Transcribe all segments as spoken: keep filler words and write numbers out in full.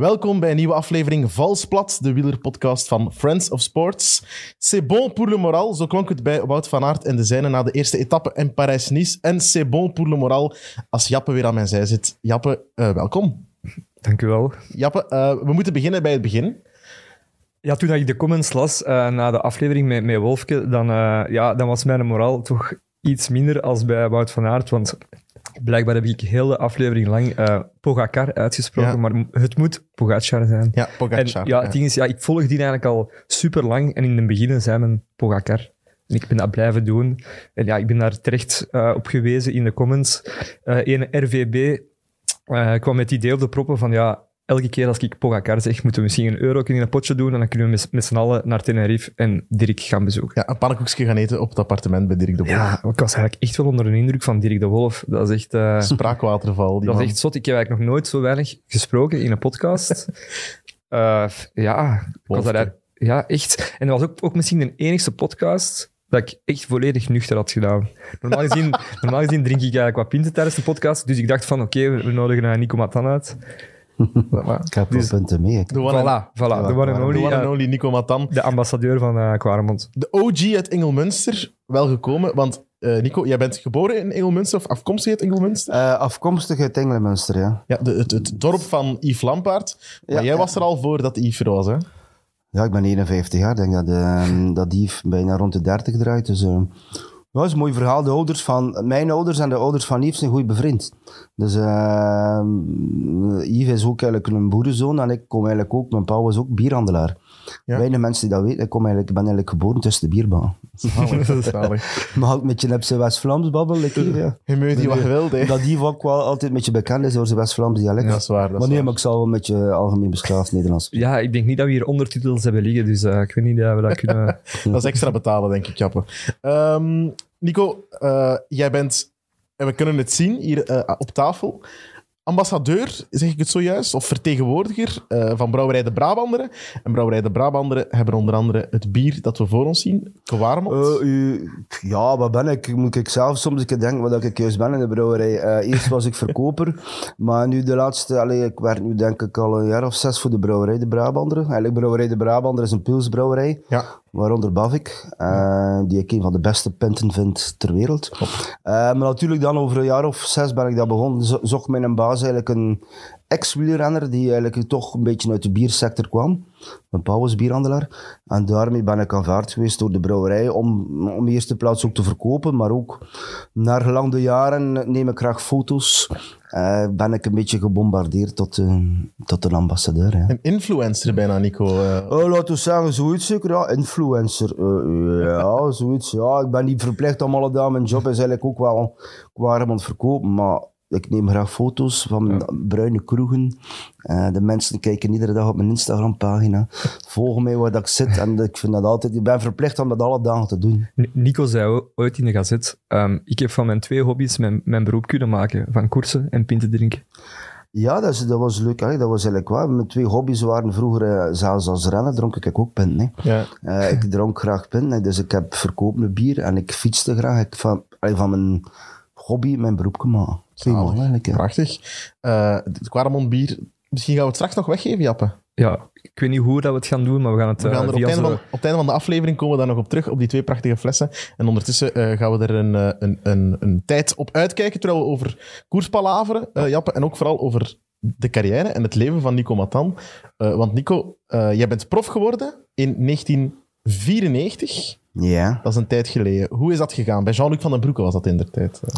Welkom bij een nieuwe aflevering Valsplat, de wielerpodcast van Friends of Sports. C'est bon pour le moral, zo klonk het bij Wout van Aert en de zijnen na de eerste etappe in Parijs-Nice. En c'est bon pour le moral als Jappe weer aan mijn zij zit. Jappe, uh, welkom. Dank u wel. Jappe, uh, we moeten beginnen bij het begin. Ja, toen ik de comments las uh, na de aflevering met, met Wolfke, dan, uh, ja, dan was mijn moraal toch iets minder als bij Wout van Aert, want... Blijkbaar heb ik heel de aflevering lang uh, Pogacar uitgesproken, ja. Maar het moet Pogacar zijn. Ja, Pogacar. En, ja, het ja. ding is, ja, ik volg die eigenlijk al super lang en in het begin zei men Pogacar. En ik ben dat blijven doen. En ja, ik ben daar terecht uh, op gewezen in de comments. Uh, een R V B uh, kwam met het idee op de proppen van ja, elke keer als ik Pogacar zeg, moeten we misschien een euro in een potje doen en dan kunnen we met, met z'n allen naar Tenerife en Dirk gaan bezoeken. Ja, een pannenkoekje gaan eten op het appartement bij Dirk de Wolf. Ja, ik was eigenlijk echt wel onder de indruk van Dirk de Wolf. Dat is echt... Uh, Spraakwaterval. Die dat man. Is echt zot. Ik heb eigenlijk nog nooit zo weinig gesproken in een podcast. uh, ja, ik was daar, ja, echt. En dat was ook, ook misschien de enigste podcast... dat ik echt volledig nuchter had gedaan. Normaal gezien, normaal gezien drink ik eigenlijk wat pinten tijdens de podcast, dus ik dacht van oké, okay, we nodigen uh, Nico Matan uit. Ik had dus, punten mee. De one, voilà, voilà, de one and only, uh, only Nico Matan. De ambassadeur van uh, Quaremont. De O G uit Engelmunster, wel gekomen, want uh, Nico, jij bent geboren in Engelmunster of afkomstig uit Engelmunster? Uh, afkomstig uit Engelmunster, ja. ja de, het, het dorp van Yves Lampaert, maar ja, jij ja. was er al voor dat Yves er was, hè? Ja, ik ben eenenvijftig jaar, ik denk dat, uh, dat Yves bijna rond de dertig draait, dus... Uh, Ja, dat is een mooi verhaal. De ouders van, mijn ouders en de ouders van Yves zijn goed bevriend. Dus uh, Yves is ook eigenlijk een boerenzoon en ik kom eigenlijk ook, mijn pa was ook bierhandelaar. Ja. Weinig mensen die dat weten, ik kom eigenlijk, ben eigenlijk geboren tussen de bierbaan. Maar ook met je hebt zijn West-Vlaams babbel. Je meurt die wat je wilt. He. Dat Yves ook wel altijd met je bekend is door zijn West-Vlaams dialect. Ja, dat is waar. Dat maar nee, maar ik zal wel met je algemeen beschaafd Nederlands. Ja, ik denk niet dat we hier ondertitels hebben liggen, dus uh, ik weet niet dat we dat kunnen... Dat is extra betalen, denk ik, Jappe. Um, Nico, uh, jij bent, en we kunnen het zien hier uh, op tafel, ambassadeur, zeg ik het zojuist, of vertegenwoordiger uh, van Brouwerij de Brabanderen. En Brouwerij de Brabanderen hebben onder andere het bier dat we voor ons zien, Quaremont. Uh, uh, ja, wat ben ik? Moet ik zelf soms denken wat ik juist ben in de brouwerij. Uh, eerst was ik verkoper, maar nu de laatste, allee, ik werk nu denk ik al een jaar of zes voor de Brouwerij de Brabanderen. Eigenlijk Brouwerij de Brabanderen is een pilsbrouwerij. Ja. Waaronder Bavik, uh, die ik een van de beste pinten vind ter wereld. Uh, maar natuurlijk dan over een jaar of zes ben ik dat begonnen. Zo- zocht mijn baas eigenlijk een ex-wielrenner die eigenlijk toch een beetje uit de biersector kwam. Mijn pa was bierhandelaar. En daarmee ben ik aanvaard geweest door de brouwerij om, om eerst de plaats ook te verkopen. Maar ook naar gelang de jaren neem ik graag foto's. Uh, ben ik een beetje gebombardeerd tot, uh, tot een ambassadeur. Ja. Een influencer bijna, Nico. Uh. Uh, laten we zeggen, zoiets zeker. Ja, influencer. Uh, uh, ja, zoiets. Ja, ik ben niet verplicht om alle dagen. Mijn job is eigenlijk ook wel Quaremont verkopen, maar ik neem graag foto's van ja. bruine kroegen. Uh, de mensen kijken iedere dag op mijn Instagram-pagina. Volgen mij waar dat ik zit. En ik vind dat altijd... Ik ben verplicht om dat alle dagen te doen. Nico zei ooit in de Gazet... Um, ik heb van mijn twee hobby's mijn, mijn beroep kunnen maken. Van koersen en pinten drinken. Ja, dat, is, dat was leuk. Hè. Dat was eigenlijk waar. Mijn twee hobby's waren vroeger... Uh, zelfs als renner dronk ik ook pinten. Ja. Uh, ik dronk graag pinten. Dus ik heb verkopende bier. En ik fietste graag. Ik van, uh, van mijn hobby mijn beroep gemaakt. Zalig, prachtig. Uh, het Quaremont bier, misschien gaan we het straks nog weggeven, Jappe. Ja, ik weet niet hoe dat we het gaan doen, maar we gaan het... We gaan er uh, op, het van, op het einde van de aflevering komen we daar nog op terug, op die twee prachtige flessen. En ondertussen uh, gaan we er een, een, een, een tijd op uitkijken, terwijl we over koerspalaveren, uh, Jappe, en ook vooral over de carrière en het leven van Nico Matan. Uh, want Nico, uh, jij bent prof geworden in negentien vierennegentig. Ja. Yeah. Dat is een tijd geleden. Hoe is dat gegaan? Bij Jean-Luc van den Broeke was dat in de tijd. Uh.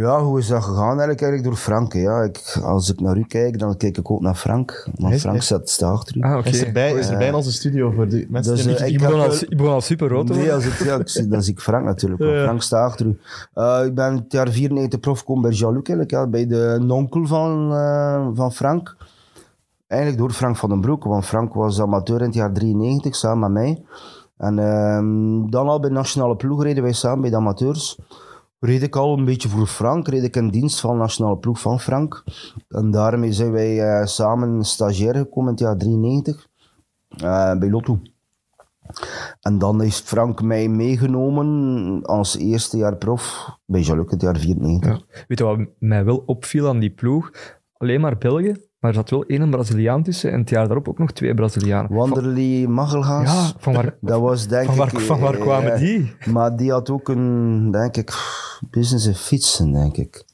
Ja, hoe is dat gegaan? Eigenlijk, eigenlijk door Frank. Ja. Ik, als ik naar u kijk, dan kijk ik ook naar Frank. Want Frank staat, staat achter u. Ah, okay. Hij is erbij, uh, is erbij in onze studio voor de mensen. Dus, uh, ik, ik begon al, ik begon al superrood. Nee, als ik, ja, ik, dan zie ik Frank natuurlijk. Uh, Frank staat achter u. Uh, ik ben het jaar vierennegentig prof gekomen bij Jean-Luc. Ja, bij de onkel van, uh, van Frank. Eigenlijk door Frank van den Broeke. Want Frank was amateur in het jaar drieënnegentig, samen met mij. En uh, dan al bij de nationale ploeg reden wij samen bij de amateurs. Reed ik al een beetje voor Frank, reed ik in dienst van de nationale ploeg van Frank. En daarmee zijn wij uh, samen stagiair gekomen in het jaar drieënnegentig uh, bij Lotto. En dan heeft Frank mij meegenomen als eerste jaar prof bij Jean-Luc in het jaar vierennegentig. Ja. Weet je wat mij wel opviel aan die ploeg? Alleen maar België. Maar er zat wel één Braziliaan tussen en het jaar daarop ook nog twee Brazilianen. Wanderlei Magalhães. Ja, van waar, dat was, denk van waar, ik, van waar kwamen eh, die? Maar die had ook een, denk ik, business in fietsen, denk ik.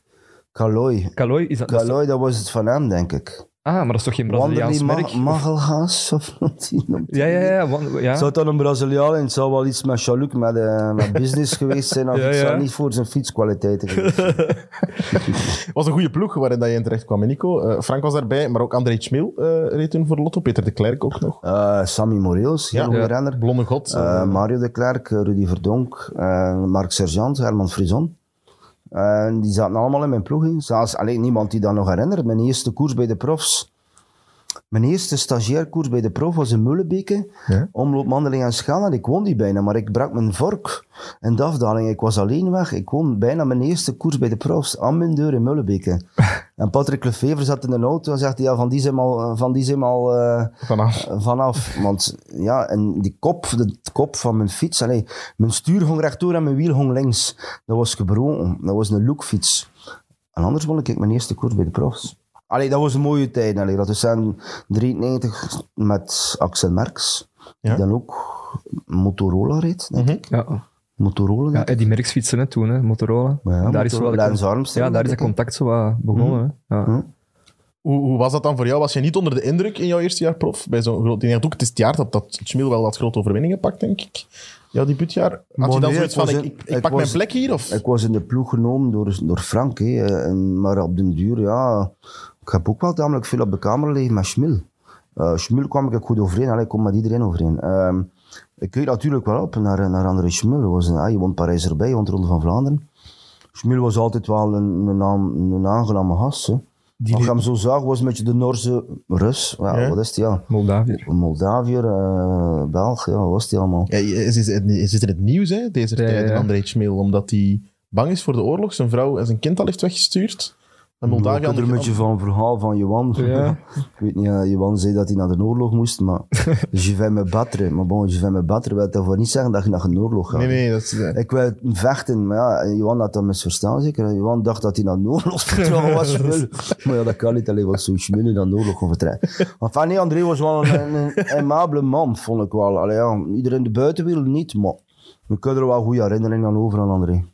Caloi. Caloi, is dat, Caloi dat, is dat was het van hem, denk ik. Ah, maar dat is toch geen Braziliaans merk? Wanderlei Magalhães of wat? Ja, ja, ja. Wan, ja. Zou dat een Braziliaan en het zou wel iets met Chaluc, met, uh, met business geweest zijn, of ja, ja. Het zou niet voor zijn fietskwaliteiten geweest zijn. Het was een goede ploeg waarin je in terecht kwam, Nico. Uh, Frank was daarbij, maar ook André Schmil uh, reed toen voor Lotto, Peter de Klerk ook nog. Uh, Sammy Moreels, heel ja, goede ja. renner. Blonde god. Uh, uh, Mario de Klerk, Rudy Verdonk, uh, Marc Sergeant, Herman Frison. En die zaten allemaal in mijn ploeg in. Zelfs alleen niemand die dat nog herinnert. Mijn eerste koers bij de profs. Mijn eerste stagiairkoers bij de prof was in Mullenbeke. Ja. Omloop, Mandeling en Schaan. En ik won die bijna, maar ik brak mijn vork. En de afdaling, ik was alleen weg. Ik won bijna mijn eerste koers bij de profs. Aan mijn deur in Mullenbeke. En Patrick Lefevre zat in de auto en zegt ja, van die zijn al, van die zijn al uh, vanaf. vanaf. Want ja, en die kop, de kop van mijn fiets, allee, mijn stuur ging rechtdoor en mijn wiel ging links. Dat was gebroken. Dat was een lookfiets. En anders won ik mijn eerste koers bij de profs. Allee, dat was een mooie tijd. Allee. Dat is dan drieënnegentig met Axel Merckx, ja. Die dan ook Motorola reed, denk mm-hmm. ik. Ja. Motorola. Ja, die Merckx fietsen hè, toen, hè, Motorola. Ja, daar Motorola, is wel Lens Armstrong. Ja, daar is het contact zo wat begonnen. Mm. Ja. Mm. Hoe, hoe was dat dan voor jou? Was je niet onder de indruk in jouw eerste jaar prof? Bij zo'n groot, het is het jaar dat, dat Schmil wel dat grote overwinningen pakt, denk ik. Ja, die buitjaar. Had maar je dan nee, zoiets van, in, ik, ik, ik pak was, mijn plek hier? Of? Ik was in de ploeg genomen door, door Frank. Hè, en, maar op den duur, ja... Ik heb ook wel tamelijk veel op de kamer liggen met Schmil. Uh, Schmil kwam ik goed overeen. Allee, ik kom met iedereen overeen. Uh, ik keek natuurlijk wel op naar, naar André Schmil. Was een, ah, je woont Parijs erbij, je woont Ronde van Vlaanderen. Schmil was altijd wel een, een, een, een aangename gast. Hè. Die Als je hem zo zag, was een beetje de Noorse Rus. Ja, ja. Wat is die, ja? Moldaviër. Moldaviër, uh, Belg, ja, wat was die allemaal? Ja, is, is, is, is er het nieuws, hè, deze ja, tijd, ja. André Schmil, omdat hij bang is voor de oorlog. Zijn vrouw en zijn kind al heeft weggestuurd. En ik had er een beetje van een verhaal van Johan. Ja. Ik weet niet, uh, Johan zei dat hij naar de oorlog moest, maar je vais me battre. Maar bon, je vais me battre wil daarvoor niet zeggen dat je naar een oorlog gaat. Nee, nee, dat is, ja. Ik wil vechten, maar ja, Johan had dat misverstaan zeker. Johan dacht dat hij naar de oorlog vertrokken was. Maar ja, dat kan niet, alleen wat zo'n Schmil naar de oorlog kon vertrekken. Maar van nee, André was wel een, een aimabele man, vond ik wel. Allee, ja, iedereen de buitenwereld niet, maar we kunnen er wel goede herinneringen aan over aan André.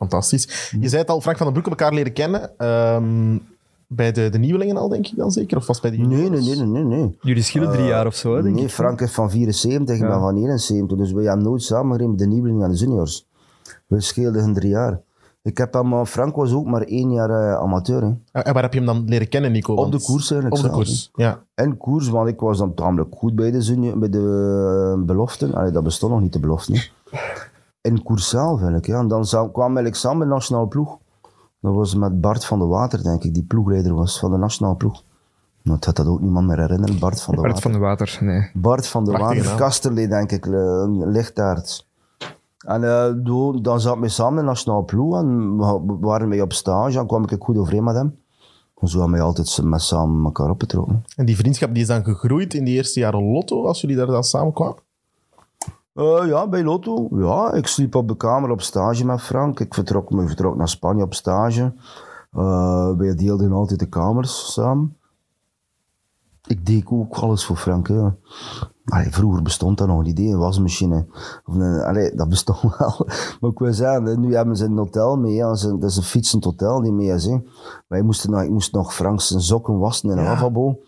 Fantastisch. Je zei het al, Frank van den Broeke, elkaar leren kennen. Um, bij de, de nieuwelingen al, denk ik dan zeker? Of was bij de nee, nee, nee, nee, nee. Jullie schillen drie uh, jaar of zo, denk nee, ik. Nee, Frank is van vierenzeventig, ja. Ik ben van eenenzeventig. Dus wij hebben nooit samengereden met de nieuwelingen en de juniors. We scheelden drie jaar. Ik heb hem, Frank was ook maar één jaar uh, amateur. Hè. En waar heb je hem dan leren kennen, Nico? Want... Op de koers eigenlijk. Op de koers, hè. Ja. En koers, want ik was dan tamelijk goed bij de, junior, bij de uh, beloften. Allee, dat bestond nog niet, de beloften. In Koersaal, vind ik. Ja. En dan zou, kwam ik samen met de nationale ploeg. Dat was met Bart van de Water, denk ik, die ploegleider was van de nationale ploeg. Nou, dat had dat ook niemand meer herinneren, Bart van de Bart Water. Bart van de Water, nee. Bart van de Prachtige Water, Kasterlee, denk ik, lichtaard. En uh, dan zat ik samen met de nationale ploeg en we waren mee op stage en kwam ik goed overeen met hem. Zo hebben wij altijd met samen elkaar opgetrokken. En die vriendschap die is dan gegroeid in die eerste jaren Lotto, als jullie daar dan samen kwamen? Uh, ja, bij Lotto. Ja, ik sliep op de kamer op stage met Frank. Ik vertrok, ik vertrok naar Spanje op stage. Uh, wij deelden altijd de kamers samen. Ik deed ook alles voor Frank. Ja. Allee, vroeger bestond dat nog niet, een wasmachine. Of een, allee, dat bestond wel. Maar ik wil zeggen, nu hebben ze een hotel mee. Ja. Dat is een fietsend hotel die mee is. Hè. Wij moesten, ik moest nog Frank zijn sokken wassen in een ja. lavabo.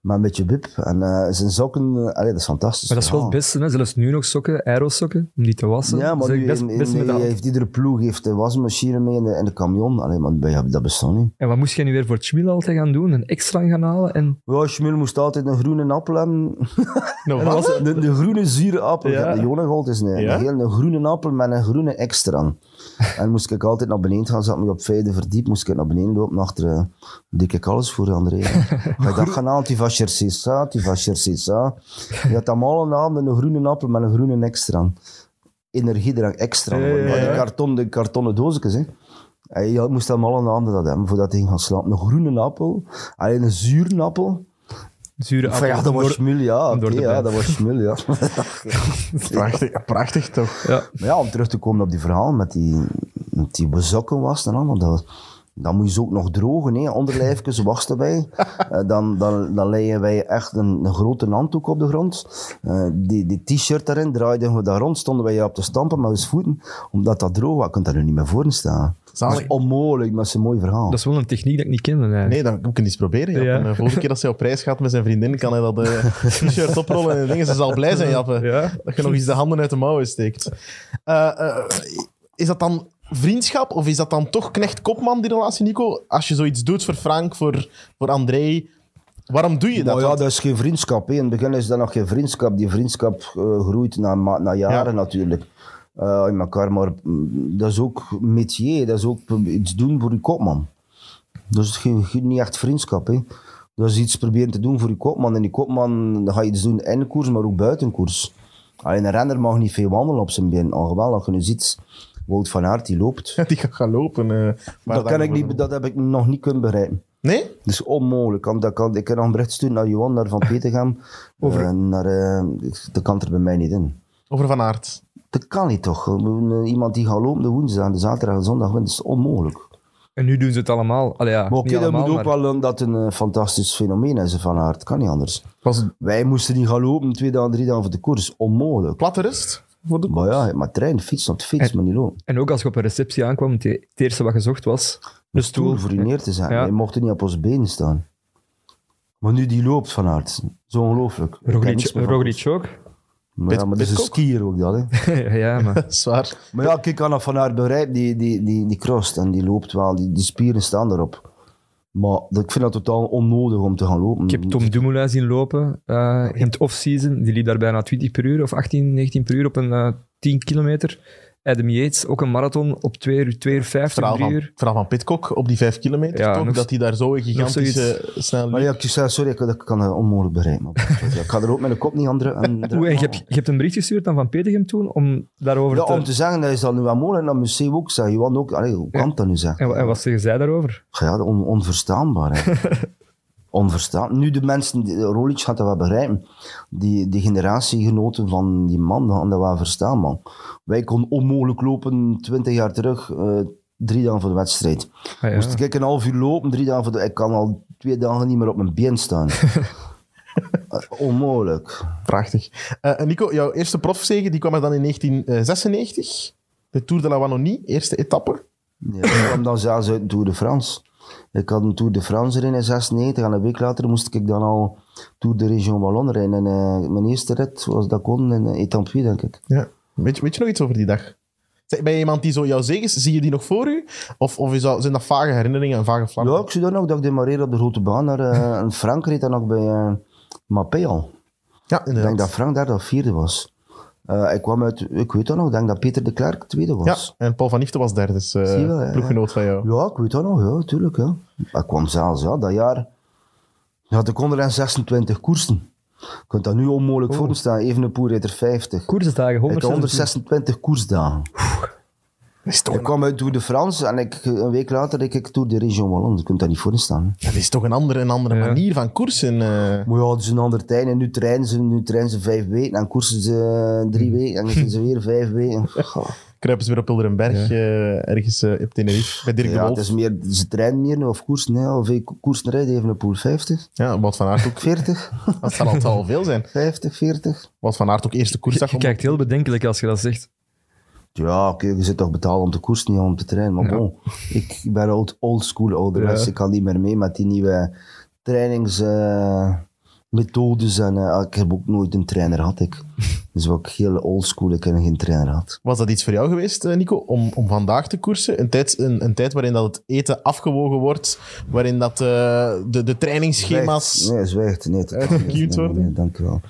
Maar een beetje bip. En uh, zijn sokken, allee, dat is fantastisch. Maar dat is wel het beste, hè? Zelfs nu nog sokken, aerosokken, om die te wassen. Ja, maar nu, best, in, in, best in, heeft iedere ploeg heeft een wasmachine mee en de, en de camion. Allee, maar dat bestond niet. En wat moest je nu weer voor het Schmil altijd gaan doen? Een extra gaan halen? En... Ja, Schmil moest altijd een groene appel hebben. No. Was de, de groene zure appel. Ja. De Jonegold is een, ja. een hele groene appel met een groene extra. En moest ik altijd naar beneden gaan, zat me op vijfde verdiep, moest ik naar beneden lopen achter. Deed ik alles voor André. Hij dacht gaan die van Chersesa, die van Chersesa. Je had allemaal een naam, een groene appel met een groene extra. Energiedrank extra. Ja, ja, ja. De, karton, de kartonnen doosjes, hè. En je moest allemaal een naam dat hebben voordat hij ging gaan slapen. Een groene appel, alleen een zure appel. Zure appel. Ja, dat was Schmil, ja. Okay, ja, dat was Schmil, ja. Prachtig, prachtig toch? Ja. Maar ja, om terug te komen op die verhaal met die, met die bezokken was en allemaal. Dat was, Dan moet je ze ook nog drogen, hè. Onderlijfjes, was erbij. Uh, dan, dan, dan leggen wij echt een, een grote handdoek op de grond. Uh, die, die t-shirt daarin, draaiden we daar rond, stonden wij op te stampen met onze voeten. Omdat dat droog was, ik kan dat nu niet meer voorstellen. Dat is onmogelijk, maar dat is een mooi verhaal. Dat is wel een techniek dat ik niet kende. Eigenlijk. Nee, dan moet ik eens proberen. Ja. Ja. En de volgende keer dat zij op reis gaat met zijn vriendin, kan hij dat uh, t-shirt oprollen en dingen. Ze zal blij zijn, Jappe. Ja. Dat je nog eens de handen uit de mouwen steekt. Uh, uh, is dat dan vriendschap of is dat dan toch knecht-kopman, die relatie, Nico? Als je zoiets doet voor Frank, voor, voor André, waarom doe je dat? Maar ja, dat is geen vriendschap. Hè. In het begin is dat nog geen vriendschap. Die vriendschap uh, groeit na, na jaren ja. natuurlijk. Uh, in elkaar, maar dat is ook métier, dat is ook iets doen voor je kopman. Dat is geen, geen, niet echt vriendschap. Hè. Dat is iets proberen te doen voor je kopman. En die kopman ga je iets doen in de koers, maar ook buiten koers. Alleen een renner mag niet veel wandelen op zijn been. Al wel, als je nu ziet, Wout van Aert die loopt. Die gaat gaan lopen. Uh, dat, kan ik niet, dat heb ik nog niet kunnen begrijpen. Nee? Dat is onmogelijk. Dat kan, ik kan nog een bericht sturen naar Johan, naar Van Petegem. Over... Uh, naar, uh, dat kan er bij mij niet in. Over Van Aert? Dat kan niet toch. Iemand die gaat lopen de woensdag, de zaterdag en zondag, dat is onmogelijk. En nu doen ze het allemaal. Allee, ja, maar oké, dat moet ook maar... wel omdat het een uh, fantastisch fenomeen is van Aert. Kan niet anders. Was het... Wij moesten niet gaan lopen, twee dagen, drie dagen voor de koers. Onmogelijk. Platte rust? Voor de maar ja, maar trein, fiets, op de fiets, en, maar niet lopen. En ook als je op een receptie aankwam, het, het eerste wat gezocht was... Een stoel voor je neer te zijn. Ja. Wij mochten niet op onze benen staan. Maar nu die loopt van Aert. Zo ongelooflijk. Roglic ook? Maar bit, ja, maar dat is een skier ook dat, hè. Ja, maar... Zwaar. Maar ja, kijk aan dat Van Aert begrijpt, die, die, die, die crost en die loopt wel, die, die spieren staan erop. Maar ik vind dat totaal onnodig om te gaan lopen. Ik heb Tom Dumoulin zien lopen uh, in het off-season. Die liep daar bijna twintig per uur of achttien, negentien per uur op een uh, tien kilometer. Adam Yates, ook een marathon op twee uur, twee uur vijftig, drie uur. Verhaal van Pidcock op die vijf kilometer, ja, toch? Nog, dat hij daar zo een gigantische snelheid... Maar ja, ik zei, sorry, ik, ik kan het onmogelijk bereiken. Ik ga er ook met de kop niet aan drukken. Je, je hebt een bericht gestuurd aan Van Petegem toen, om daarover ja, te... om te zeggen, dat is dat nu wel mogelijk. En dat museum ook zei, Johan ook, allee, hoe kan ja. dat nu zeggen? En, en wat zeggen zij daarover? Ja, on, onverstaanbaar, hè. Onverstaan. Nu de mensen, Roglic gaat dat wel begrijpen, die, die generatiegenoten van die man hadden dat wel verstaan, man. Wij konden onmogelijk lopen, twintig jaar terug, uh, drie dagen voor de wedstrijd. Ah, ja. Moest ik een half uur lopen, drie dagen voor de... Ik kan al twee dagen niet meer op mijn been staan. Onmogelijk. Prachtig. Uh, Nico, jouw eerste profzege, die kwam er dan in negentien zesennegentig. De Tour de la Wallonie, eerste etappe. Ja, die kwam dan zelfs uit de Tour de France. Ik had een Tour de France erin in zesennegentig en een week later moest ik dan al Tour de Région Wallonne rijden. En uh, mijn eerste rit, zoals dat kon, in uh, Etampie, denk ik. Ja. Weet, weet je nog iets over die dag? Ben je iemand die zo jouw zegens, zie je die nog voor u? Of, of is dat, zijn dat vage herinneringen en vage vlammen? Ja, ik zie dat nog, dat ik demareerde op de grote baan. Naar, uh, en Frank reed dan nog bij uh, Mappé al. Ja, inderdaad. Ik denk dat Frank daar dat vierde was. Uh, ik kwam uit, ik weet dat nog, ik denk dat Peter de Klerk tweede was. Ja, en Paul van Ifte was derde, dus uh, ploeggenoot van jou. Ja, ik weet dat nog, ja, tuurlijk. Ja. Ik kwam zelfs, ja, dat jaar had ik honderdzesentwintig koersen. Je kunt dat nu onmogelijk oh. voorstellen, Evenepoel reed er vijftig. Koersdagen, honderdzesentwintig koersdagen. Ik nog... kwam uit Tour de France en ik, een week later reed ik Tour de Région Wallonne. Je kunt dat niet voorstellen. Hè. Dat is toch een andere, een andere ja. manier van koersen. Uh... Maar ja, het is een andere tijd. En nu trainen ze, nu trainen ze vijf weken en koersen ze drie weken en dan zijn ze weer vijf weken. Goh. Kruipen ze weer op Hilderenberg, ja. uh, ergens uh, op Tenerife, bij Dirk ja, de Wolf. Het is meer, ze trainen meer, of koersen, hè, of koersen rijden, even een pool vijftig. Ja, Wout van Aert ook. veertig. Dat zal altijd al veel zijn. vijftig, veertig. Wout van Aert ook eerste koersdag. Je, je kijkt heel bedenkelijk als je dat zegt. Ja, oké, okay, je zit toch betaald om te koersen, niet om te trainen. Maar ja. bon, ik ben old, old school ouderwets, ja. ik kan niet meer mee met die nieuwe trainingsmethodes. Uh, en uh, ik heb ook nooit een trainer gehad, ik. Dus ook heel oldschool, ik heb geen trainer gehad. Was dat iets voor jou geweest, Nico, om, om vandaag te koersen? Een tijd, een, een tijd waarin dat het eten afgewogen wordt, waarin dat uh, de, de trainingsschema's... Zwijgt. Nee, zwijgt. Nee, uitgekieuwd worden? Nee, dank u wel.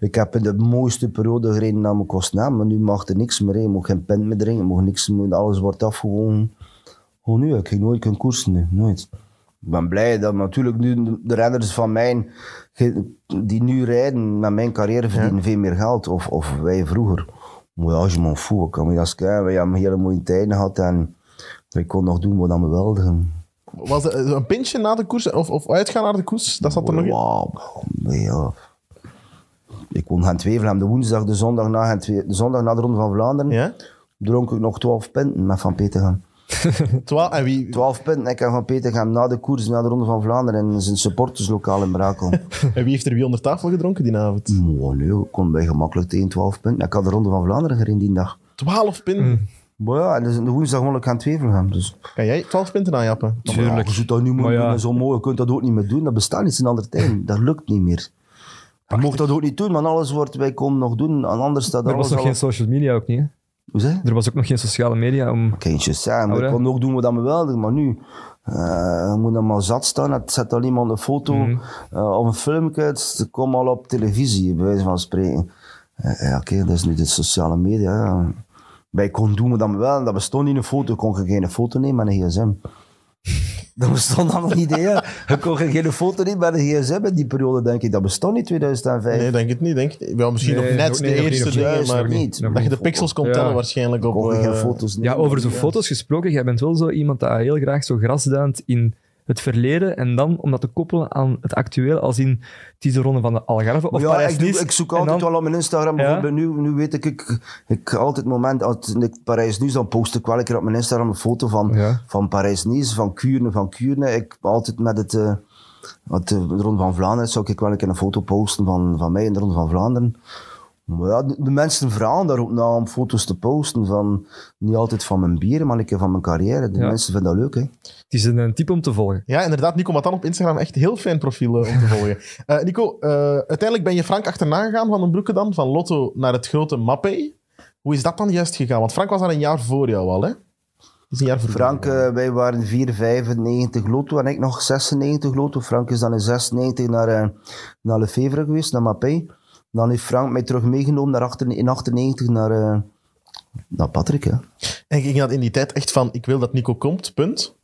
Ik heb in de mooiste periode gereden naar mijn kostnaam, maar nu mag er niks meer rijden. Ik mag geen pint meer drinken, mag niks meer, alles wordt afgewogen. Gewoon nu, ik ging nooit kunnen koersen, nu. Nooit. Ik ben blij dat natuurlijk nu de renners van mijn, die nu rijden, met mijn carrière verdienen ja. veel meer geld. Of, of wij vroeger. Maar ja, je m'en fout, ik kan me dat schrijven. We hebben hele mooie tijden gehad en ik kon nog doen wat aan me wilde. Was het een pintje na de koers of, of uitgaan naar de koers? Dat zat er nog wow. in? Ja. Ik kon gaan twijfelen. De woensdag, de zondag na, de zondag na de Ronde van Vlaanderen ja? dronk ik nog twaalf pinten met Van Petegem. Twa- en wie... twaalf punten. Ik kan van Peter gaan na de koers, na de Ronde van Vlaanderen en zijn supporterslokaal in Brakel. En wie heeft er wie onder tafel gedronken die avond? Oh, nee, ik kon bij gemakkelijk tegen twaalf punten. Ik had de Ronde van Vlaanderen gereden die dag. twaalf punten? Mm. Maar ja, en dus de woensdag gewoon gaan twijfelen gaan. Dus. Kan jij twaalf punten aanjappen? Tuurlijk. Ja, je zult dat nu moeten ja. doen, zo mooi. Je kunt dat ook niet meer doen. Dat bestaat niet in andere tijden. Dat lukt niet meer. Je mocht dat ook niet doen, maar alles wordt, wij komen nog doen. En anders staat er alles was nog al... geen social media ook niet, hè? Hoe zeg? Er was ook nog geen sociale media om... Kindje, samen. Oh, ik kon ook doen wat we wel doen, maar nu... Uh, je moet dan maar zat staan, het zet al iemand een foto mm. uh, of een filmpje. Het komt al op televisie, bij wijze van spreken. Uh, ja, oké, okay, dat is nu de sociale media. Ja. Wij kon doen wat we wel, dat bestond niet een foto. Ik kon geen foto nemen met een gsm. Dat bestond allemaal niet, hè. Je kon geen foto niet bij de gsm in die periode, denk ik. Dat bestond niet in tweeduizend vijf. Nee, denk het niet. Denk het. Wel, misschien nee, nog net nee, de nee, eerste dingen, maar niet. Dat je de pixels kon tellen ja. waarschijnlijk op... Kon uh, geen foto's nemen. Ja, over zo'n foto's gesproken. Jij bent wel zo iemand dat heel graag zo grasduint in het verleden en dan om dat te koppelen aan het actueel, als in het is de Ronde van de Algarve of ja, Parijs-Nice. Ik zoek altijd dan... wel op mijn Instagram. Ja? Nu, nu weet ik, ik, ik altijd het moment, als ik Parijs-Nice, dan post ik wel een keer op mijn Instagram een foto van, ja. van Parijs-Nice, van Kuurne, van Kuurne. Ik altijd met het, uh, het de Ronde van Vlaanderen, zou ik wel een keer een foto posten van, van mij in de Ronde van Vlaanderen. Maar ja, de, de mensen vragen daar ook naar om foto's te posten van, niet altijd van mijn bier, maar een keer van mijn carrière. De ja. mensen vinden dat leuk, hè. Het is een, een type om te volgen. Ja, inderdaad. Nico Matan op Instagram, echt heel fijn profiel uh, om te volgen. Uh, Nico, uh, uiteindelijk ben je Frank achterna gegaan van den Broeke dan, van Lotto naar het grote Mappé. Hoe is dat dan juist gegaan? Want Frank was daar een jaar voor jou al, hè? Is een jaar voor Frank, uh, wij waren vier vijfennegentig Lotto en ik nog zesennegentig Lotto. Frank is dan in zesennegentig naar, uh, naar Lefevre geweest, naar Mappé. Dan heeft Frank mij terug meegenomen naar achter, in achtennegentig naar, uh, naar Patrick. Hè. En ging dat in die tijd echt van, ik wil dat Nico komt, punt?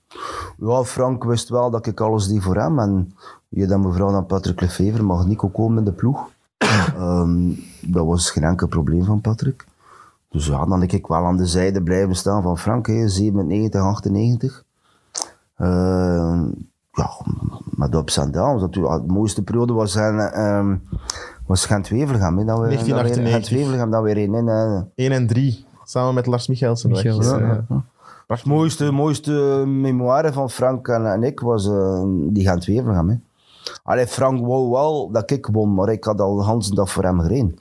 Ja, Frank wist wel dat ik alles deed voor hem. En je dan mevrouw naar Patrick Lefevre, mag Nico komen in de ploeg? um, dat was geen enkel probleem van Patrick. Dus ja, dan heb ik wel aan de zijde blijven staan van Frank, hè, zevenennegentig, achtennegentig. Uh, ja, met ups en downs. De mooiste periode was... En, um, was Gent-Wevelgem, dat we Gent-Wevelgem dat weer in. één en drie, samen met Lars Michielsen. Michielsen ja. Ja. Het mooiste, mooiste memoire van Frank en, en ik was uh, die Gent-Wevelgem. Allee, Frank wou wel dat ik won, maar ik had al de hele dag voor hem gereden. Ik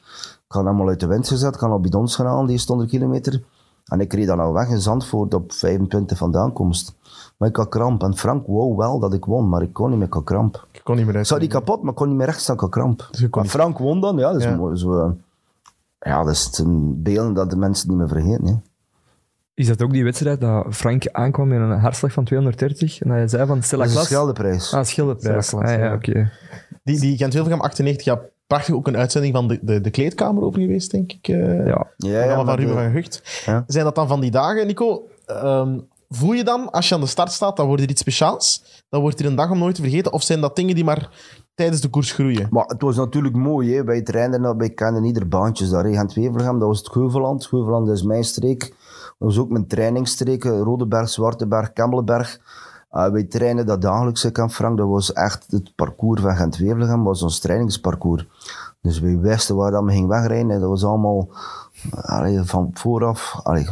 had hem al uit de wind gezet, ik had al bidons gehaald, die stond een kilometer. En ik reed dan al weg in Zandvoort op vijfentwintig van de aankomst. Maar ik had kramp en Frank wou wel dat ik won, maar ik kon niet meer, ik had kramp. Ik kon niet meer uit. Ik zat niet kapot, maar ik kon niet meer recht staan, ik had kramp. Dus maar niet... Frank won dan, ja, dat is ja. mooi. Zo, ja, dat is een beeld dat de mensen niet meer vergeten. Hè. Is dat ook die wedstrijd dat Frank aankwam in een hartslag van tweehonderddertig en dat je zei van Stella Klas? Dat is een Scheldeprijs. Ah, Scheldeprijs. Stella Klas, ah, ja, ja. oké. Okay. Die, die Gent-Wevelgem achtennegentig jaar. Prachtig, ook een uitzending van de, de, de kleedkamer over geweest, denk ik. Uh, ja. ja, ja van Ruben de... van Gucht. Ja. Zijn dat dan van die dagen, Nico? Um, voel je dan, als je aan de start staat, dan wordt er iets speciaals? Dan wordt er een dag om nooit te vergeten? Of zijn dat dingen die maar tijdens de koers groeien? Maar het was natuurlijk mooi, hè? Bij het rijden, bij kenden ieder baantjes daar. In Gent-Wevelgem, dat was het Geuveland. Geuveland is mijn streek. Dat was ook mijn trainingsstreek. Rodeberg, Zwarteberg, Kemmelberg. Uh, wij trainen dat dagelijks, ik en Frank. Dat was echt het parcours van Gent-Wevelgem, was ons trainingsparcours. Dus wij wisten waar dat we gingen wegrijden. Dat was allemaal allee, van vooraf. Allee,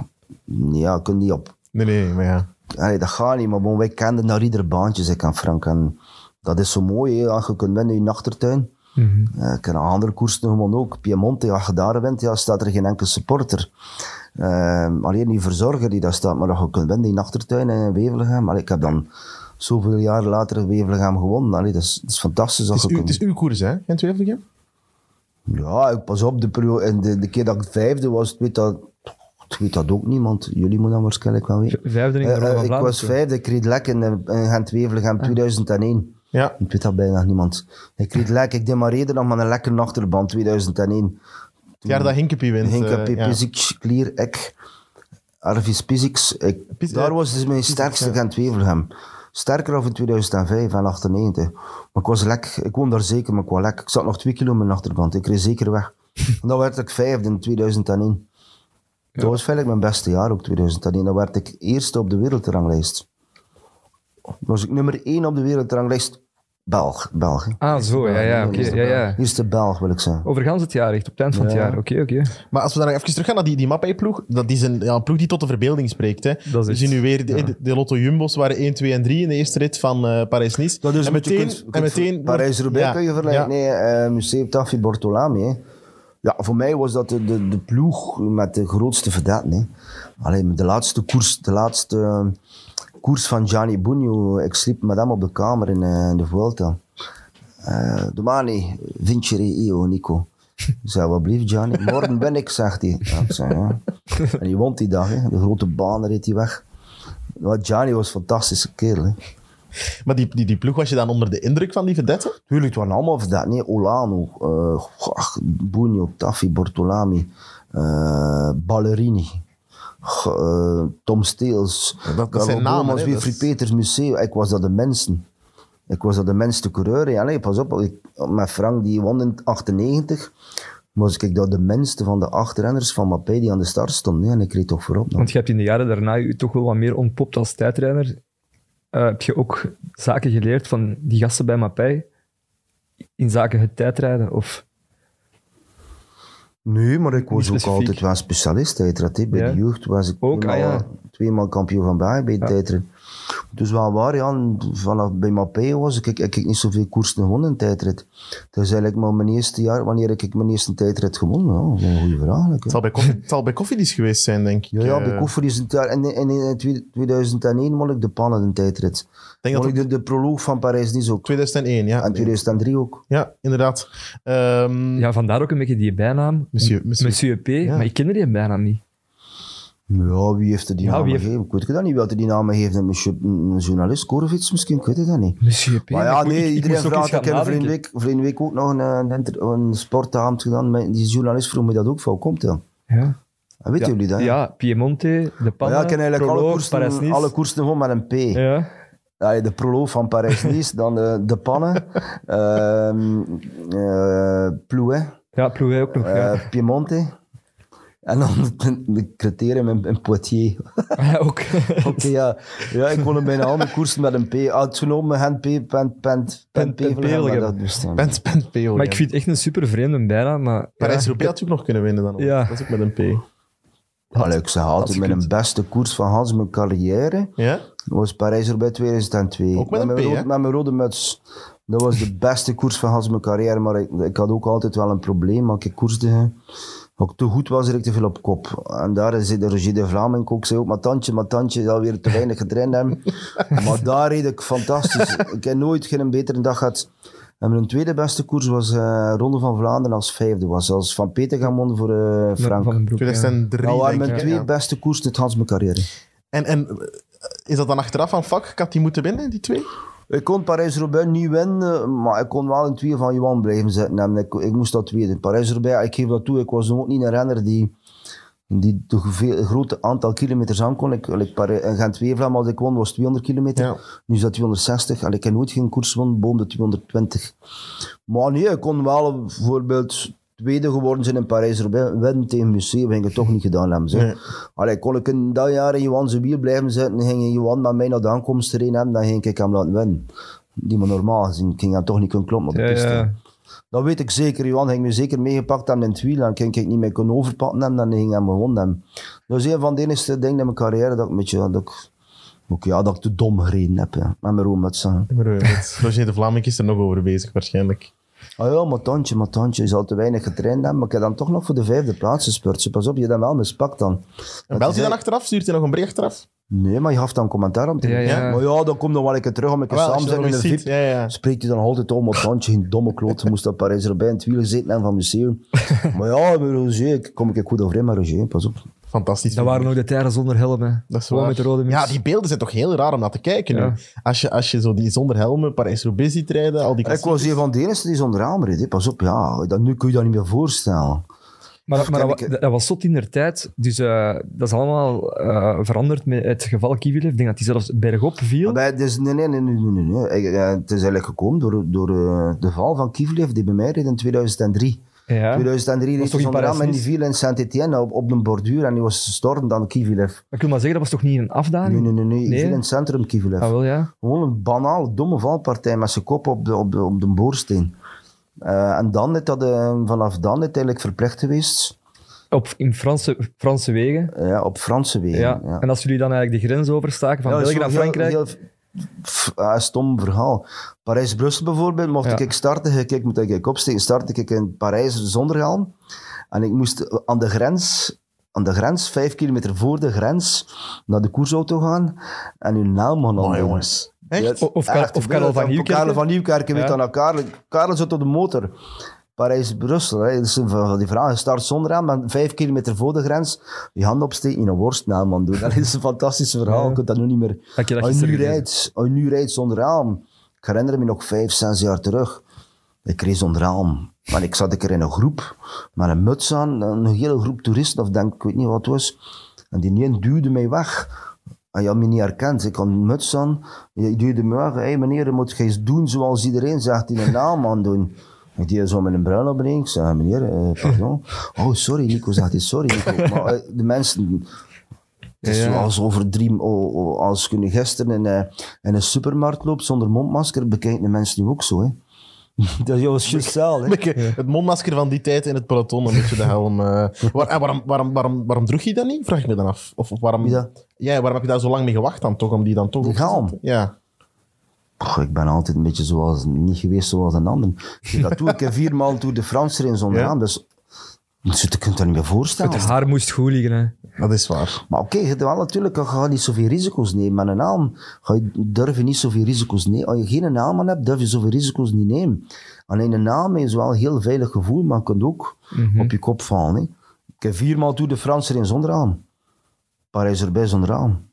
ja, ik kon niet op. Nee, nee, maar ja. Allee, dat gaat niet, maar wij kenden naar ieder baantje, ik en Frank. En dat is zo mooi, hè. Je kunt winnen in je achtertuin. Mm-hmm. Uh, ik ken een andere koers nog ook. Piemonte, als je daar wint, ja, staat er geen enkel supporter. Uh, alleen die verzorger die daar staat, maar dat je kunt winnen in de achtertuin in Wevelgem. Allee, ik heb dan zoveel jaar later Wevelgem gewonnen. Allee, dat, is, dat is fantastisch. Het is, u, kunt... het is uw koers, hè? Gent Wevelgem? Ja, ik pas op. De, periode, de, de keer dat ik vijfde was, weet dat, weet dat ook niemand. Jullie moeten dat waarschijnlijk wel weten. Vijfde in de Ronde van Vlaanderen? Ik was vijfde, ik reed lek in, in Gent Wevelgem tweeduizend één. Ja. Ik weet dat bijna niemand. Ik reed lek, ik demareerde nog met een lekker achterband tweeduizend één. Het jaar dat Hinkepie wint. Hinkepie, uh, Pizic, Klier, ik, Arvis Pizic. Piz- daar was dus mijn sterkste Gent-Wevelgem. Sterker dan in tweeduizend vijf en achtennegentig. Maar ik was lek. Ik woon daar zeker, maar ik was lek. Ik zat nog twee kilometer achterband. Ik reed zeker weg. En dan werd ik vijfde in tweeduizend één. Ja. Dat was veilig mijn beste jaar, ook tweeduizend één. Dan werd ik eerste op de wereldranglijst. Dan was ik nummer één op de wereldranglijst. Belg, Belg. Ah, zo, ja, ja. Okay, ja, ja. Hier is de Belg, wil ik zeggen. Overgans het jaar, echt op het eind van het ja. jaar. Oké, okay, oké. Okay. Maar als we dan even teruggaan naar die, die Mapai-ploeg, dat is een, ja, een ploeg die tot de verbeelding spreekt. Hè. Dat we zien nu weer, de, ja. de, de Lotto Jumbo's waren één, twee en drie in de eerste rit van uh, Parijs-Nice. Dat is en meteen... meteen, meteen, meteen Parijs-Roubaix ja. kun je vergelijken. Ja. Nee, uh, Museum Tafi Bortolami, hè. Ja, voor mij was dat de, de, de ploeg met de grootste verdaten, hè. Alleen de laatste koers, de laatste... Uh, koers van Gianni Bugno. Ik sliep met hem op de kamer in, uh, in de Vuelta. Uh, Domani, vincere io, Nico. Ik zei, wat blieft Gianni? Morgen ben ik, zegt hij. Ja, ik zei, ja. En hij won die dag. Hè. De grote baan reed hij weg. Ja, Gianni was een fantastische kerel. Hè. Maar die, die, die ploeg, was je dan onder de indruk van die verdetten? Tuurlijk, het waren allemaal verdetten. Nee, Olano, uh, Bugno, Tafi, Bortolami, uh, Ballerini. Uh, Tom Steels, Thomas, Wilfried Peters, Museeuw. Ik was dat de mensen. Ik was dat de mens te coureur. Allee, pas op, ik, met Frank die won in achtennegentig, was ik dat de minste van de acht renners van Mapai die aan de start stonden. En ik reed toch voorop. Dan. Want je hebt in de jaren daarna je toch wel wat meer ontpopt als tijdrenner. Uh, heb je ook zaken geleerd van die gasten bij Mapai in zaken het tijdrijden? Of... Nee, maar ik was ook altijd wel specialist tijdrit. Bij ja. de jeugd was ik ook, tweemaal, ah, ja. tweemaal kampioen van België bij de ja. tijdrit. Dus wel waar, ja, vanaf bij Mapai was ik, ik, ik, ik niet zoveel koersen gewonnen in tijdrit. Dat is eigenlijk maar mijn eerste jaar, wanneer ik, ik mijn eerste tijdrit gewonnen. Ja, een goede vraag. Het zal bij koffie, bij koffiedies geweest zijn, denk ik. Ja, ja bij koffiedies. En in, in, in tweeduizend één won ik de pannen in tijdrit. Denk dat ik de, de proloog van Parijs-Nice ook. tweeduizend één, ja. En tweeduizend drie ook. Ja, inderdaad. Um, ja, vandaar ook een beetje die bijnaam. Monsieur, monsieur. Monsieur P. Ja. Maar ik kende die bijnaam niet. Ja, wie heeft er die ja, naam heeft... gegeven? Ik weet dat niet. Wie had er die naam gegeven? Monsieur, een journalist, Korevits misschien? Ik weet het dat niet. Monsieur P. Maar ja, nee, ik, iedereen vraagt. Ik heb vorige week, vorige week ook nog een, een, een sportavond gedaan. Die journalist vroeg me dat ook. Van, hoe komt dat? Ja. En weten ja, jullie dat? Ja, Piemonte, de Pannen, ja, ik ken eigenlijk proloog, alle koersen, Parijs-Nice. Alle koersen gewoon met een P. Ja. Ja, de proloog van Parijs-Nice, dan de, de Pannen, uh, uh, Plouet. Ja, Plouet ook nog. Uh, ja. Piemonte. En dan de criterium in, in Poitiers. Ah, ja, ook. Oké, okay, ja. Ja, ik won bijna alle koersen met een P. Uitgenomen, hand P, pent, pent, pent, pent, pent, P. Maar ik vind het echt een super vreemde bijnaam, maar... Parijs-Roubaix had ook nog kunnen winnen dan. Ja. Dat is ook met een P. Allee, ik zeg altijd, mijn beste koers van Hans mijn carrière... Ja? Was Parijs-Roubaix tweeduizend twee. Ook met een P, met mijn, rode, met mijn rode muts. Dat was de beste koers van Hans mijn carrière, maar ik, ik had ook altijd wel een probleem, maar ik koerste... Ook te goed was, er ik te veel op kop. En daar zit Roger de Vlaeminck ook, zei ook, maar tandje, maar tandje, dat weer te weinig getraind hebben. Maar daar reed ik fantastisch. Ik heb nooit geen betere dag gehad. En mijn tweede beste koers was uh, Ronde van Vlaanderen als vijfde. Was als Van Peteghem voor uh, Frank. tweeduizend drie, nou, waren mijn twee ja. beste koers dit Hans mijn carrière. En, en is dat dan achteraf van vak? Ik had die moeten winnen, die twee? Ik kon Parijs-Roubaix niet winnen, maar ik kon wel in twee van Johan blijven zitten. En ik, ik moest dat weten. Parijs-Roubaix, ik geef dat toe, ik was ook niet een renner die, die de veel, grote aantal kilometers aan kon. Ik, ik, in Gent-Wevelgem, als ik won, was tweehonderd kilometer. Ja. Nu is dat tweehonderdzestig. En ik heb nooit geen koers gewonnen, boven de tweehonderdtwintig. Maar nee, ik kon wel bijvoorbeeld... tweede geworden zijn in Parijs-Roubaix, winnen tegen Museeuw, ging het toch niet gedaan hebben. Nee. Allee, kon ik in dat jaar in Johan zijn wiel blijven zitten, ging Johan met mij naar de aankomst erin hebben, dan ging ik hem laten winnen. Die maar normaal gezien, ik ging hem toch niet kunnen kloppen op de ja, piste. Ja. Dat weet ik zeker, Johan ging me zeker meegepakt hebben in het wiel, dan ging ik niet meer kunnen overpakken en dan ging hem gewonnen hebben. Dat is een van de enige dingen in mijn carrière dat ik een beetje... Dat ik, ook ja, dat ik te dom gereden heb, ja. Met mijn roommuts. Roger de Vlaeminck is er nog over bezig, waarschijnlijk. Ah ja, maar tandje, maar tandje. Je zal te weinig getraind hebben, maar ik heb dan toch nog voor de vijfde plaats gespeurd. Pas op, je hebt hem wel mispakt dan. En belt hij dan achteraf? Stuurt hij nog een bericht eraf? Nee, maar je gaf dan commentaar om te ja, ja. Maar ja, dan komt dan wel een keer terug om een keer ah, samen zijn in de V I P. Ja, ja. Spreekt hij dan altijd om, maar tandje, geen domme kloot. Je moest dat Parijs-Roubaix in het wiel gezeten hebben van Museum. Maar ja, met Roger, ik kom een keer goed overeen met Roger, pas op. Fantastisch. Dat waren nog de tijden zonder helm, hè. Dat is gewoon met de rode muts. Ja, die beelden zijn toch heel raar om naar te kijken ja. nu. Als je, als je zo die zonder helmen Parijs-Roubaix ziet rijden, al die klassiekers. Ik was hier van de enige die zonder helm reed. Pas op, ja, dat, nu kun je dat niet meer voorstellen. Maar, maar dat, ik... dat, dat was tot in der tijd, dus uh, dat is allemaal uh, veranderd met het geval Kivilev. Ik denk dat hij zelfs bergop viel. Maar dat is, nee, nee, nee, nee, nee, nee. Het is eigenlijk gekomen door, door uh, de val van Kivilev, die bij mij reed in tweeduizend drie. Ja. tweeduizend drie was toch in Parijs, en die viel in Saint-Étienne op, op een borduur en die was gestorven aan Kivilev. Maar kun je maar zeggen, dat was toch niet een afdaling? Nee, nee, nee, nee. nee. viel in het centrum Kivilev. Ah, wel, ja. Gewoon een banaal, domme valpartij met zijn kop op de, op de, op de boorsteen. Uh, en dan is dat, uh, vanaf dan is het eigenlijk verplicht geweest. Op, in Franse, Franse wegen? Ja, op Franse wegen. Ja. Ja. En als jullie dan eigenlijk de grens overstaken van ja, België naar Frankrijk? Heel, heel, Pff, ah, stom verhaal. Parijs-Brussel bijvoorbeeld, mocht ja. ik starten, ik moet ik opsteken, startte ik in Parijs zonder helm. En ik moest aan de grens, aan de grens, vijf kilometer voor de grens, naar de koersauto gaan. En hun helm aan oh, jongens. Echt? Of, Echt, of Karel van Nieuwkerken? Karel van Nieuwkerken, weet ja. dan aan Karel. Karel zit op de motor. Parijs-Brussel, hè. Dus die vraag, je start zonder aan, maar vijf kilometer voor de grens, je hand opsteken in een worstnaam aan doen. Dat is een fantastisch verhaal, ja. Ik kan dat nu niet meer. Als je, oh, je nu rijdt oh, rijd zonder aan, ik herinner me nog vijf, zes jaar terug, ik reed zonder aan. Maar ik zat een keer in een groep, met een muts aan, een hele groep toeristen, of denk ik weet niet wat het was, en die een duwde mij weg. En je had me niet herkend. Ik had een muts aan, je duwde me weg. Hé hey, meneer, je moet eens doen zoals iedereen zegt, in een naam aan doen. Ik deed zo met een bruil op en ik zei, meneer, eh, pardon. Oh, sorry, Nico zegt hij, sorry, Nico. Maar eh, de mensen, het is ja, ja. zoals over drie, oh, oh, als je gisteren in, uh, in een supermarkt loopt zonder mondmasker, bekijken de mensen nu ook zo, hè. Dat is jouw sociaal, hè. Het mondmasker van die tijd in het peloton, dan moet je dat gewoon... Uh, waar, waarom, waarom, waarom, waarom droeg je dat niet? Vraag ik me dan af. Of waarom, ja, waarom heb je daar zo lang mee gewacht dan toch, om die dan toch... De galm. Ja. Pog, ik ben altijd een beetje zoals, niet geweest zoals een ander. Dat doe ik vier maal door de Fransen in zonder aan. Ja. Dus je kunt dat niet meer voorstellen. Het haar moest goed liggen. Hè. Dat is waar. Maar oké, okay, natuurlijk ga je niet zoveel risico's nemen. Met een naam ga je, durf je niet zoveel risico's nemen. Als je geen naam aan hebt, durf je zoveel risico's niet nemen. Alleen een naam is wel een heel veilig gevoel, maar je kunt ook mm-hmm. op je kop vallen. Hè. Ik heb vier maal door de Fransen in zonder aan. Parijs erbij zonder aan.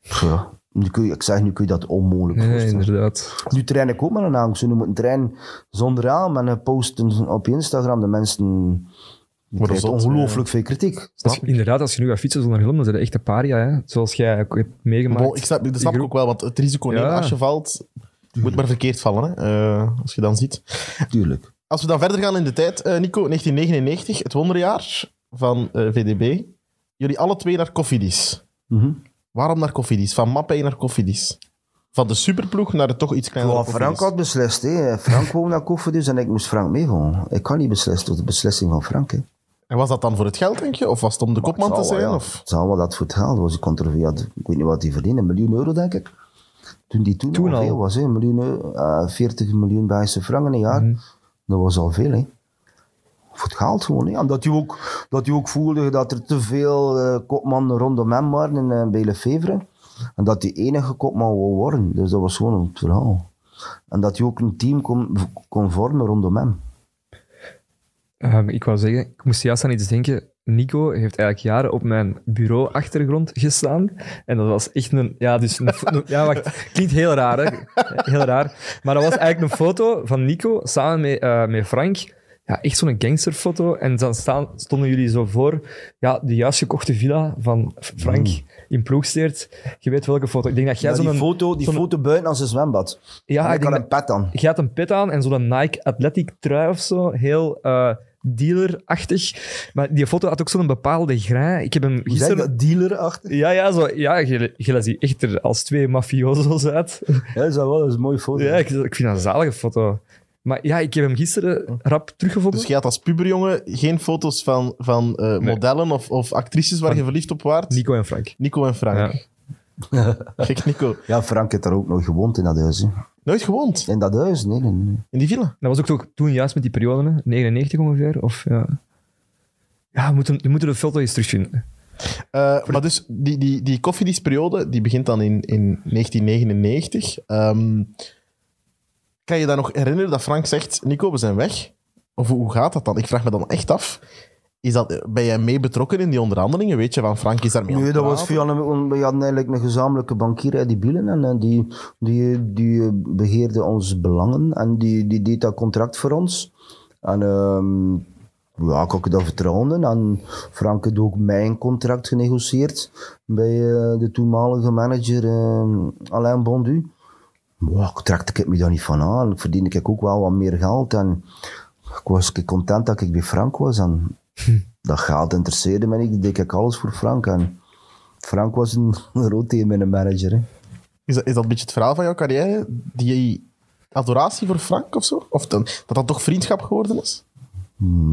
Ja. Nu kun je, ik zeg, nu kun je dat onmogelijk voorstellen. Nee, inderdaad. Nu train ik ook met een aankoop. Nu moet een trein zonder raam en posten op Instagram. De mensen krijgen ongelooflijk veel kritiek. Als, inderdaad, als je nu gaat fietsen zonder helm, dan zijn echt een paria, hè? Zoals jij hebt meegemaakt. Bo, ik snap, dat snap ik ook wel, want het risico ja. nemen als je valt, moet maar verkeerd vallen, hè? Uh, als je dan ziet. Tuurlijk. Als we dan verder gaan in de tijd, uh, Nico, negentien negenennegentig, het wonderjaar van uh, V D B. Jullie alle twee naar Cofidis. Mhm. Waarom naar Cofidis? Van Mappé naar Cofidis? Van de superploeg naar de toch iets kleinere Cofidis? Frank had beslist. Hè. Frank wou naar Cofidis en ik moest Frank meegaan. Ik kan niet beslissen tot de beslissing van Frank. Hè. En was dat dan voor het geld, denk je? Of was het om de maar kopman te zijn? Wel, ja. of? Het zou wel dat voor het geld was. Ik, ik weet niet wat hij verdiende. Een miljoen euro, denk ik. Toen die toen, toen al veel was. Hè. Een miljoen euro, uh, veertig miljoen Belgische franken in een jaar. Mm. Dat was al veel, hè. Voor het geld gewoon. Hè. Omdat je ook, dat je ook voelde dat er te veel uh, kopmannen rondom hem waren in, uh, bij Lefevre. En dat die enige kopman wou worden. Dus dat was gewoon het verhaal. En dat je ook een team kon, kon vormen rondom hem. Um, ik wou zeggen, ik moest juist aan iets denken. Nico heeft eigenlijk jaren op mijn bureauachtergrond gestaan. En dat was echt een... Ja, dus een, een, ja wacht. Klinkt heel raar, hè. Heel raar. Maar dat was eigenlijk een foto van Nico samen met, uh, met Frank... Ja, echt zo'n gangsterfoto. En dan staan, stonden jullie zo voor ja, de juist gekochte villa van Frank mm. in Ploegsteert. Je weet welke foto. Ik denk dat jij ja, zo'n... Die, foto, die zo'n... foto buiten aan zijn zwembad. Ja, ik had een pet aan. Je had een pet aan en zo'n Nike Athletic trui of zo. Heel... Uh, dealerachtig. Maar die foto had ook zo'n bepaalde graai. Ik heb hem gisteren... Zeg dat, dealerachtig? Ja, ja, zo, ja je, je ziet echt er als twee mafioso's uit. Ja, dat is wel dat is een mooie foto. Ja, ik, ik vind dat een zalige foto. Maar ja, ik heb hem gisteren rap teruggevonden. Dus je had als puberjongen geen foto's van, van uh, nee. modellen of, of actrices waar van je verliefd op waart? Nico en Frank. Nico en Frank. Ja. Kijk, Nico. Ja, Frank heeft daar ook nooit gewoond in dat huis. Hè. Nooit gewoond? In dat huis, nee, nee, nee. In die villa? Dat was ook toen juist met die periode, hè? negenennegentig ongeveer. Of, ja, ja we, moeten, we moeten de foto eens terugvinden. Uh, maar dus, die, die, die koffiedisperiode, die begint dan in, in negentien negenennegentig. Um, Kan je dan nog herinneren dat Frank zegt, Nico, we zijn weg? Of hoe gaat dat dan? Ik vraag me dan echt af. Is dat, ben jij mee betrokken in die onderhandelingen? Weet je, van Frank is daarmee aan het praten? Nee, dat was via een, we hadden eigenlijk een gezamenlijke bankier uit die Bielen. En die, die, die beheerde onze belangen. En die, die deed dat contract voor ons. En um, ja, ik had dat vertrouwen. En Frank had ook mijn contract genegocieerd. Bij uh, de toenmalige manager uh, Alain Bondu. Wow, ik trakte ik me daar niet van aan. Verdiende ik ook wel wat meer geld. En Ik was content dat ik bij Frank was en hm. dat gaat interesseerde me niet. Deed ik alles voor Frank en Frank was een rood team en een manager. Hè. Is dat, is dat een beetje het verhaal van jouw carrière? Die adoratie voor Frank of zo? Of dan, dat dat toch vriendschap geworden is?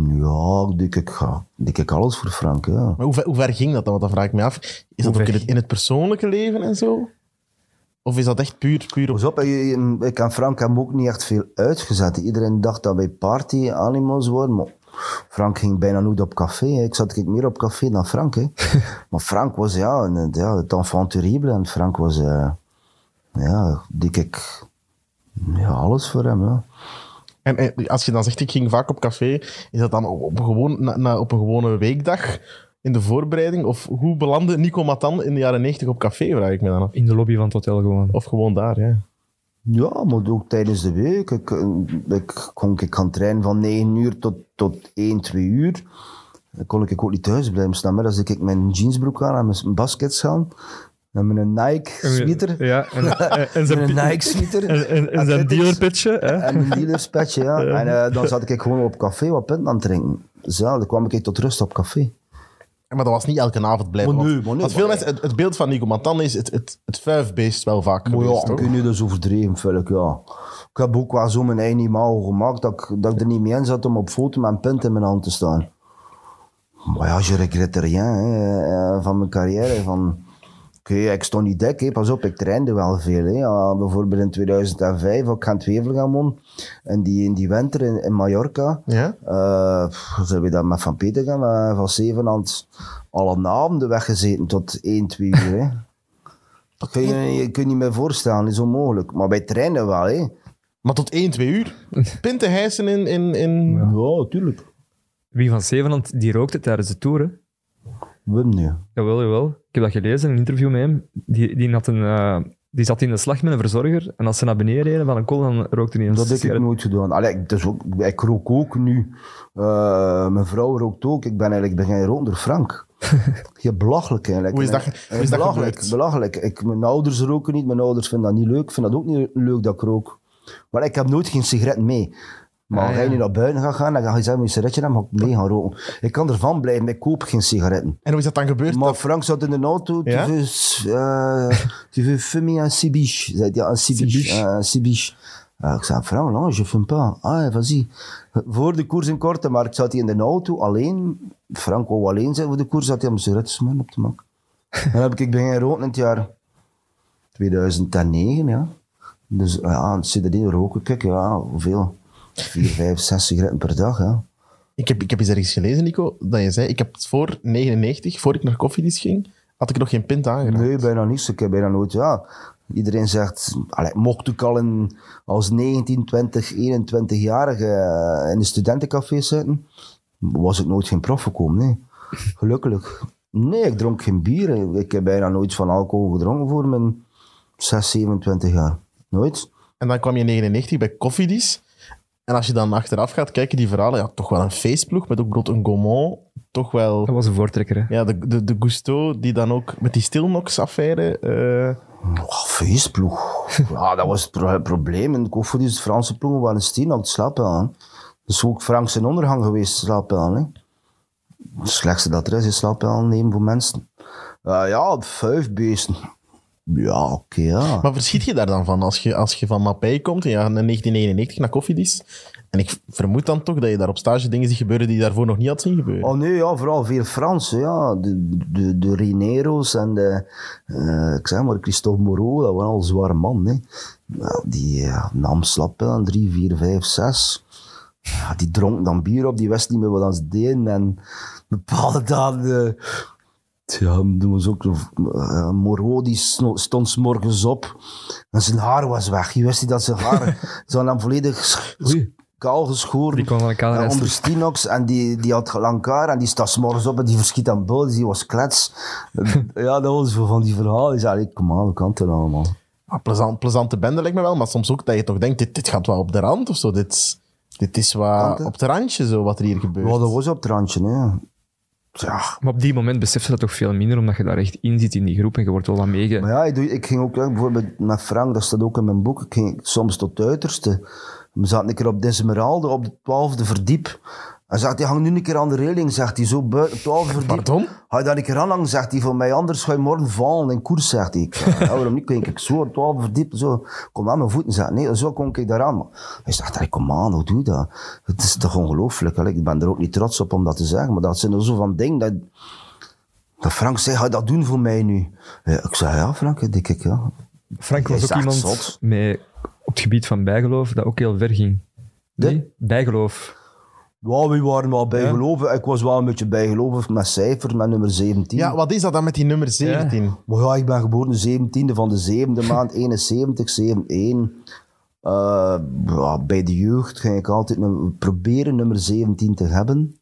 Ja, denk ik, denk ik alles voor Frank. Ja. Maar hoe ver, hoe ver ging dat dan? Want dat vraag ik me af. Is hoe dat ook in het, in het persoonlijke leven en zo? Of is dat echt puur... puur op... op ik en Frank hebben ook niet echt veel uitgezet. Iedereen dacht dat wij party-animals waren, maar Frank ging bijna nooit op café. Hè. Ik zat meer op café dan Frank. Hè. Maar Frank was ja, een, ja, het enfant terrible. En Frank was... Uh, ja, denk ik... Ja, alles voor hem, ja. En, en als je dan zegt, ik ging vaak op café, is dat dan op, op, gewoon, na, na, op een gewone weekdag in de voorbereiding? Of hoe belandde Nico Matan in de jaren negentig op café, vraag ik me dan af. In de lobby van het hotel gewoon. Of gewoon daar, ja. Ja, maar ook tijdens de week. Ik, ik, kon, ik gaan trainen van negen uur tot, tot één, twee uur. Dan kon ik ook niet thuis blijven, snap je? Dan zet ik mijn jeansbroek aan en mijn baskets aan. En met een Nike-sweater. Ja, en, en, en zijn een Nike-sweater. En, en, en, en zijn dealerspetje. En een dealerspetje, ja. En uh, dan zat ik gewoon op café wat pinten aan het drinken. Zelden kwam ik tot rust op café. Maar dat was niet elke avond blijven. Maar nu, maar nu, want veel mensen, het, het beeld van Nico Matan is het, het, het vuifbeest wel vaak maar geweest. Ja, dan kun je dus overdreven, vind ik, ja. Ik heb ook wel zo mijn eigen mouw gemaakt dat ik, dat ik er niet mee in zat om op foto met een pint in mijn hand te staan. Maar ja, je regrette rien hè, van mijn carrière, van... Oké, okay, ik stond niet dik, hé. Pas op, ik trainde wel veel. Hé. Ja, bijvoorbeeld in tweeduizend vijf, ook gaan Twevel gaan wonen. En die, in die winter in, in Mallorca, ja? uh, zijn we dan met Van Peter gaan, maar van Zevenhand alle avonden weggezeten tot één, twee uur. Hé. Dat kun je, je kunt je niet meer voorstellen, is onmogelijk. Maar wij trainen wel. Hé. Maar tot één, twee uur? Pinten hijsen in... in, in... Ja. Ja, tuurlijk. Wie van Zevenhand, die rookte tijdens de tour, hè? Wim nu. Jawel, jawel. Ik heb dat gelezen in een interview met hem. Die, die, had een, uh, die zat in de slag met een verzorger. En als ze naar beneden reden van een kool, dan rookte hij een sigaret. Dat heb ik nooit gedaan. Allee, dus ook, ik rook ook nu. Uh, mijn vrouw rookt ook. Ik ben eigenlijk beginnen roken door Frank. Je belachelijk eigenlijk. Hoe is dat, hoe is dat belachelijk, belachelijk. Ik, mijn ouders roken niet. Mijn ouders vinden dat niet leuk. Ik vind dat ook niet leuk dat ik rook. Maar ik heb nooit geen sigaret mee. Maar als ah, ja. je nu naar buiten gaat gaan, dan ga je zeggen, moet je een sigaretje hebben, ga ik mee gaan roken. Ik kan ervan blijven, ik koop geen sigaretten. En hoe is dat dan gebeurd? Maar Frank zat in de auto, ja? tu veux, uh, tu veux fumer un cibiche. Zei hij, een cibiche. Ik zei, Frank, non, je fume pas. Ah, vas-y. Voor de koers in korte, maar ik zat hier in de auto, alleen. Frank wou alleen zijn voor de koers, zat hij om sigaretten op te maken. Dan heb ik begonnen roken in het jaar tweeduizend negen, ja. Dus ja, sindsdien roken, kijk, ja, hoeveel... Vier, vijf, zes sigaretten per dag, ja. Ik heb, ik heb eens ergens gelezen, Nico, dat je zei... Ik heb het voor negenennegentig, voor ik naar koffiedienst ging, had ik nog geen pint aangeraakt. Nee, bijna niets. Ik heb bijna nooit, ja... Iedereen zegt... Allee, mocht ik al een, als negentien, twintig, eenentwintigjarige in een studentencafé zitten, was ik nooit geen prof gekomen, nee. Gelukkig. Nee, ik dronk geen bier. Ik heb bijna nooit van alcohol gedronken voor mijn zes, zevenentwintig jaar. Nooit. En dan kwam je in negenennegentig bij koffiedienst. En als je dan achteraf gaat kijken, die verhalen, ja, toch wel een feestploeg, met ook bijvoorbeeld een Gaumont, toch wel... Dat was een voortrekker, hè? Ja, de, de, de Gusto, die dan ook met die Stilnox-affaire... Uh... Oh, feestploeg. Ja, dat was het pro- probleem. In de kofferdienst, de Franse ploegen waren Stien aan het slapen aan. Dus ook Frank zijn ondergang geweest, slapen aan. Hè? Het slechtste dat er is, is slapen aan nemen voor mensen. Uh, ja, vuifbeesten. Ja, oké, okay, ja. Maar verschiet je daar dan van? Als je, als je van Mapei komt in negentien negenennegentig naar koffiedienst, en ik vermoed dan toch dat je daar op stage dingen ziet gebeuren die je daarvoor nog niet had zien gebeuren. Oh nee, ja, vooral veel Fransen, ja. De, de, de Rineros en de, uh, ik zeg maar, Christophe Moreau, dat was al een zware man, hè. Nou, die uh, nam slappen, drie, vier, vijf, zes. Ja, die dronk dan bier op, die wist niet meer wat ze deden. En bepaalde dan... Uh, Ja, doen we ook. Uh, Moreau die stond 's morgens op en zijn haar was weg. Je wist niet dat zijn haar. Ze hadden hem volledig kaal geschoren. Die kwam van elkaar. Onder Stinox en die, die had lang haar en die staat 's morgens op en die verschiet aan boven. Dus die was klets. Ja, dat was van die verhaal. Ik zei: kom aan, we kan het allemaal. Ja, plezant, plezante bende lijkt me wel, maar soms ook dat je toch denkt: dit, dit gaat wel op de rand of zo. Dit, dit is wat op het randje, zo, wat er hier gebeurt. Ja, dat was op het randje, ja. Ja. Maar op die moment besef je dat toch veel minder, omdat je daar echt in zit in die groep en je wordt wel wat meege... Maar ja, ik, doe, ik ging ook bijvoorbeeld met Frank, dat staat ook in mijn boek, ik ging soms tot het uiterste. We zaten een keer op de Esmeralda, op de twaalfde verdiep. Hij zegt, hij hangt nu een keer aan de reling, zegt hij, zo buiten op twaalfde verdiep. Pardon? Ga je daar een keer aan hangen, zegt hij, van mij anders ga je morgen vallen in koers, zegt hij. Ik zeg, ja, waarom niet? Ik zo op twaalfde verdiep, zo, kom aan mijn voeten, zegt nee, zo kom ik daar aan. Hij zegt, kom aan, hoe doe je dat? Het is toch ongelooflijk, hè? Ik ben er ook niet trots op om dat te zeggen, maar dat zijn er zo van dingen dat... Dat Frank zei, ga je dat doen voor mij nu? Ja, ik zei, ja Frank, denk ik, ja. Frank was ook iemand zot. Mee op het gebied van bijgeloof dat ook heel ver ging. Nee? De? Bijgeloof. Ja, we waren wel bijgelovig. Ja. Ik was wel een beetje bijgelovig met cijfers, met nummer zeventien. Ja, wat is dat dan met die nummer zeventien? Ja. Maar ja, ik ben geboren de zeventiende van de zevende maand, eenenzeventig, zeveneneenenzeventig. Uh, ja, bij de jeugd ging ik altijd proberen nummer zeventien te hebben.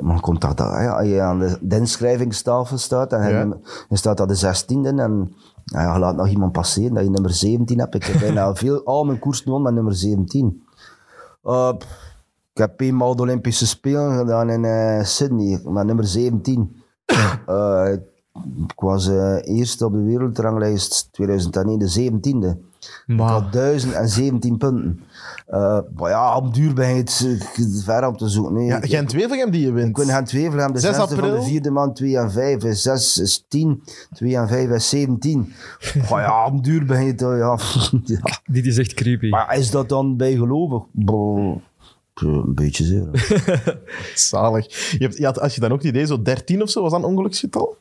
Maar komt dat, ja, als je aan de, de inschrijvingstafel staat, en ja. je staat dat de zestiende en ja, je laat nog iemand passeren dat je nummer zeventien hebt. Ik heb bijna veel, al mijn koers gewonnen met nummer zeventien. Uh, ik heb eenmaal de Olympische Spelen gedaan in uh, Sydney, met nummer zeventien. uh, ik was uh, eerste op de wereldranglijst tweeduizend één, de zeventiende. Wow. Ik had duizend zeventien punten. Uh, maar ja, op duur ben je het ver op te zoeken. Nee, ja, Gent-Wevelgem die je wint. Ik Gent-Wevelgem, de zesde van de vierde maand, twee en vijf. Is zes is tien, twee en vijf is zeventien. Maar ja, op duur ben je het... Ja. Ja. Dit is echt creepy. Maar is dat dan bijgelovig? Bro. Een beetje zeer. Zalig. Je, hebt, je had, als je dan ook het idee, zo dertien of zo, was dat een ongeluksgetal?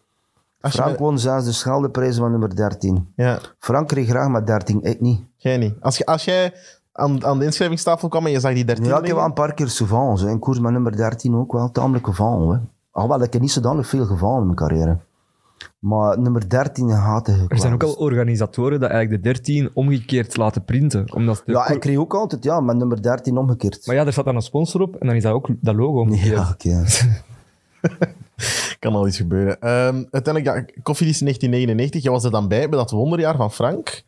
Frank won bij... zelfs de Scheldeprijs van nummer dertien. Ja. Frank kreeg graag maar dertien, ik niet. Jij niet. Als, je, als jij aan, aan de inschrijvingstafel kwam en je zag die dertien... Ja, ik heb wel een paar keer gevallen. In koers met nummer dertien ook wel tamelijk gevallen. Alhoewel, ik heb niet zodanig veel gevallen in mijn carrière. Maar nummer dertien gaat er. Er zijn ook al organisatoren dat eigenlijk de dertien omgekeerd laten printen. Omdat de... Ja, ik kreeg ook altijd, ja, met nummer dertien omgekeerd. Maar ja, er staat dan een sponsor op en dan is dat ook dat logo omgekeerd. Ja, oké. Okay. Kan al iets gebeuren. Um, uiteindelijk, ja, Koffiedienst negentien negenennegentig. Je was er dan bij, bij dat wonderjaar van Frank.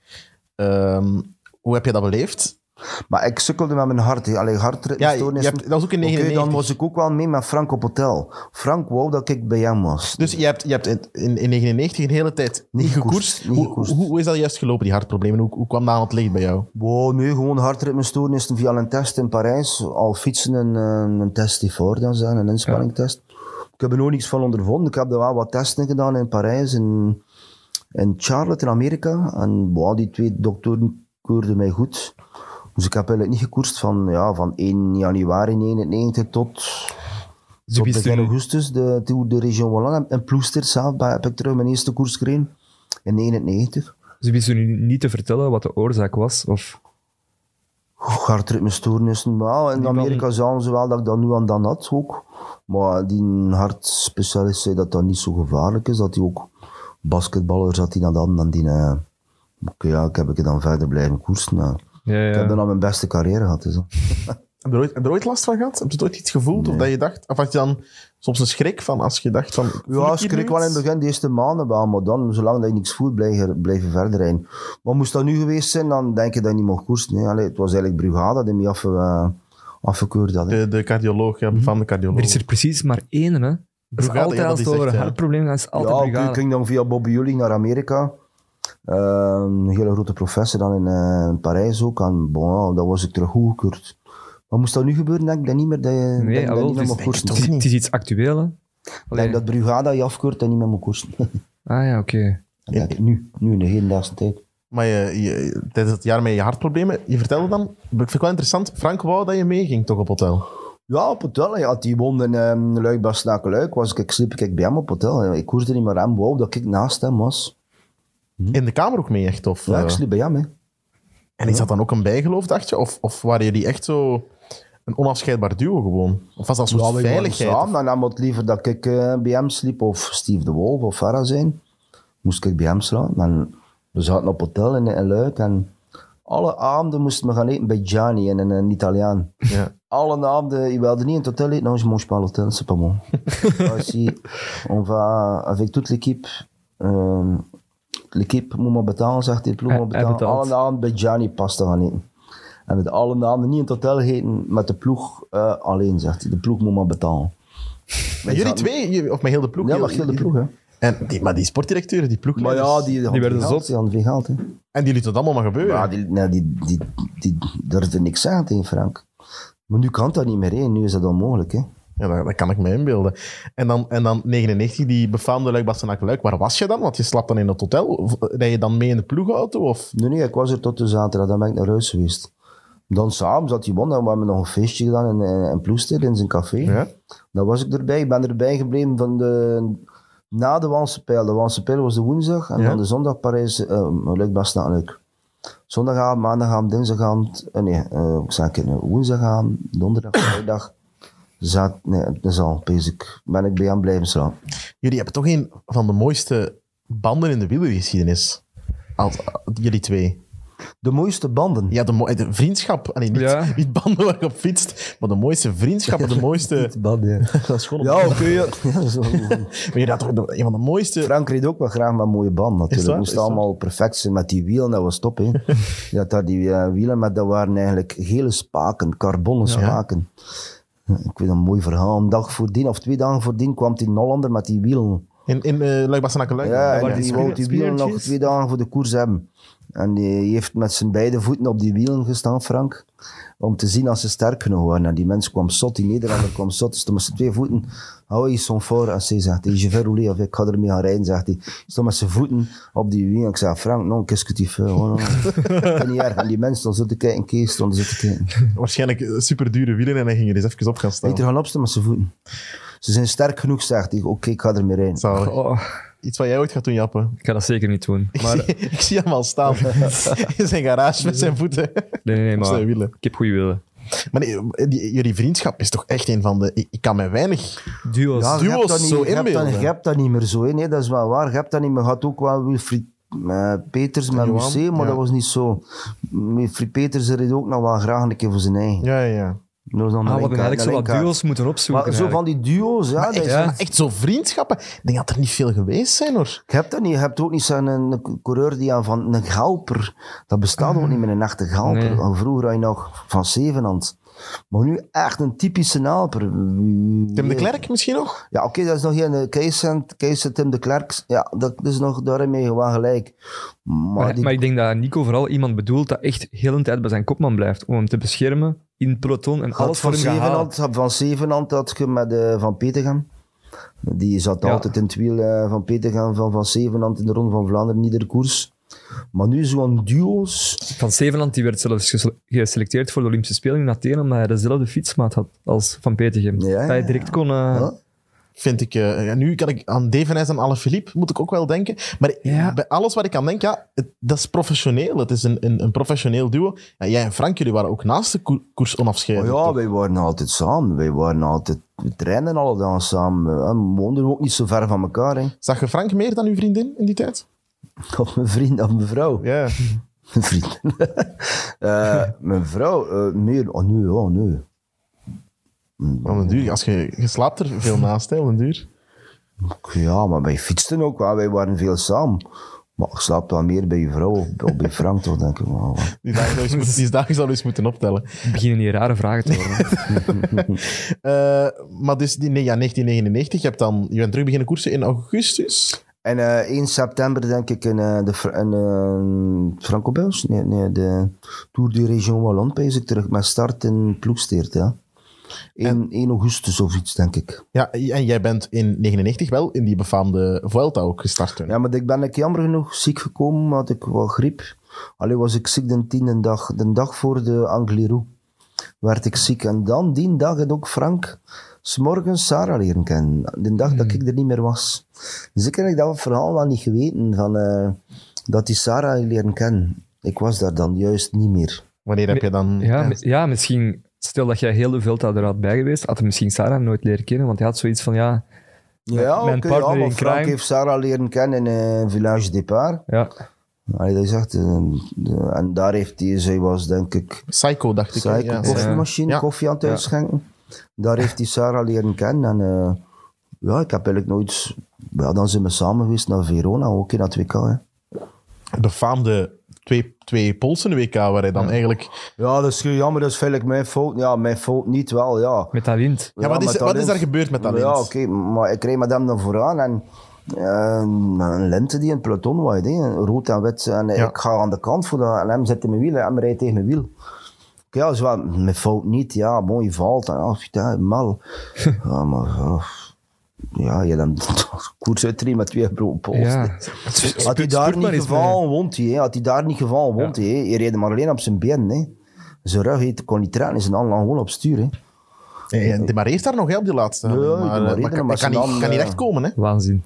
Um, hoe heb je dat beleefd? Maar ik sukkelde met mijn hart. Allee, hartritmestoornis. Ja, dat was ook in negentien negenennegentig. Okay, dan was ik ook wel mee met Frank op hotel. Frank wou dat ik bij hem was. Dus je hebt, je hebt in negentien negenennegentig een hele tijd niet gekoerst. Hoe, hoe, hoe is dat juist gelopen, die hartproblemen? Hoe, hoe kwam dat aan het licht bij jou? Wow, nee, gewoon hartritmestoornissen via een test in Parijs. Al fietsen en een, een test die voor dan zijn, een inspanningtest. Ja. Ik heb er nog niks van ondervonden. Ik heb daar wel wat testen gedaan in Parijs, in, in Charlotte, in Amerika. En wow, die twee doktoren keurden mij goed. Dus ik heb eigenlijk niet gekoerst van, ja, van één januari negentien negenennegentig tot, tot begin augustus. De Tour de Région Wallonne. En Ploester zelf heb ik terug mijn eerste koers gereden in negentien negenennegentig. Ze wisten nu niet te vertellen wat de oorzaak was? Of... Hartritmestoornissen, maar in Amerika zagen ze wel dat ik dat nu aan dan had ook. Maar die hartspecialist zei dat dat niet zo gevaarlijk is, dat hij ook basketballer zat die dan dan die... Uh, Oké, okay, ja, ik heb ik dan verder blijven koersen. Uh. Ja, ja. Ik heb dan al mijn beste carrière gehad. Dus. Heb, je ooit, heb je er ooit last van gehad? Heb je er ooit iets gevoeld? Nee. Of dat je dacht, of had je dan soms een schrik van als je dacht van... Ja, schrik wel in het begin, de eerste maanden wel, maar dan, zolang dat je niks voelt, blijven, blijven verder rijden. Maar moest dat nu geweest zijn, dan denk je dat je niet mocht koersen. Nee, allee, het was eigenlijk Brugada die mij afge, uh, afgekeurd had. De, de cardioloog, ja, mm-hmm. Van de cardioloog. Er is er precies maar één, hè? Brugada, is altijd ja, dat als over een hartprobleem gaat, is altijd ja, Brugada. Ja, ik ging dan via Bobby Julling naar Amerika. Uh, een hele grote professor dan in, uh, in Parijs ook. En bon, dat was ik terug goedgekeurd. Wat moest dat nu gebeuren? Denk ik dat niet meer dat je... Nee, dat niet meer koersen. Het, is, het is iets actueel, hè? Allee. Denk dat Brugada je afkeurt en niet meer moet koersen. Ah ja, oké. Okay. Ja, nu, nu in de hedendaagse tijd. Maar je, je, tijdens het jaar met je hartproblemen, je vertelde dan, ik vind het wel interessant, Frank wou dat je meeging toch op hotel? Ja, op hotel. Hij had die won in um, Luik-Bastenaken-Luik. Was ik, ik sliep ik bij hem op hotel. Ik hoorde niet meer hem, wou dat ik naast hem was. Hm. In de kamer ook mee, echt? Of, ja, ik sliep bij hem, hè. En is dat dan ook een bijgeloof, dacht je? Of, of waren jullie echt zo... Een onafscheidbaar duo gewoon. Of was dat zo'n ja, veiligheid? Samen, dan nam het liever dat ik uh, bij hem sliep of Steve de Wolf of Farah zijn. Moest ik bij hem slaan. En we zaten op hotel in, in Luik en alle avonden moesten we gaan eten bij Gianni in een Italiaan. Ja. Alle avonden, je wilde niet in het hotel eten, nou je moest pas in het hotel, c'est pas bon. Ici, on va avec toute l'équipe. Uh, l'équipe moet maar betalen, zegt hij. Hij betaalt. Alle avonden bij Gianni pasta gaan eten. En met alle namen niet in het hotel heten, met de ploeg uh, alleen, zegt hij. De ploeg moet maar betalen. Met jullie twee? Of met heel de ploeg? Ja, met heel de ploeg, hè. En die, maar die sportdirecteur, die ploegleiders... Maar ja, die, die, die werden zot. Die hadden veel geld, hè. En die liet dat allemaal maar gebeuren. Ja, die, nee, die, die, die durfde niks aan tegen Frank. Maar nu kan dat niet meer, hè. Nu is dat onmogelijk, hè. Ja, dat, dat kan ik me inbeelden. En dan, en dan negenennegentig, die befaamde Luik-Bastenaken-Luik. Waar was je dan? Want je slaapt dan in het hotel. Of, rijd je dan mee in de ploegauto? Of? Nee, nee, ik was er tot de zaterdag. Dan ben ik naar huis geweest. Dan s'avonds had hij won. Dan hebben we nog een feestje gedaan in, in, in Ploester, in zijn café. Ja. Dan was ik erbij. Ik ben erbij gebleven van de... Na de Waalse Pijl. De Waalse Pijl was de woensdag en ja. dan de zondag Parijs, uh, Luik-Bastenaken-Luik. Zondagavond, maandagavond, dinsdagavond, uh, nee, uh, ik zeg uh, woensdagavond, donderdag, vrijdag, zat, nee, het is al, basic, ben ik bij aan blijven slaan. Jullie hebben toch een van de mooiste banden in de wielergeschiedenis, als uh, jullie twee. De mooiste banden? Ja, de, mo- de vriendschap. Allee, niet, ja. niet banden waar je op fietst, maar de mooiste vriendschap, de mooiste... banden, ja. Dat is gewoon... Op... Ja, oké. Ja. Ja, zo... maar je had toch de, een van de mooiste... Frank reed ook wel graag met mooie banden, natuurlijk. Het moest allemaal perfect zijn met die wielen, dat was top, hè. Je had daar die uh, wielen, maar dat waren eigenlijk gele spaken, carbonnen spaken. Ja. Ik weet een mooi verhaal. Een dag voordien, of twee dagen voordien, kwam die Nollander met die wielen. In, in uh, Luik-Bastenaken-Luik? Ja, en die wou die wielen nog twee dagen voor de koers hebben. En die heeft met zijn beide voeten op die wielen gestaan, Frank, om te zien als ze sterk genoeg waren. En die mens kwam zot, die Nederlander kwam zot, stond met zijn twee voeten. Hoi, son fort, als hij zegt, je vais rouler, of ik ga ermee gaan rijden, zegt hij. Stond met zijn voeten op die wielen. Ik zei, Frank, non, qu'est-ce que tu fais? Oh, no. Niet erg. En die mens stond zo te kijken, Kees stond zo te kijken. Waarschijnlijk superdure wielen en hij ging er eens even op gaan staan. Hij ging er gaan opstaan met zijn voeten. Ze zijn sterk genoeg, zegt hij. Oké, okay, ik ga ermee rijden. Iets wat jij ooit gaat doen, Jappen? Ik ga dat zeker niet doen. Maar... Ik, zie, ik zie hem al staan. In zijn garage met zijn voeten. Nee, nee, nee maar ik heb goede wielen. Maar nee, jullie vriendschap is toch echt een van de... Ik, ik kan mij weinig duo's, ja, duo's dat niet, zo inbeelden. Je hebt dat niet meer zo in, hè. Dat is wel waar. Je hebt dat niet meer. Je had ook wel Wilfried uh, Peters met Lucé, maar ja. dat was niet zo. Wilfried Peters reed ook nog wel graag een keer voor zijn eigen. Ja, ja. Nou, ah, we hebben eigenlijk zo wat duo's moeten opzoeken. Maar zo eigenlijk. Van die duo's, ja. Maar echt, ja. Maar echt zo vriendschappen. Ik denk dat er niet veel geweest zijn, hoor. Je hebt dat niet. Je hebt ook niet zo'n een coureur die aan van een galper. Dat bestaat uh, ook niet meer, een echte galper. Nee. Vroeger had je nog van Zevenhand. Maar nu echt een typische naalper. Tim de Klerk misschien nog? Ja, oké, okay, dat is nog geen Keesent, Keesent, Tim de Klerk. Ja, dat is nog daarmee gewoon gelijk. Maar, maar, die... maar ik denk dat Nico vooral iemand bedoelt dat echt heel de tijd bij zijn kopman blijft. Om hem te beschermen in het peloton en had alles voor hem gehaald. Van Zevenhand had je met uh, Van Peteghem. Die zat ja. altijd in het wiel uh, van Peteghem, van Van Zevenhand in de Ronde van Vlaanderen, iedere koers. Maar nu zo'n duo's... Van Zevenhand die werd zelfs geselecteerd voor de Olympische Spelen in Athene, omdat hij dezelfde fietsmaat had als Van Peteghem. Ja, dat hij direct kon... Uh... Ja. Vind ik... Uh, nu kan ik aan Devenijs en Alaphilippe, moet ik ook wel denken. Maar ja. bij alles wat ik aan denk, ja, het, dat is professioneel. Het is een, een, een professioneel duo. Ja, jij en Frank, jullie waren ook naast de ko- koers onafscheidelijk. Oh ja, toch? Wij waren altijd samen. Wij waren altijd... We trainen alle dagen samen. We woonden ook niet zo ver van elkaar. Hè. Zag je Frank meer dan uw vriendin in die tijd? Of mijn vriend of mijn vrouw? Ja. Mijn vriend. uh, mijn vrouw, uh, meer. Oh nee, oh nee. Op een duur, als je, je slaapt er veel naast, hè, op een duur. Ja, maar wij fietsten ook wel, wij waren veel samen. Maar ik slaap wel meer bij je vrouw of, of bij Frank, toch, denk ik. Wow. Die dagen zou je eens moeten optellen. Het beginnen hier rare vragen te worden. uh, maar dus, nee, ja, negentien negenennegentig, je, hebt dan, je bent terug beginnen koersen in augustus. En uh, één september, denk ik, in, uh, de, in uh, Franco-Belge, nee, nee, de Tour du Région Wallonne, pees ik terug, maar start in Ploegsteert, ja. één augustus of iets, denk ik. Ja, en jij bent in negentien negenennegentig wel in die befaamde Vuelta ook gestart. Hè? Ja, maar ik ben ik jammer genoeg ziek gekomen, had ik wel griep. Alleen was ik ziek de tiende dag, de dag voor de Angliru werd ik ziek. En dan, die dag, had ook Frank... 's morgens Sarah leren kennen. De dag dat ik er niet meer was. Dus ik heb dat verhaal wel niet geweten, van, uh, dat die Sarah leren kennen. Ik was daar dan juist niet meer. Wanneer heb je dan... Ja, ja, ja misschien... Stel dat jij heel de Vuelta er had bij geweest, had je misschien Sarah nooit leren kennen, want hij had zoiets van, ja... Ja, mijn okay, partner ja, in Frank crime. Heeft Sarah leren kennen in uh, Village Départ. Ja. Allee, dat is echt, uh, de, en daar heeft hij... Zij was, denk ik... Psycho, dacht ik. Psycho, ja. Koffiemachine, ja. Koffie aan het uitschenken. Ja. Daar heeft hij Sarah leren kennen. En uh, ja, ik heb eigenlijk nooit... Ja, dan zijn we samen geweest naar Verona, ook in dat W K. Hè. De faamde twee, twee Poolse W K, waar hij dan ja. eigenlijk... Ja, dat is jammer, dat is feitelijk mijn fout. Ja, mijn fout niet wel, ja. Met talent. Ja, ja wat, is, wat is er gebeurd met talent? Ja, oké, okay, maar ik reed met hem dan vooraan en Uh, een lente die in het peloton waait, he. Rood en wit. En ja. Ik ga aan de kant voor de, en hem zit in mijn wiel, en rijdt tegen mijn wiel. Ja, dat is wel mijn fout niet. Ja, mooi valt. En als je mal. Ja, maar... Oh. Ja, je hebt een koers uitgereden met twee broken pols. Ja. Had hij daar niet gevallen, wond hij. Had hij daar niet gevallen, wond hij. Hij reed maar alleen op zijn benen. Zijn rug kon niet trainen, zijn hand lang gewoon op stuur. He. Hey, de maar heeft daar nog hè, op die laatste. Nee, maar, maar, maar, maar kan, kan, kan niet echt komen. Hè? Waanzin.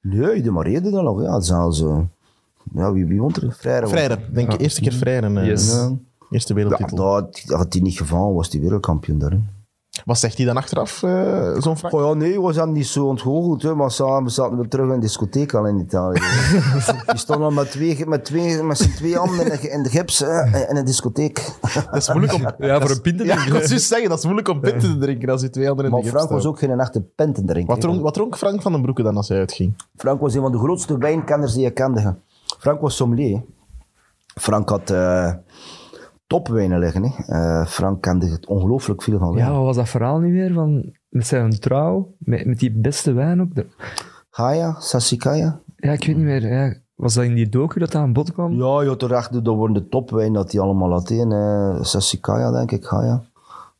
Nee, de maar reed daar nog. Ja, zelfs, uh, ja, wie, wie won er? Freire. Freire, denk ik. Ja. Eerste keer Freire. Uh, yes. Ja. Eerste wereldtitel. Ja, dat, had hij niet gevallen, was hij wereldkampioen daar. He. Wat zegt hij dan achteraf, uh, zo'n vraag? Oh ja, nee, was hem niet zo ontgoocheld. Maar samen zaten we terug in de discotheek al in Italië. Die stond al met, twee, met, twee, met z'n twee handen in de gips uh, in een discotheek. Dat is moeilijk om... Ja, voor een pint te drinken. Ja, ik wil juist zeggen, dat is moeilijk om pint te drinken als je twee handen in de gips. Maar Frank was ook geen echte pint te drinken. Wat dronk, wat dronk Frank van den Broeke dan als hij uitging? Frank was een van de grootste wijnkenners die je kende. Frank was sommelier. Frank had... Uh, topwijnen liggen. Uh, Frank kende het ongelooflijk veel van wijn. Ja, wat was dat verhaal nu weer? Van, met zijn trouw, met, met die beste wijn ook. De... Gaia, Sassicaia. Ja, ik weet niet meer. Ja. Was dat in die docu dat aan bod kwam? Ja, je had er echt, dat waren de topwijn dat hij allemaal had. Uh, Sassicaia, denk ik, Gaia.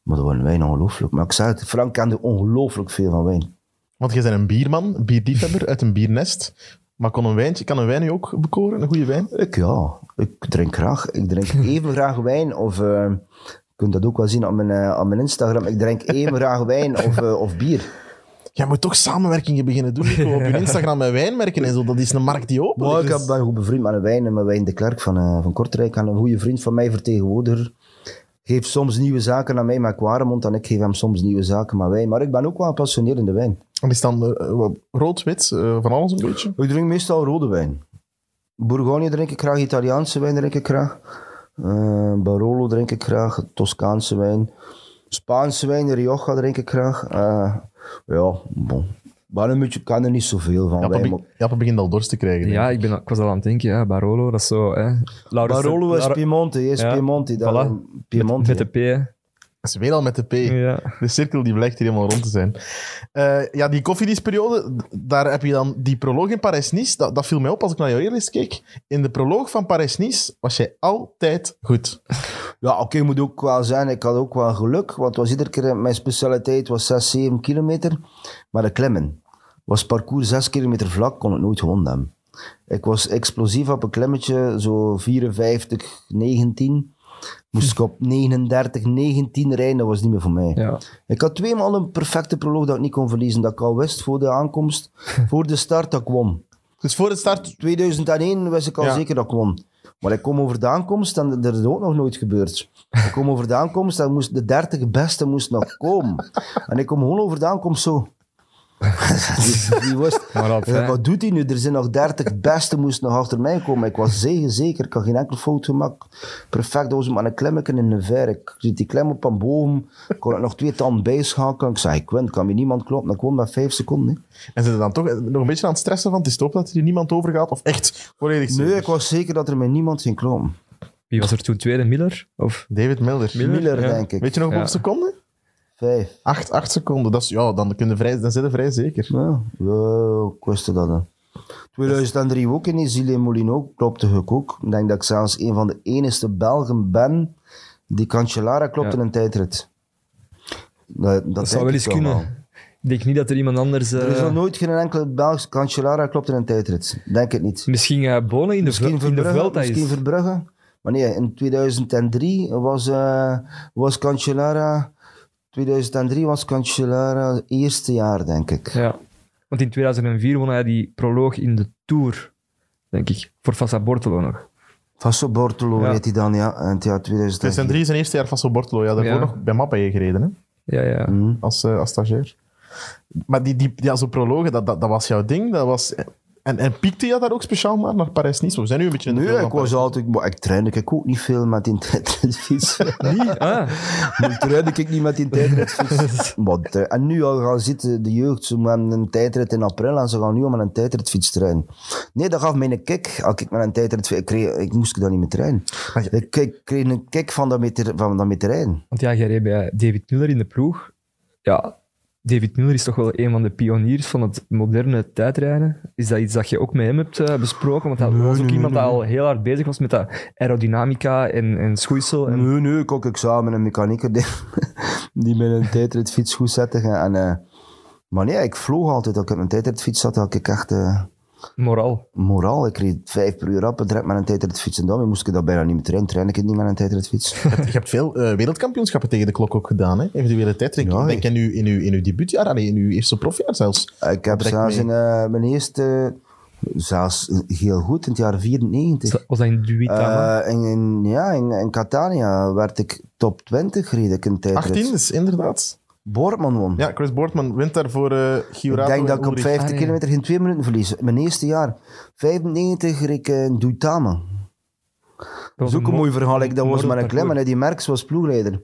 Maar dat waren wijn ongelooflijk. Maar ik zei het, Frank kende ongelooflijk veel van wijn. Want jij bent een bierman, een bierdiefhebber uit een biernest. Maar kon een wijntje, kan een wijn nu ook bekoren, een goede wijn? Ik ja, ik drink graag. Ik drink even graag wijn. Of, uh, je kunt dat ook wel zien op mijn, uh, op mijn Instagram. Ik drink even graag wijn of, uh, of bier. Jij moet toch samenwerkingen beginnen doen. Ik wil op je Instagram met wijnmerken en zo. Dat is een markt die open is. Ik ben goed bevriend met een wijn, met Wijn de Klerk van, uh, van Kortrijk. En een goede vriend van mij, vertegenwoordiger. Geeft soms nieuwe zaken aan mij met Kwaremond en ik geef hem soms nieuwe zaken met wijn. Maar ik ben ook wel gepassioneerd in de wijn. En is dan uh, rood, wit, uh, van alles een beetje? Ik drink meestal rode wijn. Bourgogne drink ik graag, Italiaanse wijn drink ik graag. Uh, Barolo drink ik graag, Toscaanse wijn. Spaanse wijn, Rioja drink ik graag. Uh, ja, bon. Maar een beetje, ik kan er niet zoveel van. Jappa, bij, maar... Jappa begint al dorst te krijgen. Ja, ik, ben, ik was al aan het denken. Ja, Barolo, dat is zo... Hè. Barolo is Piemonte. Is ja. Piemonte, voilà. Piemonte met, met de P. Dat is weer al met de P. Ja. De cirkel die blijkt hier helemaal rond te zijn. Uh, ja, die koffiedienstperiode, daar heb je dan die proloog in Parijs-Nice. Dat, dat viel mij op als ik naar jouw eerlijst keek. In de proloog van Parijs-Nice was jij altijd goed. Ja, oké, okay, moet ook wel zijn. Ik had ook wel geluk, want het was iedere keer mijn specialiteit was zes, zeven kilometer. Maar de klimmen. Was parcours zes kilometer vlak, kon het nooit gewonnen hebben. Ik was explosief op een klimmetje, zo vierenvijftig, negentien. Moest ik op negenendertig, negentien rijden, dat was niet meer voor mij. Ja. Ik had tweemaal een perfecte proloog dat ik niet kon verliezen. Dat ik al wist voor de aankomst, voor de start dat ik won. Dus voor de start? tweeduizend één wist ik al ja. zeker dat ik won. Maar ik kom over de aankomst en dat is ook nog nooit gebeurd. Ik kom over de aankomst en moest de dertig beste moest nog komen. En ik kom gewoon over de aankomst zo. die, die wist, dat, ja, wat doet hij nu? Er zijn nog dertig beste moesten nog achter mij komen. Ik was zeker, zeker. Ik had geen enkel fout gemaakt. Perfect, dat was maar een klemmeken in de ver. Ik zit die klem op een boom. Ik kon er nog twee tanden bijschakelen. Ik zei, ik win, kan me niemand kloppen. Ik won met vijf seconden. Hè. En zijn ze dan toch nog een beetje aan het stressen van, het is toch dat er niemand overgaat? Of echt volledig zeker? Nee, ik was zeker dat er met niemand ging kloppen. Wie was er toen tweede? Miller? Of? David Miller. Miller, Miller ja. denk ik. Weet je nog hoeveel ja. seconden? Vijf. Acht, acht seconden, dat is, ja, dan, kun je vrij, dan zit je vrij zeker. Ja, ja ik wist dat. Hè. tweeduizend drie ook in Isile Molino, klopte ik ook. Ik denk dat ik zelfs een van de enigste Belgen ben die Cancellara klopt in ja. een tijdrit. Dat, dat, dat zou wel eens kunnen. Al. Ik denk niet dat er iemand anders... Uh... Er is nog nooit geen enkele Belgische Cancellara klopt in een tijdrit. Denk het niet. Misschien uh, Bonen in de veld. Misschien Verbrugge. Maar nee, in tweeduizend drie was, uh, was Cancellara... tweeduizend drie was Cancellara eerste jaar, denk ik. Ja, want in tweeduizend vier won hij die proloog in de Tour, denk ik. Voor Fasso Bortolo nog. Fasso Bortolo ja. heet hij dan, ja. En het jaar tweeduizend drie is zijn eerste jaar Fasso Bortolo. Ja, daarvoor ja. nog bij Mappa gereden, hè? Ja, ja. Mm. Als, uh, als stagiair. Maar die, die, ja, zo'n prologen, dat, dat, dat was jouw ding, dat was... En, en piekte je daar ook speciaal naar, naar Parijs-Nice? We zijn nu een beetje... Nee, ik was altijd... Maar ik trainde ik ook niet veel met die tijdritfiets. Niet? Ah. Nu trainde ik niet met die tijdritfiets. En nu al gaan zitten de jeugd, ze hebben een tijdrit in april en ze gaan nu al met een tijdritfiets trainen. Nee, dat gaf mij een kick. Als ik met een tijdritfiets... Ik, kreeg, ik moest ik dan niet meer trainen. Je... Ik, ik kreeg een kick van dat mee te, van dat mee te rijden. Want ja, jij reed bij David Miller in de ploeg. Ja... David Miller is toch wel een van de pioniers van het moderne tijdrijden. Is dat iets dat je ook met hem hebt besproken? Want dat nee, was ook nee, iemand nee. die al heel hard bezig was met dat aerodynamica en, en schoeisel. En... Nee, nee, ik ook examen met een mechanieker die, die met een tijdritfiets goed zette. En, uh, maar nee, ik vloog altijd. Als ik op een tijdritfiets zat, had ik echt... Uh, moraal. Moraal. Ik reed vijf per uur rap en direct met een tijdritfiets. En dan moest ik dat bijna niet meer trainen. Train ik het niet met een tijdritfiets. Je hebt veel uh, wereldkampioenschappen tegen de klok ook gedaan, hè? Eventuele tijdrit. Ja, ik denk in uw, in uw, in uw debuutjaar, allee, in uw eerste profjaar zelfs. Ik heb zelfs in uh, mijn eerste... Zelfs heel goed, in het jaar vierennegentig. Was dat in Duitama? Uh, in, in, ja, in, in Catania werd ik top twintig, reed ik een tijdrit. achttien is inderdaad... Boortman won. Ja, Chris Boortman wint daarvoor uh, Giorato. Ik denk dat ik op vijftig ah, ja. kilometer geen twee minuten verlies. Mijn eerste jaar, vijfennegentig, reed ik in Duitama. Dat is ook een mooi verhaal. Ik, dat was maar een klim en die Merckx was ploegleider.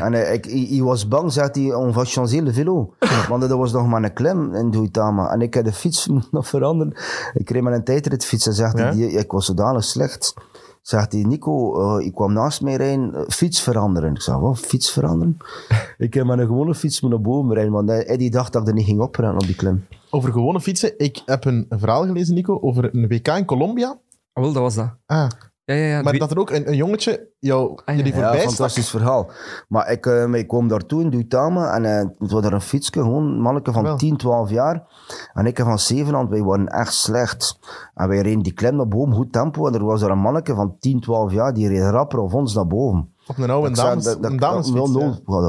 En uh, ik, ik, ik was bang, zegt hij, on va changer le vélo. Want uh, dat was nog maar een klim in Duitama. En ik heb de fiets nog veranderen. Ik kreeg maar een tijdritfiets en zegt hij, ja? Ik was zodanig slecht. Zegt hij, Nico, uh, ik kwam naast mij rijden, uh, fiets veranderen. Ik zei, wat, fiets veranderen? Ik heb met een gewone fiets naar boven rijden, want Eddie dacht dat ik er niet ging oprijden op die klim. Over gewone fietsen, ik heb een verhaal gelezen, Nico, over een W K in Colombia. Ah, wel, dat was dat. Ah. Ja, ja, ja. Maar dat er ook een, een jongetje jou ah, ja. jullie voorbij stak. Ja, fantastisch verhaal. Maar ik, uh, ik kwam daartoe in Duitama en uh, het was er een fietsje, gewoon een manneke van ah, tien, twaalf jaar. En ik van Zevenland, wij waren echt slecht. En wij reden die klim naar boven, goed tempo. En er was er een manneke van tien, twaalf jaar, die reed rapper of ons naar boven. Op een oude damesfiets. Dat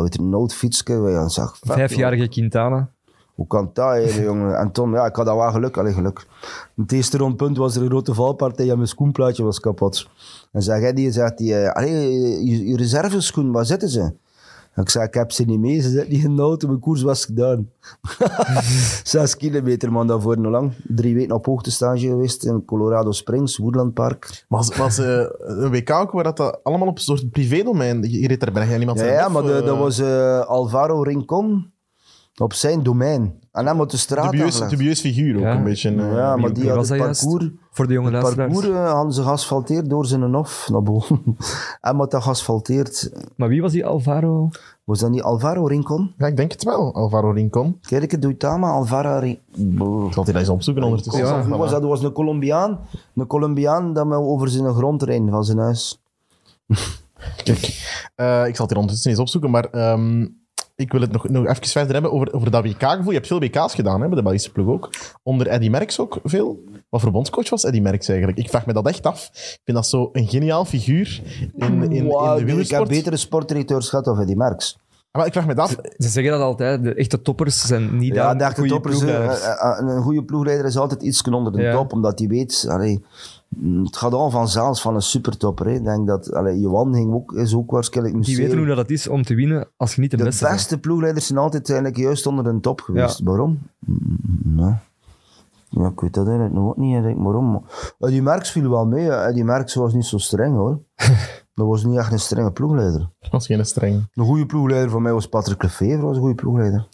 weet je, een oud fietsje. Vijfjarige Quintana. Hoe kan dat, he, jongen? En Tom, ja, ik had dat wel geluk. Allee, geluk. In het eerste rondpunt was er een grote valpartij en mijn schoenplaatje was kapot. En zei hij, die, zegt hij, allee, je, je reserveschoen, waar zitten ze? En ik zei, ik heb ze niet mee, ze zitten niet in de auto, mijn koers was gedaan. Zes kilometer, man, daarvoor nog lang. Drie weken op hoogtestage geweest in Colorado Springs, Woodland Park. Maar was, was uh, een W K ook waar dat allemaal op een soort privédomein? Je reed daar bijna niemand aan. Ja, ja, maar de, dat was uh, Alvaro Rincon. Op zijn domein. En dan moet de straat afleggen. Dubieus figuur ook, ja. Een beetje. Uh, ja, maar die had het parcours... Voor de jonge luisteraars. Het parcours uh, hadden ze geasfalteerd door zijn hof naar boven. En wat dat geasfalteerd... Maar wie was die Alvaro? Was dat niet Alvaro Rincon? Ja, ik denk het wel. Alvaro Rincon. Kijk, ik doe Tama, Alvaro Rincon. Ik zal hij eens opzoeken ondertussen. Ja, ja. Was dat was een Colombiaan. Een Colombiaan dat me over zijn grond reed van zijn huis. Kijk, uh, ik zal het hier ondertussen eens opzoeken, maar... Um, Ik wil het nog, nog even verder hebben over, over dat W K-gevoel. Je hebt veel W K's gedaan, hè, bij de Belgische ploeg ook. Onder Eddy Merckx ook veel. Wat voor bondscoach was Eddy Merckx eigenlijk? Ik vraag me dat echt af. Ik vind dat zo een geniaal figuur in, in, in wow, de wielersport. Ik heb betere sportdirecteurs gehad dan Eddy Merckx. Maar ik vraag me dat af. Ze, ze zeggen dat altijd, de echte toppers zijn niet ja, de goede toppers. Een, een goede ploegleider is altijd iets onder de ja. top, omdat hij weet... Allee, het gaat al vanzelfs van een supertopper. Ik denk dat allee, Johan ging ook, is ook waarschijnlijk museum. Die weten hoe dat is om te winnen als je niet de, de beste bent. De beste ploegleiders zijn altijd eigenlijk juist onder de top geweest. Ja. Waarom? Nee. Ja, ik weet dat eigenlijk nog niet. Eigenlijk. Waarom? Eddy Merckx viel wel mee. Eddy Merckx was niet zo streng hoor. Dat was niet echt een strenge ploegleider. Dat was geen streng. Een goede ploegleider van mij was Patrick Lefevre. Dat was een goede ploegleider.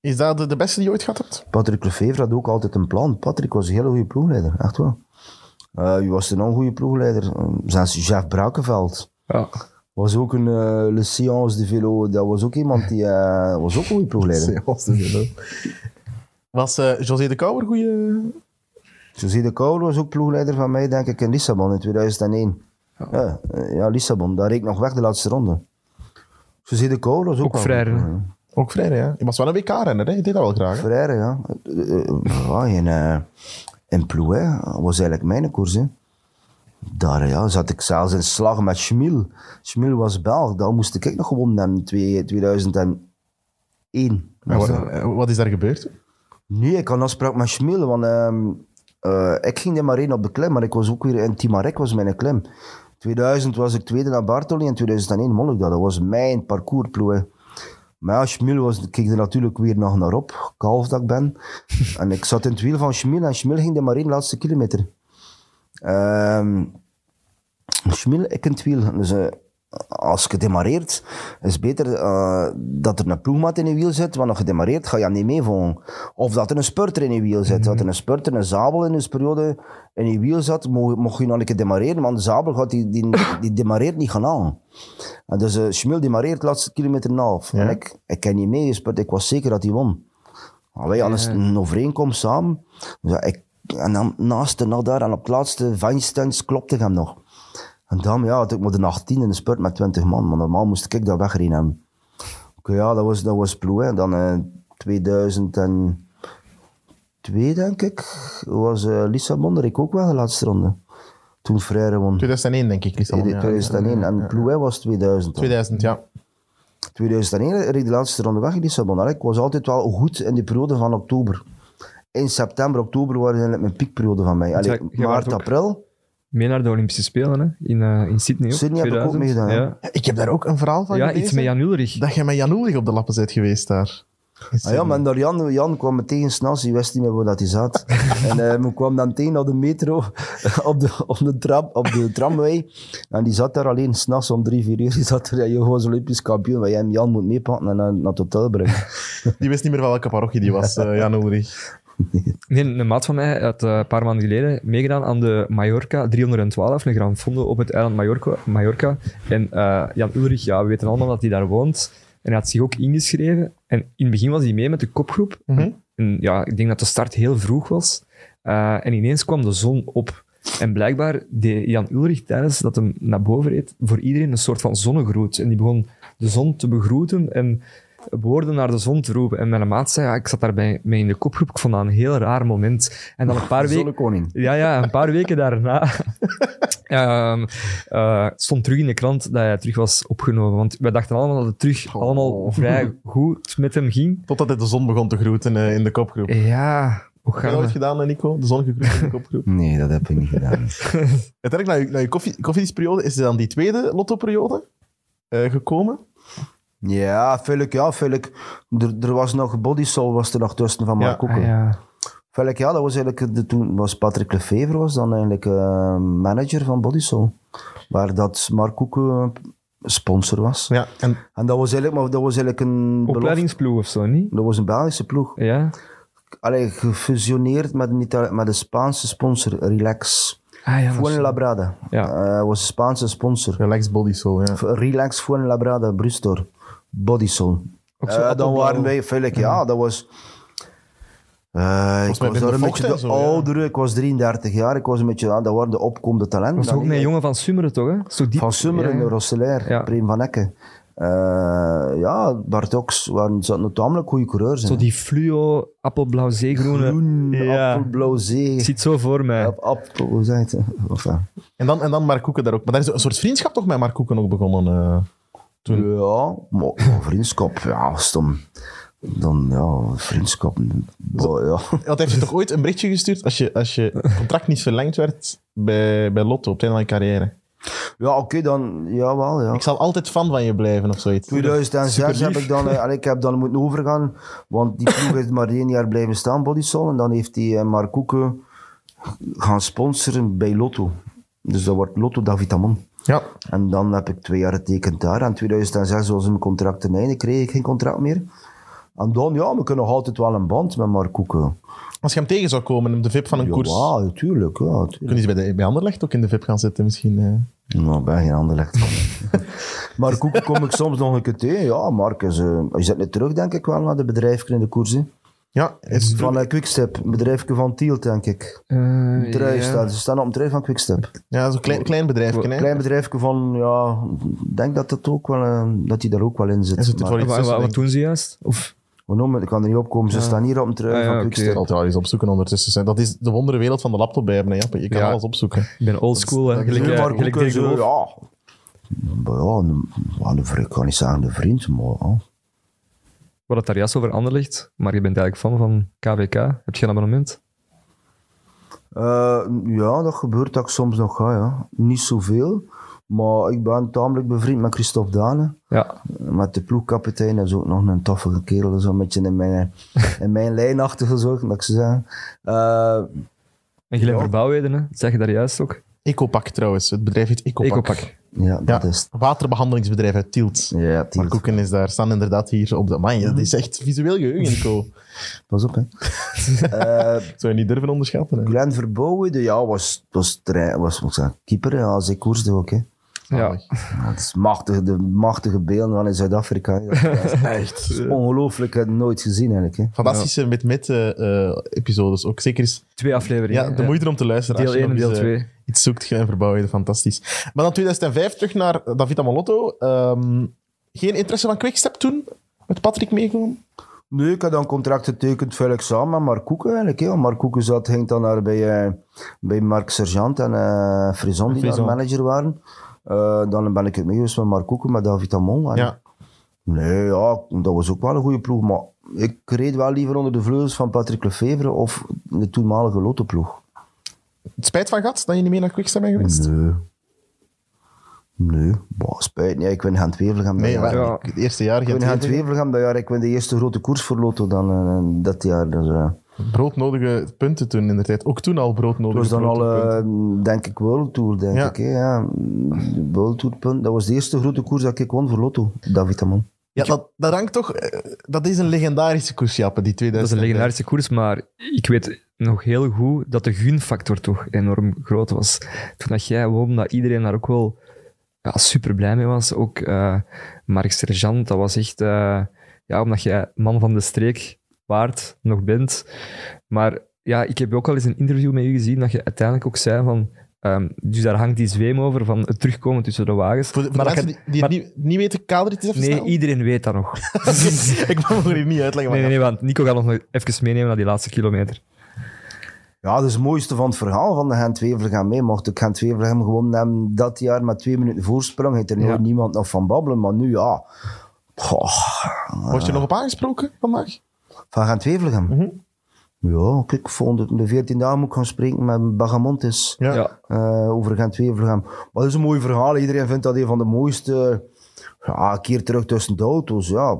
Is dat de, de beste die je ooit gehad hebt? Patrick Lefevre had ook altijd een plan. Patrick was een hele goede ploegleider. Echt wel. Uh, je was een ongoede ploegleider. Zelfs Jeff Brakenveld. Ja. Was ook een uh, Le Séance de Vélo. Dat was ook iemand die... Uh, was ook een goede ploegleider. Le Séance de Vélo. Was uh, José de Kouwer goede... José de Kouwer was ook ploegleider van mij, denk ik, in Lissabon in tweeduizend één. Ja, ja, ja Lissabon. Daar reed ik nog weg de laatste ronde. José de Kouwer was ook... Ook Freire. Ook Freire, ja. Je was wel een W K-renner, hè? Je deed dat wel graag. Hè? Freire, ja. Ja, en... Uh, In Plouay was eigenlijk mijn koers. Hè. Daar ja, zat ik zelfs in slag met Schmiel. Schmiel was Belg, daar moest ik nog gewonnen hebben in tweeduizend één. Wat, wat is daar gebeurd? Nee, ik had een afspraak met Schmiel. Want, uh, uh, ik ging er maar één op de klim, maar ik was ook weer in Timarek, was mijn klim. tweeduizend was ik tweede naar Bartoli en tweeduizend één won ik dat. Dat was mijn parcours, Plouay. Maar ja, Schmiel was, keek er natuurlijk weer nog naar op, kalf dat ik ben. En ik zat in het wiel van Schmiel en Schmiel ging de maar één laatste kilometer. Um, Schmiel, ik in het wiel. Dus uh, als je demareert, is het beter uh, dat er een ploegmaat in je wiel zit, want als je demareert, ga je niet mee volgen. Of dat er een spurter in je wiel zit. Mm-hmm. Dat er een spurter, een Zabel in deze periode in je wiel zat, mocht je nog een keer demareren, want de Zabel gaat die, die, die demareert niet gaan aan. En dus uh, Schmiel demareert de laatste kilometer en een half. Ja. En ik, ik ken niet meegespurt, ik was zeker dat hij won. Allee, alles ja. een overeenkomst samen. Dus ja, ik, en dan naast de nadar en op het laatste vijfstens klopte ik hem nog. En dan, ja, had ik maar de achttien in de spurt met twintig man. Maar normaal moest ik dat wegrennen hebben. Oké, ja, dat was, dat was ploe, hè. Dan eh, tweeduizend twee, denk ik, was eh, Lissabon, daar ik ook wel de laatste ronde. Toen Freire won. tweeduizend één, denk ik, Lissabon. Ja, tweeduizend één. Ja, en ja. Plouet was tweeduizend. tweeduizend, ja. tweeduizend één reed de laatste ronde weg in Lissabon. Ik was altijd wel goed in de periode van oktober. In september, oktober was eigenlijk mijn piekperiode van mij. Allee, maart, april. Mee naar de Olympische Spelen, hè? In, uh, in Sydney. Sydney heb ik ook meegedaan. Ja. Ik heb daar ook een verhaal van. Ja, gelezen, iets met Jan Ulrich. Dat jij met Jan Ulrich op de lappen bent geweest daar. Ah ja, maar door Jan, Jan kwam me tegen s'nachts, die wist niet meer waar dat hij zat. En uh, men kwam dan tegen op de metro, op de, op de, trap, op de tramway. En die zat daar alleen s'nachts om drie, vier uur. Die zat er, je was Olympisch kampioen, maar jij hem Jan moet meepakken en naar, naar het hotel brengen. Die wist niet meer van welke parochie die was, uh, Jan Ulrich. Nee. nee, een maat van mij had uh, een paar maanden geleden meegedaan aan de Mallorca driehonderdtwaalf, een Gran Fondo op het eiland Mallorca. Mallorca. En uh, Jan Ulrich, ja, we weten allemaal dat hij daar woont. En hij had zich ook ingeschreven. En in het begin was hij mee met de kopgroep. Mm-hmm. En ja, ik denk dat de start heel vroeg was. Uh, en ineens kwam de zon op. En blijkbaar deed Jan Ulrich tijdens dat hij naar boven reed, voor iedereen een soort van zonnegroet. En die begon de zon te begroeten en woorden naar de zon te roepen. En mijn maat zei, ja, ik zat daarbij mee in de kopgroep. Ik vond dat een heel raar moment. En dan een paar weken... Ja, ja, een paar weken daarna... Uh, uh, stond terug in de krant dat hij terug was opgenomen. Want wij dachten allemaal dat het terug oh. allemaal vrij goed met hem ging. Totdat hij de zon begon te groeten uh, in de kopgroep. Ja. Hoe gaan heb je dat ooit gedaan, Nico? De zon gegroet in de kopgroep? Nee, dat heb ik niet gedaan. Uiteindelijk, na je, na je koffie, koffiedienstperiode, is er dan die tweede lottoperiode uh, gekomen? Ja, veilig, ja, veilig. Er, er was nog Bodysol was er nog tussen van Mark Koeken. Ja, ja. Ja, dat was eigenlijk de, toen was Patrick Lefevre was dan eigenlijk uh, manager van Bodysol, waar dat Mark Koeken sponsor was. Ja, en, en dat was eigenlijk, maar dat was eigenlijk een opleidingsploeg of zo, niet? Dat was een Belgische ploeg. Ja. Allee, gefusioneerd met een, Itali- met een Spaanse sponsor, Relax. Ah, ja, Fuenlabrada. Ja. Uh, was een Spaanse sponsor. Relax Bodysol, ja. Relax Fuenlabrada, Brustor, Bodysol. Uh, dan waren wij, veilig, ja. ja, dat was... Uh, ik was daar een beetje de zo, oudere, ja. Ik was drieëndertig jaar, ik was een beetje, ah, dat waren de opkomende talenten. Was ook een ik... jongen van Summeren toch? Hè? Zo diep. Van Summeren, ja, ja. Rosselaer, ja. Preem van Ecke. Uh, ja, Bart Oks, waren zaten tamelijk goede coureurs. Zo die fluo, appelblauw, zeegroene. Groen, ja. Appelblauw, zee. Ik zie het zo voor mij. App, appel, hoe zei het? Enfin. En dan, en dan Mark Koeken daar ook. Maar daar is een soort vriendschap toch met Mark Koeken ook begonnen? Uh, toen. Ja, maar, vriendschap, ja, stom. Dan, ja, vriendschap. Oh, ja. Want heeft je toch ooit een berichtje gestuurd als je, als je contract niet verlengd werd bij, bij Lotto op het einde van je carrière? Ja, oké, okay, dan, jawel, ja. Ik zal altijd fan van je blijven of zoiets. tweeduizend zes heb ik dan, eh, ik heb dan moeten overgaan, want die ploeg is maar één jaar blijven staan, Bodysol, en dan heeft hij eh, Mark Koeken gaan sponsoren bij Lotto. Dus dat wordt Lotto David Amon. Ja. En dan heb ik twee jaar getekend daar, en tweeduizend zes was mijn contract ten einde, kreeg ik geen contract meer. En dan, ja, we kunnen nog altijd wel een band met Mark Koeken. Als je hem tegen zou komen, op de V I P van een ja, koers... Wow, ja, tuurlijk, ja, tuurlijk. Kunnen ze bij, de, bij Anderlecht ook in de V I P gaan zitten misschien? Eh? Nou, ik ben geen Anderlecht van. Mark Koeken kom ik soms nog een keer tegen. Ja, Mark is... Uh, je zit nu terug, denk ik wel, naar de bedrijfje in de koers. Hè. Ja. Is van uh, Quickstep, bedrijfje van Tielt, denk ik. Uh, Truis, ja. Daar, ze staan op een trui van Quickstep. Ja, zo'n klein, klein bedrijfje, hè? Klein bedrijfje van, ja... Ik denk dat dat ook wel... Uh, dat hij daar ook wel in zit. Is het maar, maar, tussen, wat doen ze juist? Of... Ik kan er niet op komen, ze ja. staan hier op een trui ah, ja, van Quickstep. Okay. Ik zal het eens opzoeken ondertussen. Dat is de wonderwereld van de laptop bij hem. Hè. Je kan ja. alles opzoeken. Ik ben oldschool. Ja, ja, ik kan niet zeggen de vriend, maar... Ja. Wat het daar juist over Anderlecht, maar je bent eigenlijk fan van K V K. Heb je een abonnement? Uh, ja, dat gebeurt dat ik soms nog ga. Ja. Niet zoveel. Maar ik ben tamelijk bevriend met Christophe Dane. Ja. Met de ploegkapitein, dat is ook nog een toffe kerel. Zo een beetje in mijn, in mijn lijnachtige zorg, dat ik ze zeggen. Uh, en Glenn Verbouwheden, hè? Zeg je daar juist ook? Ecopak trouwens, het bedrijf heet Ecopak. Ecopak. Ja, dat ja, is waterbehandelingsbedrijf uit Tielt. Ja, Tielt. Maar Koeken is daar, staan inderdaad hier op de... Man, dat is echt visueel geheugen, Nico. Pas op, hè. uh, Zou je niet durven onderschatten, hè? Glenn Verbouwheden, ja, was, was, was, was, was, was keeper, ja, als ik koersde ook, hè. Ja. Ja, het is machtig, de machtige beelden van in Zuid-Afrika. Dat is echt is ongelooflijk. Ik heb het nooit gezien eigenlijk. Hè. Fantastische ja. met met uh, episodes ook. Zeker is... Twee afleveringen. Ja, de moeite ja. om te luisteren. Deel één en deel twee. Iets zoekt en verbouwen. Fantastisch. Maar dan tweeduizend vijf terug naar Davide Amolotto. Um, geen interesse van Quickstep toen? Met Patrick meegenomen? Nee, ik had dan contract getekend vuil samen met Mark Koeken eigenlijk. Hè. Mark Koeken zat, ging dan naar bij, uh, bij Marc Sergeant en uh, Frison, die daar manager waren. Uh, dan ben ik het mee geweest met Mark Koeken, met David Amon. En... Ja. Nee, ja, dat was ook wel een goede ploeg. Maar ik reed wel liever onder de vleugels van Patrick Lefevre of de toenmalige Lotto-ploeg. Het spijt van gehad dat je niet meer naar Quickstep bent geweest? Nee. Nee, bah, spijt niet. Ik win Gent-Wevelgem dat jaar. Ja. Het eerste jaar ik win Gent-Wevelgem dat jaar. Ik win de eerste grote koers voor Lotto dan uh, dat jaar. Dus, uh... broodnodige punten toen in de tijd. Ook toen al broodnodige punten. Dat was dan al, uh, denk ik, World Tour, denk ja. ik. Hè? Ja. World Tour punten. Dat was de eerste grote koers dat ik won voor Lotto, David Amon. Ja, dat, dat hangt toch... Dat is een legendarische koers, Jappe, die tweeduizend. Dat is een legendarische koers, maar ik weet nog heel goed dat de gunfactor toch enorm groot was. Toen dat jij won, dat iedereen daar ook wel ja, super blij mee was. Ook uh, Marc Sergeant, dat was echt... Uh, ja, omdat jij man van de streek... waard nog bent. Maar ja, ik heb ook al eens een interview met u gezien dat je uiteindelijk ook zei van... Um, dus daar hangt die zweem over van het terugkomen tussen de wagens. Voor de, voor maar de mensen dat, die, maar, die het niet, niet weten, kader het is even Nee, snel. Iedereen weet dat nog. Ik mag het niet uitleggen. Nee, nee, nee, want Nico gaat ons nog even meenemen naar die laatste kilometer. Ja, dat is het mooiste van het verhaal van de Gent-Wevelgem mee. Mocht ik Gent-Wevelgem gewonnen hebben dat jaar met twee minuten voorsprong, heeft er ja. nooit niemand nog van babbelen. Maar nu, ja... Goh. Word je nog op aangesproken vandaag? Van Gent-Wevelgem. Mm-hmm. Ja, kijk, volgende, de veertien dagen moet ik gaan spreken met Bagamontes ja. Ja. Uh, over Gent-Wevelgem. Maar dat is een mooi verhaal. Iedereen vindt dat een van de mooiste. Ja, een keer terug tussen de auto's. Ja.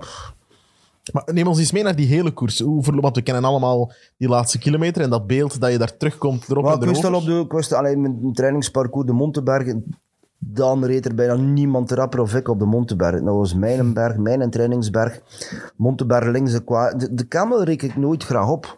Maar neem ons eens mee naar die hele koers. Hoe verloopt, want we kennen allemaal die laatste kilometer en dat beeld dat je daar terugkomt erop maar en erop. Op de, ik wist alleen mijn trainingsparcours, de Monteberg. Dan reed er bijna niemand rapper of ik op de Monteberg. Dat was mijn berg, mijn trainingsberg. Monteberg links. De, de Camel reek ik nooit graag op.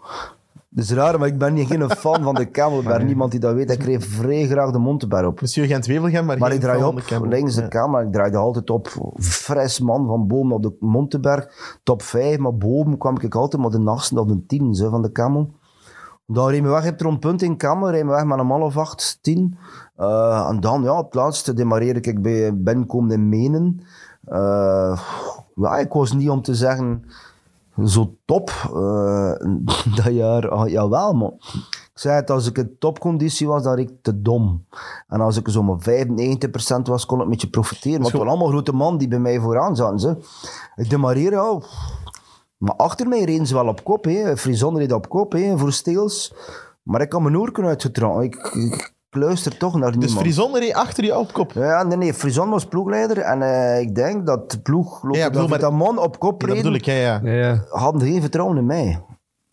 Dat is raar, maar ik ben geen fan van de Camelberg. Niemand die dat weet, ik reed vrij graag de Monteberg op. Monsieur Gent-Wevelgem, maar, maar ik draai op de links de Camel. Ja. Ik draaide altijd op. Fres man van Boom op de Monteberg. Top vijf, maar Boom kwam ik altijd maar de nachtsten of de tien van de Camel. Dan reed me weg, heb er een punt in Camel, reed me weg met een half acht, tien. Uh, en dan, ja, het laatste demareerde ik bij Benkom in Menen. Uh, ja, ik was niet om te zeggen zo top uh, dat jaar. Uh, jawel, maar ik zei het, als ik in topconditie was, dan reed ik te dom. En als ik zo maar vijfennegentig procent was, kon ik een beetje profiteren. Maar het waren allemaal grote mannen die bij mij vooraan zaten. Ze. Ik demareerde, oh. Maar achter mij reden ze wel op kop. Hè. Frison reed op kop hè, voor Steels. Maar ik had mijn oorken uitgetrokken. Ik, ik, ik luister toch naar niemand. Dus Frison reed achter jou op kop? Ja, nee, nee. Frison was ploegleider. En uh, ik denk dat de ploeg... Ja, ik bedoel, dat maar... man op kop reden... Ja, dat bedoel ik, ja. ja. ja. Hadden geen vertrouwen in mij.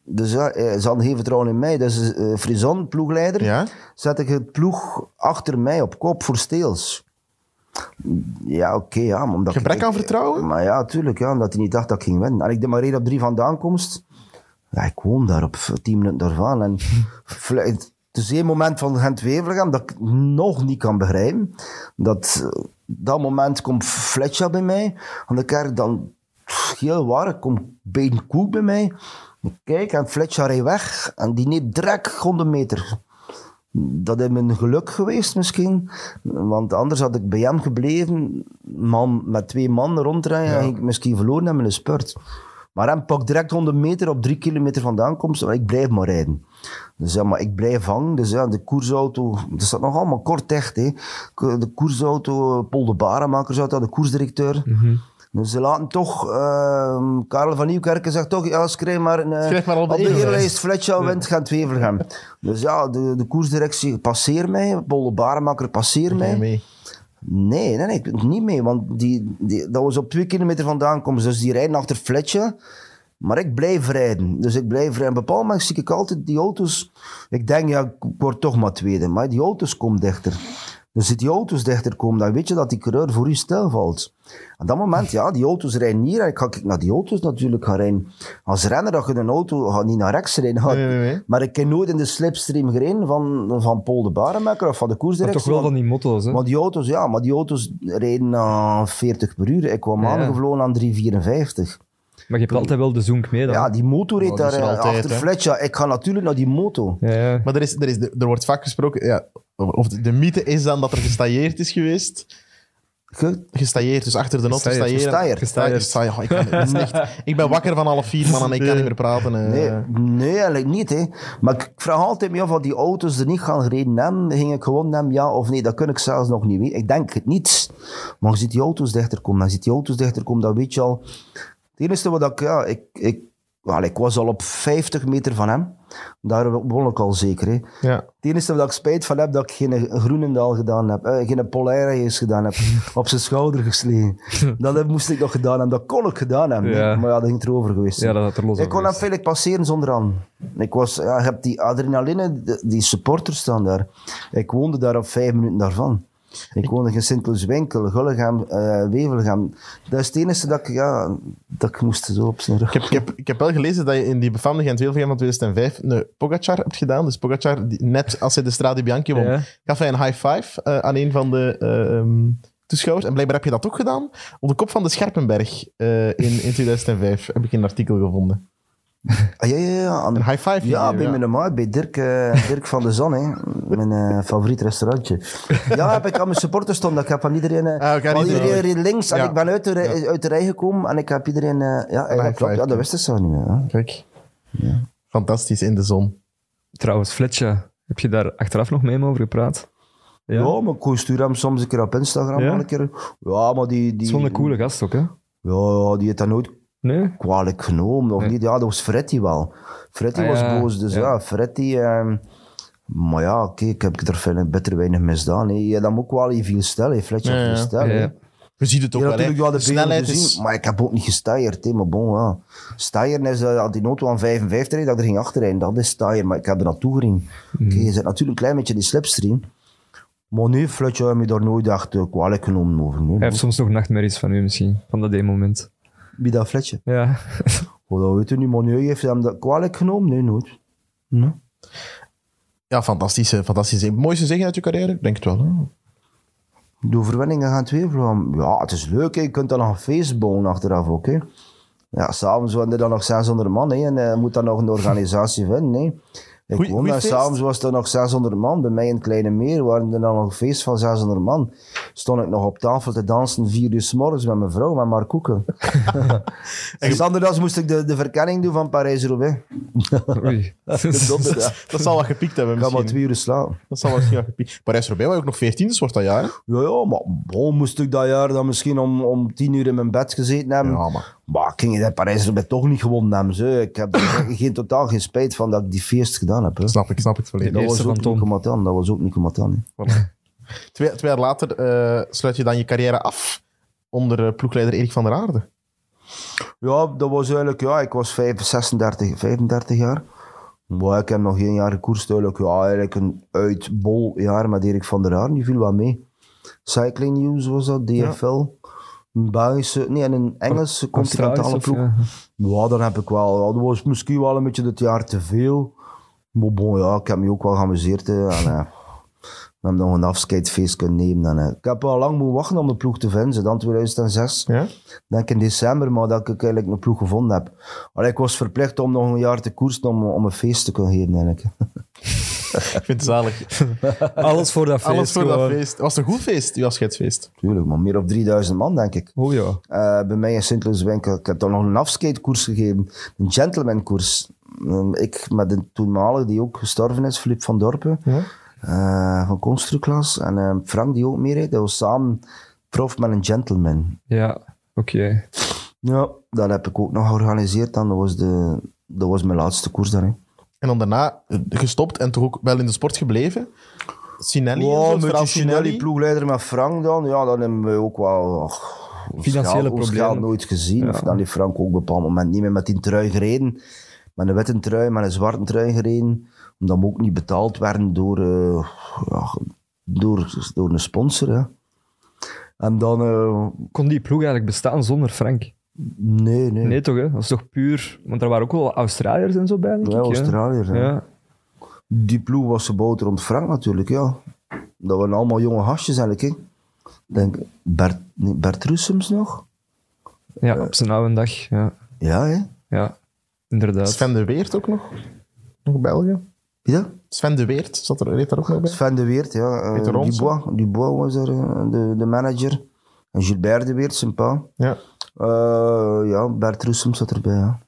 Dus ja, ze hadden geen vertrouwen in mij. Dus uh, Frison, ploegleider, ja? Zette ik het ploeg achter mij op kop voor Steels. Ja, oké, okay, ja. Omdat gebrek ik, aan vertrouwen? Maar ja, tuurlijk, ja, omdat hij niet dacht dat ik ging winnen. En ik deed maar reden op drie van de aankomst. Ja, ik woon daar op tien minuten daarvan. En het is één moment van Gent-Wevelgem dat ik nog niet kan begrijpen. Dat, dat moment komt Fletcher bij mij. En dan krijg ik dan heel waar, komt Baden Koek bij mij. En kijk, en Fletcher rijdt weg. En die neemt direct honderd meter. Dat is mijn geluk geweest misschien, want anders had ik bij hem gebleven, man, met twee mannen rondrijden ja. en ik misschien verloren hebben in de spurt. Maar hem pakt direct honderd meter op drie kilometer van de aankomst, maar ik blijf maar rijden. Dus ja, maar ik blijf hangen, dus ja, de koersauto, dat staat nog allemaal kort echt, hè. De koersauto, Paul de Baremakers, de koersdirecteur. Mm-hmm. Dus ze laten toch, uh, Karel van Nieuwkerken zegt toch, ja, schrijf maar, een, schrijf maar op de eerlijst, Fletcher wint, nee. Gent-Wevelgem. Dus ja, de, de koersdirectie, passeer mij, Paul de Baremaker, passeer nee, mij. Mee. Nee, nee, nee, niet mee, want die, die, dat was op twee kilometer vandaan komen, dus die rijden achter Fletcher. Maar ik blijf rijden, dus ik blijf rijden. Op een bepaald moment zie ik altijd die auto's, ik denk, ja, ik word toch maar tweede, maar die auto's komen dichter. Dus als die auto's dichter komen, dan weet je dat die coureur voor je stilvalt. Op dat moment, ja, die auto's rijden hier. En ik ga naar die auto's natuurlijk gaan rijden. Als renner, dat je een auto gaat niet naar rechts rijden. Gaat, nee, nee, nee. Maar ik kan nooit in de slipstream gereden van, van Paul de Baremaker of van de koersdirectie. Maar toch wel van die motto's, hè? Maar die auto's, ja, maar die auto's rijden uh, veertig per uur. Ik kwam ja, aangevlogen aan drie vierenvijftig. Maar je hebt altijd wel de zoenk mee dan. Ja, die motor reed daar achter Fletcher. Ja, ik ga natuurlijk naar die motor. Ja, ja. Maar er, is, er, is, er wordt vaak gesproken... Ja, of de mythe is dan dat er gestailleerd is geweest... Ge? Gestailleerd, dus achter de not gestailleerd. Gestailleerd. Ja, oh, ik, ik ben wakker van half vier, man, en ik kan niet meer praten. Uh. Nee, nee, eigenlijk niet. Hè. Maar ik vraag altijd me af of die auto's er niet gaan gereden hebben. Ging ik gewoon nemen, ja of nee? Dat kan ik zelfs nog niet weten. Ik denk het niet. Maar je ziet die auto's dichter komen. Dan ziet die auto's dichter komen, dat weet je al. Het enige wat ik... Ja, ik, ik, well, ik was al op vijftig meter van hem. Daar won ik al zeker. Hè. Ja. Het enige wat ik spijt van heb, dat ik geen Groenendaal gedaan heb. Eh, geen Polaris gedaan heb. Op zijn schouder geslegen. Dat moest ik nog gedaan hebben. Dat kon ik gedaan hebben. Ja. Maar ja, dat ging erover geweest. Ja, dat had er los ik kon hem veel passeren zonder aan. Ik was, ja, heb die adrenaline, die supporters staan daar. Ik woonde daar op vijf minuten daarvan. Ik woonde in Sint-Looswinkel, Gullegem, uh, Wevelgem. Dat is het enige dat ik, ja, dat ik moest zo op zijn rug. Ik heb, ik, heb, ik heb wel gelezen dat je in die befaamde Gent-Wevelgem van tweeduizend vijf een Pogacar hebt gedaan. Dus Pogacar, die, net als hij de Strade Bianche won, ja, gaf hij een high five uh, aan een van de uh, um, toeschouwers. En blijkbaar heb je dat ook gedaan op de kop van de Scherpenberg uh, in, in tweeduizend vijf. Heb ik een artikel gevonden. Ah, ja, ja, ja. Een high five. Ja, bij ja. mijn maat, bij Dirk, uh, Dirk van de Zon, hè. Mijn uh, favoriet restaurantje. Ja, heb ik aan mijn supporters stond. Ik heb van iedereen, uh, ah, okay, van iedereen reed links. Ja. En ik ben uit de, rij, ja. uit de rij gekomen en ik heb iedereen... Uh, ja, dat klopt. Ja, dat wisten ze niet meer. Hè. Kijk. Ja. Fantastisch, in de zon. Trouwens, Fletcher, heb je daar achteraf nog mee over gepraat? Ja, ja, maar ik stuur hem soms een keer op Instagram. Ja, een keer. Ja, maar die... die... Zo'n coole gast ook, hè? Ja, die heeft dat nooit... Nee? Kwalijk genomen, of nee. niet? Ja, dat was Fretti wel. Fretti ah, was ja, boos, dus ja, ja Fretti... Um, maar ja, oké, okay, ik heb er veel bitter weinig misdaan. Je hebt hem ook wel in veel stijl, je Fletcher ja, ja. veel stijl. Ja, ja. Je ziet het ook ja, wel, natuurlijk, ja, de snelheid is... Maar ik heb ook niet gesteierd, hè, maar bon, ja. Steieren is uh, die auto aan vijfenvijftig, dat ik er ging achterrijden, dat is steieren, maar ik heb er naartoe gering. Mm. Oké, okay, je zit natuurlijk een klein beetje in die slipstream. Maar nee, Fletcher heeft me daar nooit echt uh, kwalijk genomen over. Nee, hij heeft soms nog nachtmerries van u misschien, van dat één moment. Bij dat Fletcher? Ja. Oh, dat weet u niet, maar nu heeft hij hem dat kwalijk genomen? Nee, nooit. Nee. Ja, fantastisch. fantastisch. Het mooiste zeggen uit je carrière? Ik denk het wel. Hè? De overwinningen gaan twee vlam. Ja, het is leuk. Hè. Je kunt dan nog een feest bouwen achteraf ook. Hè. Ja, s'avonds waren er dan nog zeshonderd man. Hè. En je moet dan nog een organisatie vinden. Hè. Ik goeie, woon en s'avonds was er nog zeshonderd man. Bij mij in Kleine Meer waren er dan nog een feest van zeshonderd man. Stond ik nog op tafel te dansen vier uur 's morgens met mijn vrouw, met Mark Koeken. En zanderdags moest ik de, de verkenning doen van Parijs-Roubaix. Dat zal wat gepiekt hebben misschien. Ik ga maar twee uur slapen. Dat zal misschien wat gepiekt. Parijs-Roubaix was ook nog veertien, dus wordt dat jaar. Ja, ja, maar bon, moest ik dat jaar dan misschien om, om tien uur in mijn bed gezeten hebben. Ja, maar... Maar ik ging in Parijs-Roubaix toch niet gewonnen hebben. Zo. Ik heb geen, totaal geen spijt van dat ik die feest gedaan heb. Hè. Snap ik, snap ik volledig. Dat was ook Nico Matan. Dat was ook Nico Matan. Voilà. Twee, twee jaar later uh, sluit je dan je carrière af onder uh, ploegleider Erik van der Aarde. Ja, dat was eigenlijk... Ja, ik was vijf, zesendertig, vijfendertig jaar. Maar ik heb nog geen jaar gekoerst. Eigenlijk, ja, eigenlijk een uitbol jaar met Erik van der Aarde. Die viel wat mee. Cycling News was dat, D F L... Ja. Een Belgische, nee, en een Engelse continentale ploeg. Ja. Ja, dan heb ik wel. Ja, dat was misschien wel een beetje dit jaar te veel. Maar bon, ja, ik heb me ook wel geamuseerd. Hè. En, eh, we hebben nog een afscheidfeest kunnen nemen. En, eh, ik heb al lang moeten wachten om de ploeg te vinden. Dan tweeduizend zes, ja? Denk in december, maar dat ik eigenlijk een ploeg gevonden heb. Allee, ik was verplicht om nog een jaar te koersen om, om een feest te kunnen geven. Eigenlijk. Ik vind het zalig. Alles voor dat feest. Alles voor dat feest. Was het een goed feest, uw afscheidsfeest? Tuurlijk, maar meer op drieduizend man, denk ik. Oh ja. Uh, bij mij in Sint-Looswinkel. Ik heb dan nog een afscheidkoers gegeven. Een gentlemankoers. Uh, ik met een toenmalige die ook gestorven is, Filip van Dorpen. Ja. Uh, van Construclas. En uh, Frank die ook meereed. Dat was samen prof met een gentleman. Ja, oké. Okay. Ja, dat heb ik ook nog georganiseerd. Dan. Dat, was de, dat was mijn laatste koers dan. Hè. En dan daarna gestopt en toch ook wel in de sport gebleven. Sinelli. Wow, met die Sinelli, ploegleider met Frank dan. Ja, dat hebben we ook wel... Ach, financiële problemen. Dat nooit gezien. Ja. Dan heeft Frank ook op een bepaald moment niet meer met die trui gereden. Met een witte trui, met een zwarte trui gereden. Omdat we ook niet betaald werden door... Uh, ja, door, door een sponsor, ja. En dan... Uh, kon die ploeg eigenlijk bestaan zonder Frank? Nee, nee. Nee, toch, hè? Dat is toch puur... Want er waren ook wel Australiërs en zo bij, denk ik. Ja, Australiërs, hè? Ja. Die ploeg was gebouwd rond Frank, natuurlijk, ja. Dat waren allemaal jonge gastjes, eigenlijk, hè. Ik denk, Bert, nee, Bert Roesems nog? Ja, uh, op zijn oude dag, ja. Ja, hè? Ja, inderdaad. Sven de Weert ook nog? Nog België? Ja? Sven de Weert, zat er, reed daar ook nog bij? Sven de Weert, ja. Uh, Dubois, Dubois was er, uh, de, de manager. En Gilbert de Weert, zijn pa. Ja. Uh, ja, Bert Roesems zat erbij, ja.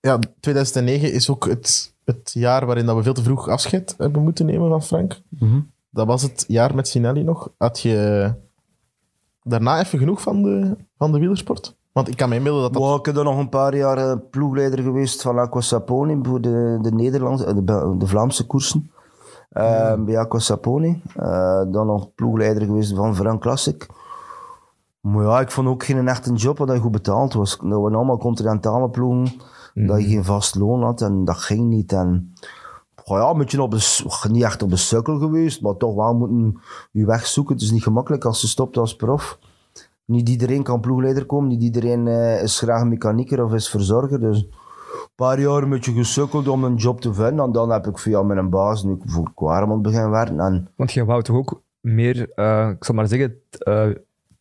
Ja, tweeduizend negen is ook het, het jaar waarin dat we veel te vroeg afscheid hebben moeten nemen van Frank. Mm-hmm. Dat was het jaar met Sinelli nog. Had je daarna even genoeg van de, van de wielersport? Want ik kan me inbeelden dat dat... Wow, ik ben nog een paar jaar ploegleider geweest van Aqua Saponi voor de, de, Nederlandse, de, de Vlaamse koersen. Uh, mm. Bij Aqua Saponi. Uh, dan nog ploegleider geweest van Frank Classic. Maar ja, ik vond ook geen echte job dat je goed betaald was. Dat waren allemaal continentale ploegen. Mm. Dat je geen vast loon had en dat ging niet. En... Oh ja, een beetje op de, niet echt op de sukkel geweest, maar toch wel moeten je weg zoeken. Het is niet gemakkelijk als je stopt als prof. Niet iedereen kan ploegleider komen, niet iedereen eh, is graag mechanieker of is verzorger. Dus een paar jaar een beetje gesukkeld om een job te vinden. En dan heb ik via mijn baas nu voor Quaremont beginnen werken. En... Want jij wou toch ook meer, uh, ik zal maar zeggen, t, uh,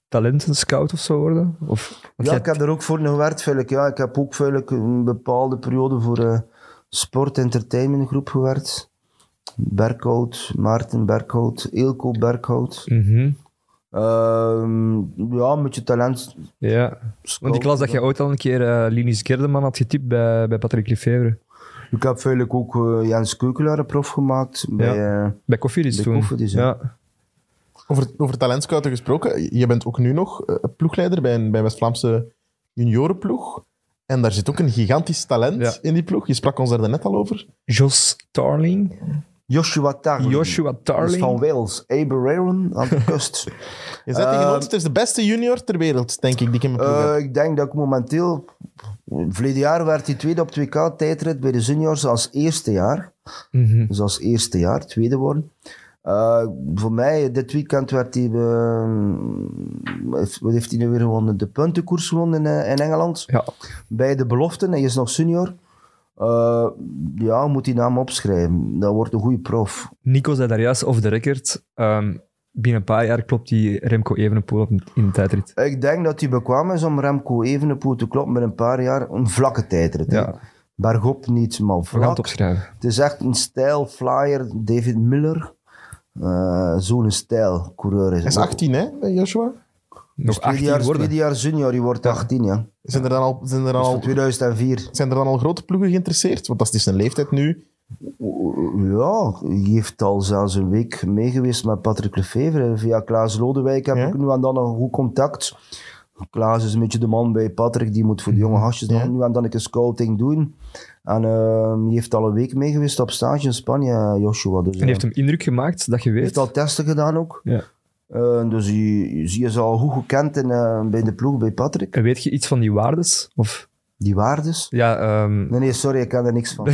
talentenscout of zo worden? Of, ja, jij... ik heb er ook voor gewerkt. Veilig, ja. Ik heb ook veilig een bepaalde periode voor... Uh, Sport Entertainment Groep gewerkt. Berkhout, Maarten Berkhout, Eelco Berkhout. Mm-hmm. Um, ja, een beetje talent. Ja, want ik las dat je ooit al een keer uh, Linus Gerdeman had getypt bij, bij Patrick Lefevre. Ik heb eigenlijk ook uh, Jens Keukelaar prof gemaakt. Bij, ja. uh, bij Cofidis bij toen. Cofidis, ja. Ja. Over, over talentscouten gesproken, je bent ook nu nog uh, ploegleider bij een bij West-Vlaamse juniorenploeg. En daar zit ook een gigantisch talent ja. in die ploeg. Je sprak ons daar net al over. Jos Tarling. Joshua Tarling. Joshua Tarling. Van Wales. Aberaron aan de kust. Je zet uh, het is de beste junior ter wereld, denk ik. Die ik, in mijn ploeg heb. Uh, ik denk dat ik momenteel... Verleden jaar werd hij tweede op het W K tijdrit bij de juniors als eerste jaar. Mm-hmm. Dus als eerste jaar, tweede worden. Uh, voor mij, dit weekend werd hij... Uh, wat heeft hij nu weer gewonnen? De puntenkoers gewonnen in, uh, in Engeland. Ja. Bij de beloften, hij is nog senior. Uh, ja, moet die naam opschrijven. Dat wordt een goede prof. Nico zei daar juist off the record. Um, binnen een paar jaar klopt die Remco Evenepoel op in de tijdrit. Ik denk dat hij bekwaam is om Remco Evenepoel te kloppen binnen een paar jaar. Een vlakke tijdrit. Ja. Bergop niet, maar vlak. We gaan het opschrijven. Het is echt een stijl flyer. David Miller... Uh, zo'n stijl coureur is. Hij is achttien, hè, Joshua? Nog achttien jaar, worden. Tweede jaar junior, je wordt achttien, ja. Zijn er dan al, zijn er dan al, tweeduizend vier. Zijn er dan al grote ploegen geïnteresseerd? Want dat is dus zijn leeftijd nu. Ja, hij heeft al zelfs een week meegeweest met Patrick Lefevre. Via Klaas Lodewijk heb ja? ik nu en dan een goed contact. Klaas is een beetje de man bij Patrick, die moet voor de jonge gastjes ja? nu en dan een scouting doen. En uh, die heeft al een week meegeweest op stage in Spanje, Joshua. Dus, en heeft hem indruk gemaakt, dat je weet? Heeft al testen gedaan ook. Ja. Uh, dus je, je is al goed gekend in, uh, bij de ploeg, bij Patrick. En weet je iets van die waardes? Of... Die waardes? Ja, um... nee, nee, sorry, ik kan er niks van.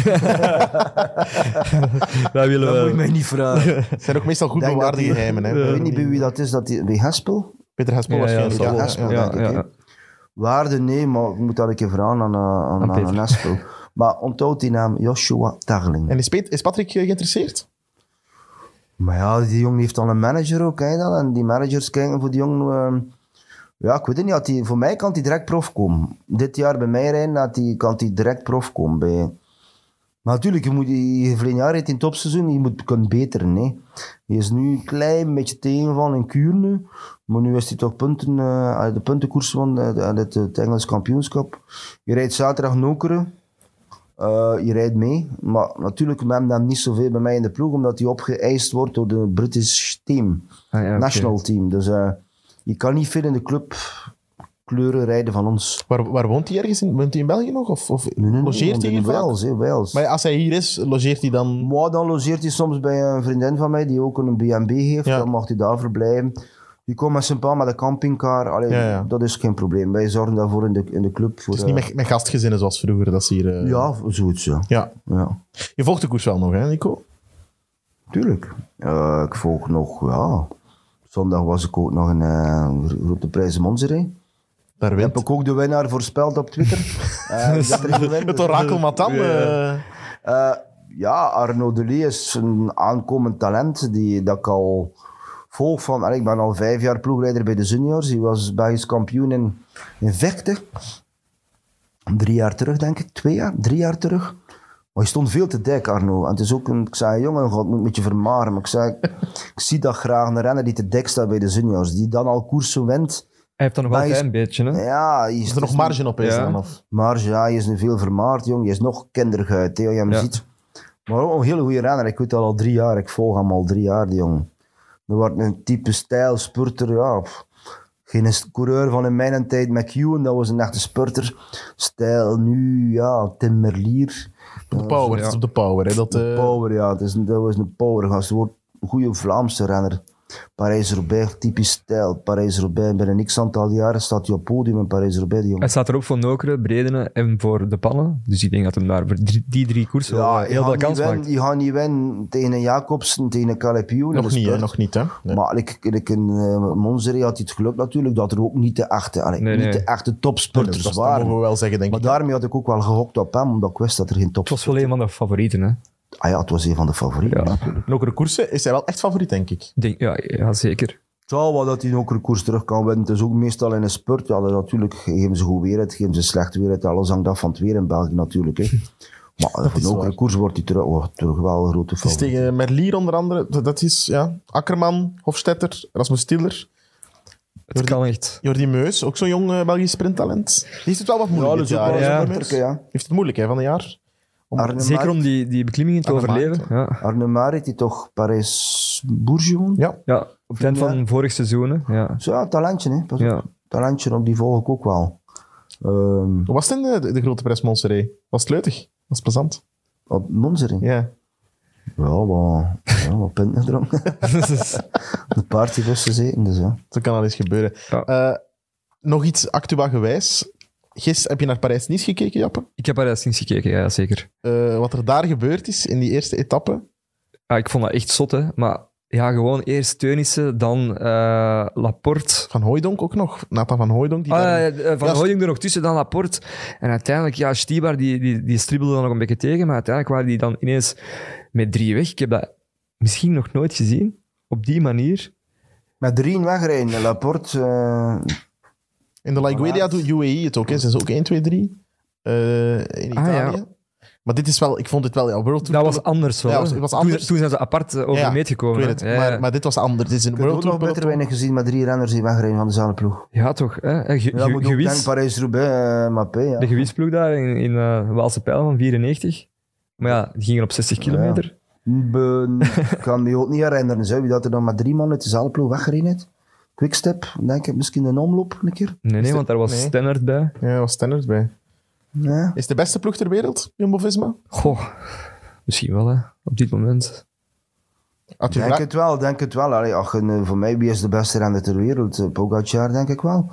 dat willen dat we... moet je mij niet vragen. Het zijn ook meestal goed bewaarde geheimen. Hè? Ik weet niet bij wie dat is, dat die, bij Hespel? Peter Hespel was ja, ja, Hespel, ja, denk ja, ik. Ja. Waarde, nee, maar ik moet dat een keer vragen aan, aan, aan, aan, aan Hespel. Maar onthoud die naam Joshua Tarling. En is, Pet- is Patrick geïnteresseerd? Maar ja, die jongen heeft al een manager ook. Hè, dan. En die managers kijken voor die jongen... Uh, ja, ik weet het niet. Had die, voor mij kan hij direct prof komen. Dit jaar bij mij rijden, die, kan hij direct prof komen. Bij... Maar natuurlijk, je moet je verleden jaar in topseizoen, je moet kunnen beteren. Hè. Hij is nu een klein beetje tegenvallen in Kuurne. Maar nu is hij toch punten, uh, de puntenkoers van uh, het, het Engels kampioenschap. Je rijdt zaterdag Nokeren. Uh, je rijdt mee, maar natuurlijk we hebben dan niet zoveel bij mij in de ploeg, omdat hij opgeëist wordt door de British team, ah, ja, national okay. team. Dus uh, je kan niet veel in de club kleuren rijden van ons. Waar, waar woont hij ergens? In? Woont hij in België nog? Of, of nee, nee, logeert hij in Wales, he, Wales? Maar als hij hier is, logeert hij dan? Maar dan logeert hij soms bij een vriendin van mij die ook een B en B heeft, ja. Dan mag hij daar verblijven. Je komt met zijn pa met een campingcar. Allee, ja, ja. Dat is geen probleem. Wij zorgen daarvoor in de, in de club. Voor, het is niet uh... met, met gastgezinnen zoals vroeger. Dat is hier, uh... Ja, zoiets. Ja. Ja. Ja. Je volgt de koers wel nog, hè, Nico? tuurlijk. Uh, ik volg nog, ja... Zondag was ik ook nog een uh, Roep de Prijzen Monsteré. Daar heb ik ook de winnaar voorspeld op Twitter. uh, het orakel Matan. Uh. Uh, ja, Arno Delis is een aankomend talent die dat ik al volg van... Ik ben al vijf jaar ploegleider bij de juniors. Hij was Belgisch kampioen in, in vechten. Drie jaar terug, denk ik. Twee jaar, drie jaar terug. Maar hij stond veel te dik, Arno. En het is ook een, ik zei, jongen, God, moet met je vermaren. Maar ik zei, ik zie dat graag. Een renner die te dik staat bij de juniors. Die dan al koersen wint. Hij heeft dan nog wel een beetje, hè? Ja. Hij is, is er nog marge een, op is ja. dan? Of? Marge, ja. Hij is nu veel vermaard, jong. Hij is nog kinderguit, hè. Je hem ja. ziet. Maar ook een hele goede renner. Ik weet dat al drie jaar. Ik volg hem al drie jaar, die jongen. Er wordt een type stijl, spurter, ja... Geen coureur van in mijn tijd, McEwen, dat was een echte spurter. Stijl nu, ja, Tim Merlier. Op de power, ja. Op de power, hè? Dat, de uh... power, ja. Dat, is, dat was een powergast. Een goede Vlaamse renner. Parijs-Roubaix, typisch stijl. Parijs-Roubaix, binnen een x-aantal jaren staat hij op podium in Parijs-Roubaix, die jongen. Hij staat er ook voor Nokeren, Bredene en voor de Pannen. Dus ik denk dat hij daar voor die drie koersen ja, heel veel kans win, maakt. Die gaan niet winnen tegen een Jacobsen, tegen een Calepio. Nog niet, hè? Nog niet, hè? Nee. Maar like, like in uh, Monseré had hij het geluk natuurlijk dat er ook niet de echte, allee, nee, nee. Niet de echte topsporters nee, waren. Dat mogen we wel zeggen, denk maar ik. Maar daarmee had ik ook wel gehokt op hem, omdat ik wist dat er geen topsporters. Het was wel een van de favorieten, hè? Ah ja, het was een van de favorieten. Ja. Nokere koersen is hij wel echt favoriet, denk ik. Denk, ja, ja, zeker. Het zou wel dat hij Nokere koers terug kan winnen. Het is ook meestal in een spurt. Ja, dat natuurlijk geven ze goed weer uit, geven ze slecht weer uit. Alles hangt af van het weer in België natuurlijk. Hè. Maar voor Nokere koers wordt hij terug, oh, terug wel een grote favoriet. Het is tegen Merlier onder andere. Dat is ja, Akkerman, Hofstetter, Rasmus Stiller. Het Jordi, kan echt. Jordi Meus, ook zo'n jong uh, Belgisch sprinttalent. Die heeft het wel wat moeilijk. Ja, dat is ja, ja. Turke, ja. Heeft het moeilijk hè, van een jaar. Om, Arne zeker Marit, om die, die beklimmingen te Arne overleven. Marit, ja. Arne Marit, die toch Parijs-Bourges woont? Ja. ja, op het eind van vorig seizoen. Ja, ja talentje. Hè. Ja. Talentje, op die volg ik ook wel. Um, Hoe was het in de, de grote prijs Monseré? Was het leutig? Was het plezant? Op Monseré? Ja. Ja, maar, ja, maar punten gedronken. De party was gezeten, dus ja. Dat kan al eens gebeuren. Ja. Uh, nog iets actua gewijs. Gisteren, heb je naar Parijs-Nice gekeken, Jappe? Ik heb Parijs-Nice gekeken, ja, zeker. Uh, wat er daar gebeurd is in die eerste etappe? Ah, ik vond dat echt zot, hè. Maar ja, gewoon eerst Teunissen, dan uh, Laporte. Van Hooijdonk ook nog. Nathan van Hooijdonk. Die ah, daar... ja, van ja, Hooijdonk er nog tussen, dan Laporte. En uiteindelijk, ja, Stibar, die, die, die stribbelde dan nog een beetje tegen. Maar uiteindelijk waren die dan ineens met drie weg. Ik heb dat misschien nog nooit gezien, op die manier. Met drieën wegrijden, Laporte... Uh... In de La Guedia doet U A E het ook, hè. Zijn ze ook één, twee, drie uh, in Italië. Ah, ja. Maar dit is wel, ik vond dit wel, ja, World Tour. Dat was anders wel. Ja, was, was anders. Toen, toen zijn ze apart over ja, de meet gekomen. Het, ja. maar, maar dit was anders. Dit is een World Tour. Ik heb nog weinig gezien met drie renners die wegrijden van dezelfde ploeg. Ja, toch. Hè? Ja, je moet ook denken, Parijs-Roubaix, uh, Mapé. Ja. De gewichtsploeg daar in, in uh, Waalse Pijl van vierennegentig. Maar ja, die gingen op zestig kilometer. Ik kan me ook niet herinneren, hè, dat er dan maar drie man uit dezelfde ploeg weggereden heeft. Quickstep, denk ik, misschien een omloop een keer. Nee, nee, want daar was nee. Stennert bij. Ja, daar was Stennert bij. Ja. Is de beste ploeg ter wereld, Jumbo-Visma? Goh, misschien wel, hè, op dit moment. Denk vraag... het wel, denk het wel. Allee, ach, en, voor mij, wie is de beste renner ter wereld? Pogacar, denk ik wel.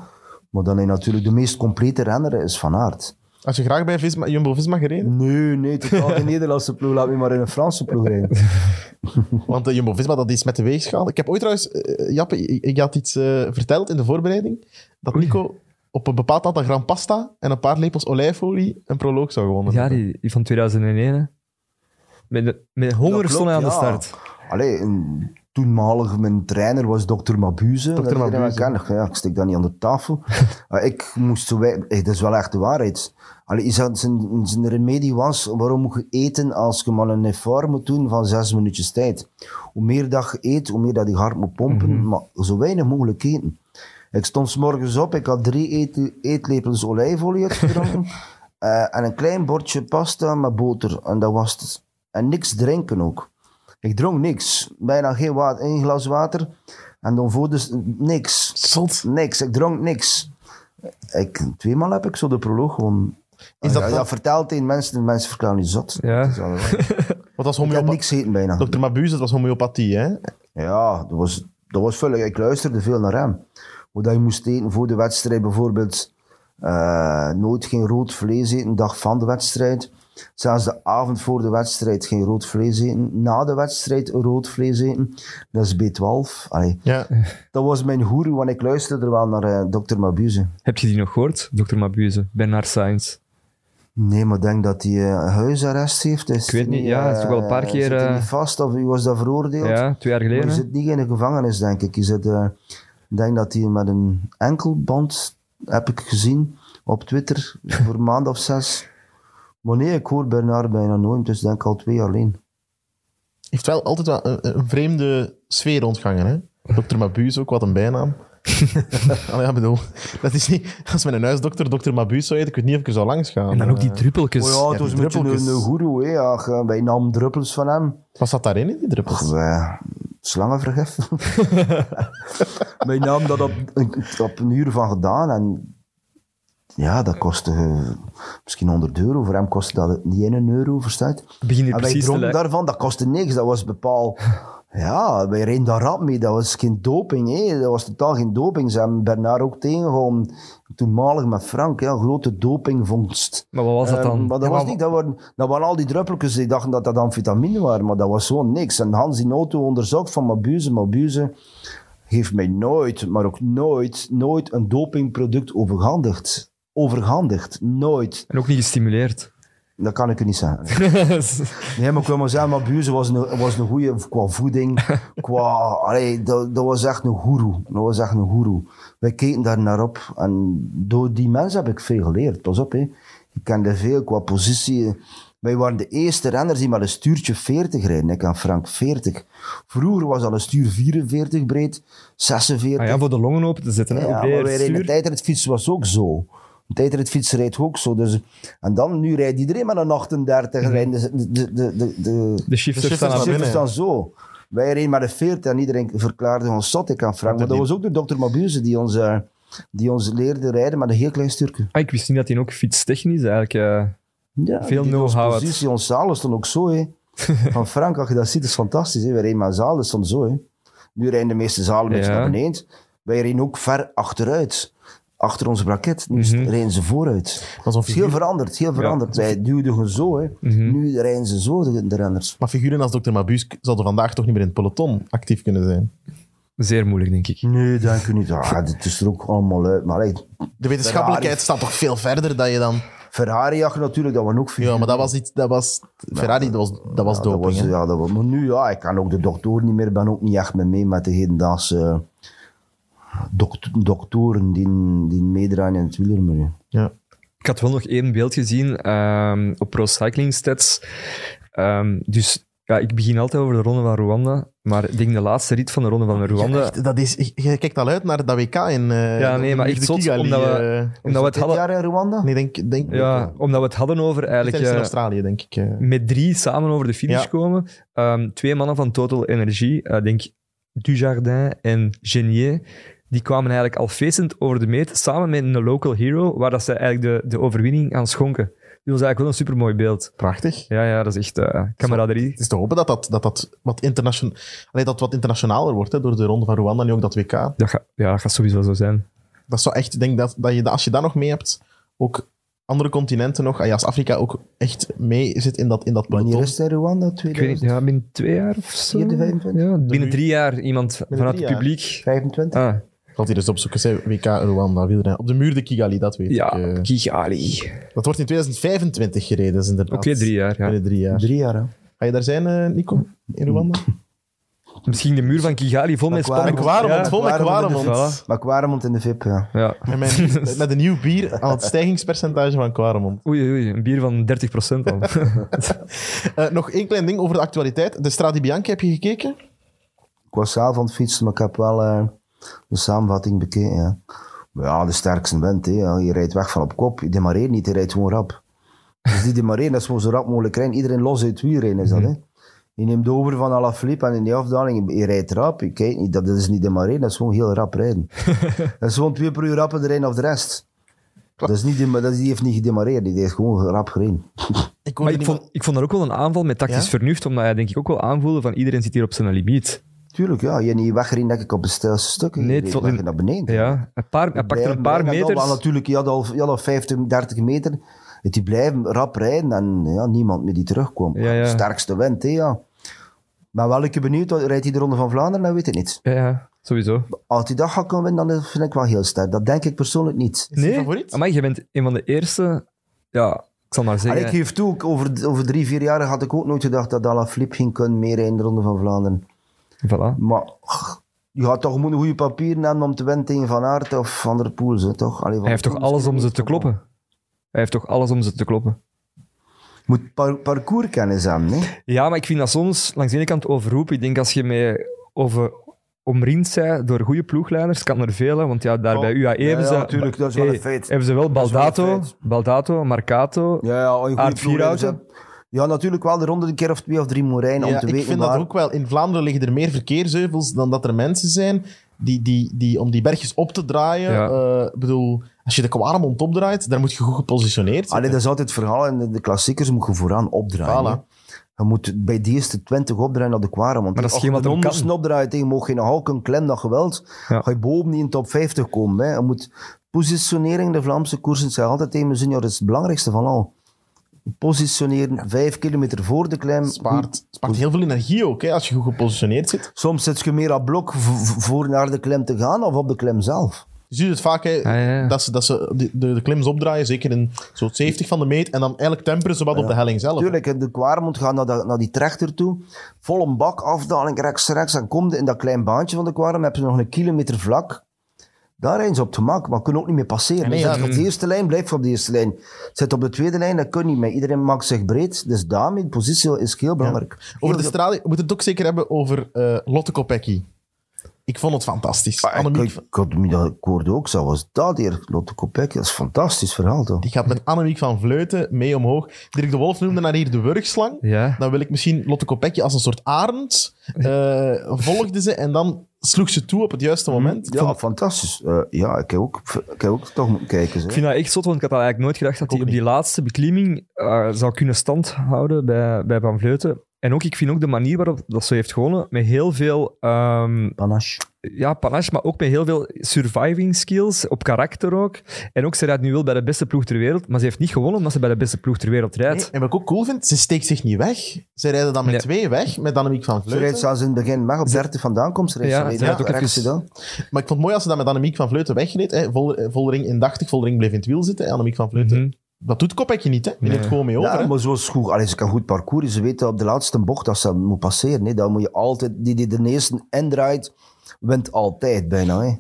Maar dan is natuurlijk de meest complete renner is Van Aert. Had je graag bij Visma, Jumbo-Visma gereden? Nee, nee, totaal geen Nederlandse ploeg. Laat me maar in een Franse ploeg rijden. Want uh, Jumbo-Visma, dat is met de weegschaal. Ik heb ooit trouwens, uh, Jappe, ik had iets uh, verteld in de voorbereiding, dat Nico op een bepaald aantal gram pasta en een paar lepels olijfolie een proloog zou gewonnen. Ja, die, die van tweeduizend één, hè. Met, de, met honger stond hij aan ja. de start. Allee, een... Toenmalig mijn trainer was dokter Mabuse. dokter Mabuse. Ja, ik stik dat niet aan de tafel. uh, ik moest zo wij- hey, dat is wel echt de waarheid. Allee, zijn, zijn remedie was, waarom moet je eten als je maar een effort moet doen van zes minuutjes tijd? Hoe meer dat je eet, hoe meer dat je hard moet pompen, mm-hmm. maar zo weinig mogelijk eten. Ik stond 's morgens op, ik had drie eet- eetlepels olijfolie uitgedronken uh, en een klein bordje pasta met boter. En dat was het. En niks drinken ook. Ik dronk niks. Bijna geen water. Eén glas water. En dan voor dus niks. Zot. Niks. Ik dronk niks. Ik, tweemaal heb ik zo de proloog gewoon... Is dat, ja, dat vertelt tegen mensen. De mensen verklaren niet zot. Ja. Wat was homeopathie? Ik heb niks eten bijna. dokter Mabuse, dat was homeopathie, hè? Ja, dat was, dat was veel. Ik luisterde veel naar hem. Hoe dat je moest eten voor de wedstrijd bijvoorbeeld. Uh, nooit geen rood vlees eten, dag van de wedstrijd. Zelfs de avond voor de wedstrijd geen rood vlees eten. Na de wedstrijd rood vlees eten. Dat is B twaalf. Allee, ja. Dat was mijn goeroe, want ik luisterde er wel naar uh, dokter Mabuse. Heb je die nog gehoord, dokter Mabuse? Bernard Sainz. Nee, maar ik denk dat hij uh, huisarrest heeft. Is ik weet niet, niet ja, hij is toch wel een paar keer... Zit hij niet vast of wie was dat veroordeeld? Ja, twee jaar geleden. Maar hij zit niet in de gevangenis, denk ik. Hij zit, uh, ik denk dat hij met een enkelband, heb ik gezien, op Twitter, voor een maand of zes... Maar nee, ik hoor Bernard bijna nooit, dus denk ik al twee alleen. Heeft wel altijd wel een, een vreemde sfeer rondgangen, hè? dokter Mabuse ook, wat een bijnaam. Allee, ja, bedoel, dat is niet... Als mijn huisdokter dokter Mabuse zou heet, ik weet niet of ik er zou langs gaan. En dan ook die druppeltjes. Oh ja, het ja, was een beetje een goeroe, hè. Ja, wij namen druppels van hem. Wat zat daarin, die druppels? Ach, uh, slangenvergif. Wij namen dat op, op een uur van gedaan en... Ja, dat kostte uh, misschien honderd euro. Voor hem kostte dat niet in een euro, verstaat. Begin je en precies wij dronken daarvan, dat kostte niks. Dat was bepaald... Ja, wij reden daar rap mee. Dat was geen doping, hé. Dat was totaal geen doping. Ze hebben Bernard ook tegengehouden. Toenmalig met Frank, ja, grote dopingvondst. Maar wat was dat dan? Um, maar dat ja, was niet, dat waren, dat waren al die druppeltjes. Die dachten dat dat amfetamine waren, maar dat was zo niks. En Hans die auto onderzocht van Mabuse, Mabuse... heeft mij nooit, maar ook nooit, nooit een dopingproduct overhandigd. Overhandigd. Nooit. En ook niet gestimuleerd. Dat kan ik er niet zeggen. Nee, maar ik wil maar zeggen, Mabuse was een, was een goeie qua voeding. Qua, allee, dat, dat was echt een goeroe. Dat was echt een goeroe. Wij keken daar naar op. En door die mensen heb ik veel geleerd. Pas op, hè. Ik kende veel qua positie. Wij waren de eerste renners die met een stuurtje veertig rijden. Ik en Frank veertig. Vroeger was al een stuur vierenveertig breed, zesenveertig. Ah ja, voor de longen open te zitten. Ja, maar wij rijden de tijdritfiets was ook zo. De tijdritfiets rijdt ook zo. Dus, en dan, nu rijdt iedereen met een achtendertig. Mm. De, de, de, de, de, de shifters staan, de shifters staan zo. Wij reden met een veertig en iedereen verklaarde ons zot. Ik en Frank. Maar dat was ook door dokter Mabuse die ons, uh, die ons leerde rijden met een heel klein stuurtje. Ah, ik wist niet dat hij ook fietstechnisch eigenlijk... Uh... Ja, veel know-how. Positie, ons zalen stond ook zo. Hè. Van Frank, als je dat ziet, is fantastisch. Hè. Wij reden maar zalen, stond zo. Hè. Nu rijden de meeste zalen een ja. beetje naar beneden. Wij reden ook ver achteruit. Achter ons braket. Nu mm-hmm. rijden ze vooruit. Dat is heel veranderd, heel veranderd. Ja. Wij duwden gewoon zo. Hè. Mm-hmm. Nu rijden ze zo, de, de renners. Maar figuren als dokter Mabuse zouden vandaag toch niet meer in het peloton actief kunnen zijn? Zeer moeilijk, denk ik. Nee, denk ik niet. Ah, dit is er ook allemaal uit. Maar, hey, de wetenschappelijkheid staat toch veel verder dan je dan... Ferrari-jacht natuurlijk, dat was ook veel. Ja, maar dat was iets, dat was... Ferrari, dat was, dat was ja, doping, dat was, ja, dat was, maar nu, ja, ik kan ook de doktoren niet meer, ik ben ook niet echt mee met de hedendaagse uh, dokt- doktoren die, die meedraaien in het wielermilieu. Ja. Ik had wel nog één beeld gezien um, op Pro Cycling Stats. Um, dus... Ja, ik begin altijd over de Ronde van Rwanda, maar ik denk de laatste rit van de Ronde van Rwanda... Ja, echt, dat is, je kijkt al uit naar dat W K in... Uh, ja, nee, maar echt zot, omdat we, uh, omdat we het hadden... jaar in Rwanda? Nee, denk, denk ja, ja, omdat we het hadden over eigenlijk... in Australië, denk ik. Uh, met drie samen over de finish ja. komen. Um, twee mannen van Total Energy, uh, denk Dujardin en Genier, die kwamen eigenlijk al feestend over de meet, samen met een local hero, waar dat ze eigenlijk de, de overwinning aan schonken. Dat was eigenlijk wel een supermooi beeld. Prachtig. Ja, ja, dat is echt uh, camaraderie. Het is te hopen dat dat, dat, dat, wat, internation... Allee, dat wat internationaler wordt, hè, door de Ronde van Rwanda, nu ook dat W K. Dat ga, ja, dat gaat sowieso zo zijn. Dat zou echt, denk dat, dat je, als je dat nog mee hebt, ook andere continenten nog, als Afrika ook echt mee zit in dat, in dat peloton. Wanneer is het Rwanda? tweeduizend? Ik weet niet, ja, binnen twee jaar of zo? vierentwintig, vijfentwintig? Ja, binnen drie jaar iemand binnen vanuit het publiek. vijfentwintig? Ah. Valt hier eens opzoeken, zei W K Rwanda, wielrennen. Op de muur de Kigali, dat weet ja, ik. Ja, uh, Kigali. Dat wordt in tweeduizend vijfentwintig gereden, dus inderdaad. Oké, okay, drie jaar. Ja. Drie jaar. Drie jaar, hè. Ga je daar zijn, uh, Nico, in Rwanda? Misschien de muur van Kigali vol met spanning. Kwaremond, vol met Kwaremond. Maar Kwaremond in de V I P, ja. ja. Met, mijn, met een nieuw bier aan het stijgingspercentage van Kwaremond. Oei, oei, een bier van dertig procent al. uh, nog één klein ding over de actualiteit. De Strade Bianche, heb je gekeken? Ik was zelf aan het fietsen, maar ik heb wel... Uh... de samenvatting bekeken, ja. Ja, de sterkste wint, hè. Je rijdt weg van op kop. Je demareert niet, je rijdt gewoon rap. Dus die demareren, dat is gewoon zo rap mogelijk rijden. Iedereen los uit wie rijden is dat, hè. Je neemt over van Alaphilippe en in die afdaling, je rijdt rap. Je kijkt niet, dat is niet demareren, dat is gewoon heel rap rijden. Dat is gewoon twee per uur rappen erin of de rest. Dat is niet, dat is, die heeft niet gedemareerd, die heeft gewoon rap gereden. Ik, maar ik, vond, van... ik vond dat ook wel een aanval met tactisch ja? vernuft, omdat hij denk ik ook wel aanvoelde van iedereen zit hier op zijn limiet. Tuurlijk, ja. Je niet weggereden, denk ik, op de stijlste stukken. Nee, het in... naar beneden. Ja, een paar, hij pakte een paar meters. Al, natuurlijk, je had al, je had al vijftig, dertig meter. die blijven rap rijden en ja, niemand meer die terugkomt. Ja, ja. Sterkste wint, hè, ja. Maar wel ik ben benieuwd, rijdt hij de Ronde van Vlaanderen? Dan weet ik niet. Ja, ja, sowieso. Als hij dat gaat kunnen winnen, dan vind ik wel heel sterk. Dat denk ik persoonlijk niet. Is nee, favoriet? Amai, je bent een van de eerste... Ja, ik zal maar zeggen... En ik geef toe, over, over drie, vier jaar had ik ook nooit gedacht dat Alaphilippe ging kunnen meerijden in de Ronde van Vlaanderen. Voilà. Maar... Je gaat toch moeten goede papieren hebben om te winnen tegen Van Aert of Van der Poel, zo, toch? Allee, Van hij heeft toch alles om ze te kloppen? Hij heeft toch alles om ze te kloppen? Moet par- parcourskennis hebben, hè? Ja, maar ik vind dat soms langs de ene kant overroepen. Ik denk als je mee over, omringd bent door goede ploegleiders, kan er velen, want ja, daar oh, bij U A E ja, hebben ze... Ja, natuurlijk, dat is wel hey, een feit. Hebben ze wel Baldato, wel Baldato, Marcato, ja, ja, Aard Vierhouten... Ja, natuurlijk wel de ronde een keer of twee of drie moet rijden om ja, te weten. Ik vind waar... dat ook wel. In Vlaanderen liggen er meer verkeersheuvels dan dat er mensen zijn die, die, die om die bergjes op te draaien. Ja. Uh, bedoel, als je de Kwaremond opdraait, daar moet je goed gepositioneerd zijn. Allee, dat is altijd het verhaal. En de klassiekers moet je vooraan opdraaien. Voilà. Je moet bij de eerste twintig opdraaien naar de Kwaremond. Maar als je de onderste opdraait tegen je mag geen halken klem dat geweld, ja. Ga je boven niet in top vijftig komen. Hè. Je moet positionering, de Vlaamse koersen zijn altijd tegen mijn senior, dat is het belangrijkste van al. Positioneren, vijf kilometer voor de klem. Spaart, spaart heel veel energie ook, hè, als je goed gepositioneerd zit. Soms zit je meer aan blok v- voor naar de klem te gaan of op de klem zelf. Je ziet het vaak, hè, ah, ja. dat ze, dat ze de, de, de klims opdraaien, zeker in zo'n zeventig van de meet, en dan eigenlijk temperen ze wat ja, op de helling zelf. Tuurlijk, hè. De Kwaremond gaat naar, de, naar die trechter toe, vol een bak, afdaling, rechts, rechts, en komt in dat klein baantje van de Kwaremond, hebben ze nog een kilometer vlak. Daar rijden ze op het gemak, maar kunnen ook niet meer passeren. Nee, ja, zit je op de eerste lijn, blijf op de eerste lijn. Zit op de tweede lijn, dat kun je niet meer. Iedereen maakt zich breed, dus daarmee, de positie is heel belangrijk. Ja. Over de straling, we moeten het ook zeker hebben over uh, Lotte Kopecky. Ik vond het fantastisch. Ah, Annemiek... ik, ik, ik, ik, ik hoorde ook zo, was dat hier, Lotte Kopecky, dat is een fantastisch verhaal toch? Die gaat met Annemiek van Vleuten mee omhoog. Dirk de Wolf noemde naar hier de wurgslang. Ja. Dan wil ik misschien Lotte Kopecky als een soort arend. Uh, volgde ze en dan... sloeg ze toe op het juiste moment. Ja, vond... fantastisch. Uh, ja, ik heb, ook, ik heb ook toch moeten kijken. Zeg. Ik vind dat echt zot, want ik had eigenlijk nooit gedacht dat hij op die laatste beklimming uh, zou kunnen standhouden bij, bij Van Vleuten. En ook, ik vind ook de manier waarop dat ze heeft gewonnen, met heel veel... Um, panache. Ja, panache, maar ook met heel veel surviving skills, op karakter ook. En ook, ze rijdt nu wel bij de beste ploeg ter wereld, maar ze heeft niet gewonnen omdat ze bij de beste ploeg ter wereld rijdt. Nee, en wat ik ook cool vind, ze steekt zich niet weg. Ze rijden dan met nee. twee weg, met Annemiek van Vleuten. Ze rijdt zelfs in het begin weg, op dertig vandaan komt ze rijdt. Ja, ze rijdt ja, ook even... dan. Maar ik vond het mooi als ze dan met Annemiek van Vleuten wegreed. Vollering indachtig, Vollering bleef in het wiel zitten. Annemiek van Vleuten... Mm-hmm. Dat doet Kopecky niet, hè? Je neemt gewoon mee over. Ja, maar zo is goed. Allee, ze kan goed parcouren. Ze weten op de laatste bocht dat ze moet passeren. Hè. Dan moet je altijd... Die, die de eerste indraait, wint altijd bijna, hè.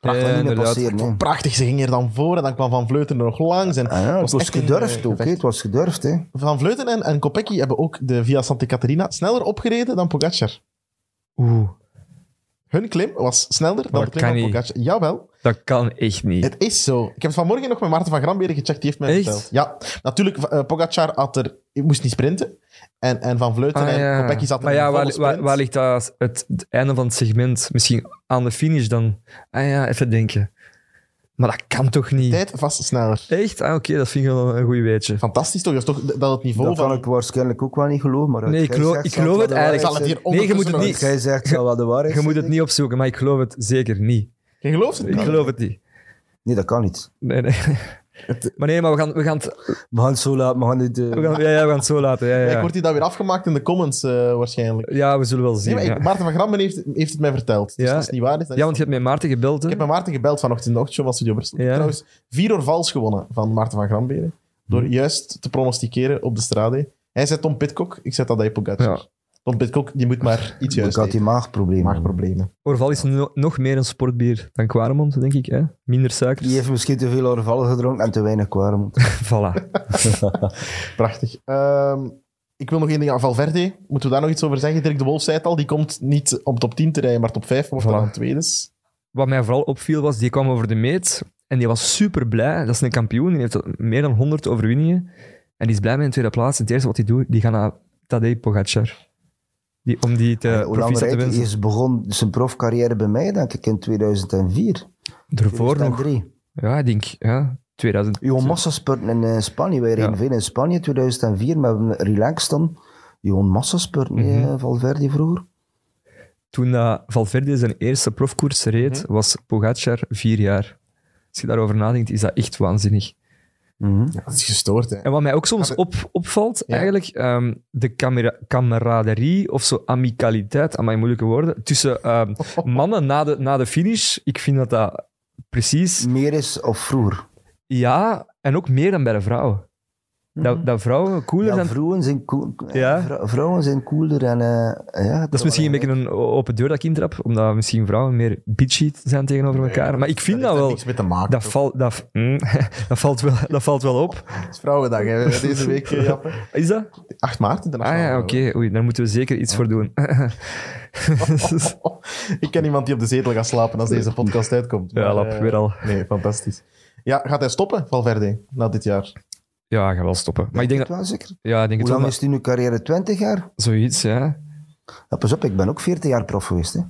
Prachtig, ja, niet passeren, hè. Prachtig, ze ging er dan voor en dan kwam Van Vleuten er nog langs. En ah, ja, het was, was gedurfd ook, hè. Het was gedurfd, hè. Van Vleuten en, en Kopecky hebben ook de Via Santa Caterina sneller opgereden dan Pogacar. Oeh. Hun klim was sneller dan de klim van Pogacar. Jawel. Dat kan echt niet. Het is zo. Ik heb het vanmorgen nog met Maarten van Granbergen gecheckt. Die heeft mij echt? verteld. Ja. Natuurlijk, uh, Pogacar had er, moest niet sprinten. En, en Van Vleuten ah, en ja. Kopecky zat er maar in ja, volle waar, sprint. Waar, waar ligt dat, het, het einde van het segment? Misschien aan de finish dan? Ah ja, even denken. Maar dat kan toch niet? Tijd vast sneller. Echt? Ah, oké, okay, dat vind ik wel een goed weetje. Fantastisch toch? Dat is toch dat het niveau dat van... kan ik waarschijnlijk ook wel niet geloven, maar... Nee, ik geloof, ik geloof het eigenlijk. Zal het hier nee, je moet het niet... Jij zegt zal wel de waarheid. Je moet het niet opzoeken, maar ik geloof het zeker niet. Je gelooft het niet? Ik geloof het niet. Nee, dat kan niet. Nee, nee. Maar nee, maar we gaan, we gaan het... We gaan het zo laten. We gaan het, uh... we gaan, ja, ja, we gaan het zo laten. Ja, ja. Ja, ik word hier dan weer afgemaakt in de comments, uh, waarschijnlijk. Ja, we zullen wel zien. Nee, maar ja. Maarten van Grammen heeft, heeft het mij verteld. Dus ja. Dat is niet waar. Is ja, want van... je hebt met Maarten gebeld. Hè? Ik heb met Maarten gebeld vanochtend in de ochtendshow van Studio Brussel. Ja. Trouwens, vier uur vals gewonnen van Maarten van Grambergen. Door hm. juist te pronosticeren op de strade. Hij zei Tom Pidcock, ik zei Tadej Pogacar. Ja. Tom Pidcock, die moet maar iets juist hebben. Ik had die maagproblemen. maagproblemen. Orval is no- nog meer een sportbier dan Kwaremond, denk ik. Hè? Minder suiker. Die heeft misschien te veel Orval gedronken en te weinig Kwaremond. Voilà. Prachtig. Um, ik wil nog één ding aan Valverde. Moeten we daar nog iets over zeggen? Dirk de Wolf zei het al, die komt niet op top tien te rijden, maar top vijf wordt voilà. Dan tweedes. Wat mij vooral opviel was, die kwam over de meet en die was super blij. Dat is een kampioen, die heeft meer dan honderd overwinningen. En die is blij met een tweede plaats. En het eerste wat hij doet, die gaat naar Tadej Pogacar. Die, om die te, uh, hoe lang rijdt hij? Hij begon zijn profcarrière bij mij, denk ik, in tweeduizend vier. Daarvoor nog? Ja, ik denk, ja, tweeduizend. Johan Massaspurten in uh, Spanje. Wij reden ja. veel in Spanje, tweeduizend vier, met een relax dan. Johan Massaspurten, mm-hmm. eh, Valverde vroeger. Toen uh, Valverde zijn eerste profkoers reed, mm-hmm. was Pogacar vier jaar. Als je daarover nadenkt, is dat echt waanzinnig. Mm-hmm. Ja, dat is gestoord, hè. En wat mij ook soms op, opvalt, ja. eigenlijk, um, de camera- camaraderie of zo amicaliteit, aan mijn moeilijke woorden, tussen um, mannen na de, na de finish. Ik vind dat dat precies... Meer is of vroeger. Ja, en ook meer dan bij de vrouwen. Dat, dat vrouwen cooler ja, zijn. Vrouwen zijn, cool, ja. vrouwen zijn cooler en... Uh, ja, dat is misschien een beetje een open deur dat ik intrap, omdat misschien vrouwen meer bitchy zijn tegenover elkaar. Nee, maar ik vind dat, dat wel... niks mee te maken. Dat, val, dat, mm, dat, valt wel, dat valt wel op. Het is Vrouwendag, hè, deze week. Jappen. Is dat? acht maart. Dan ah ja, oké. Okay. Oei, daar moeten we zeker iets ja. voor doen. Ik ken iemand die op de zetel gaat slapen als deze podcast uitkomt. Maar, ja, lap, uh, weer al. Nee, fantastisch. Ja, gaat hij stoppen, Valverde, na dit jaar? Ja, hij gaat wel stoppen. Maar ik denk dat... wel zeker? Ja, ik denk Hoe het lang is die nu carrière? twintig jaar? Zoiets, ja. ja. Pas op, ik ben ook veertien jaar prof geweest. Hè.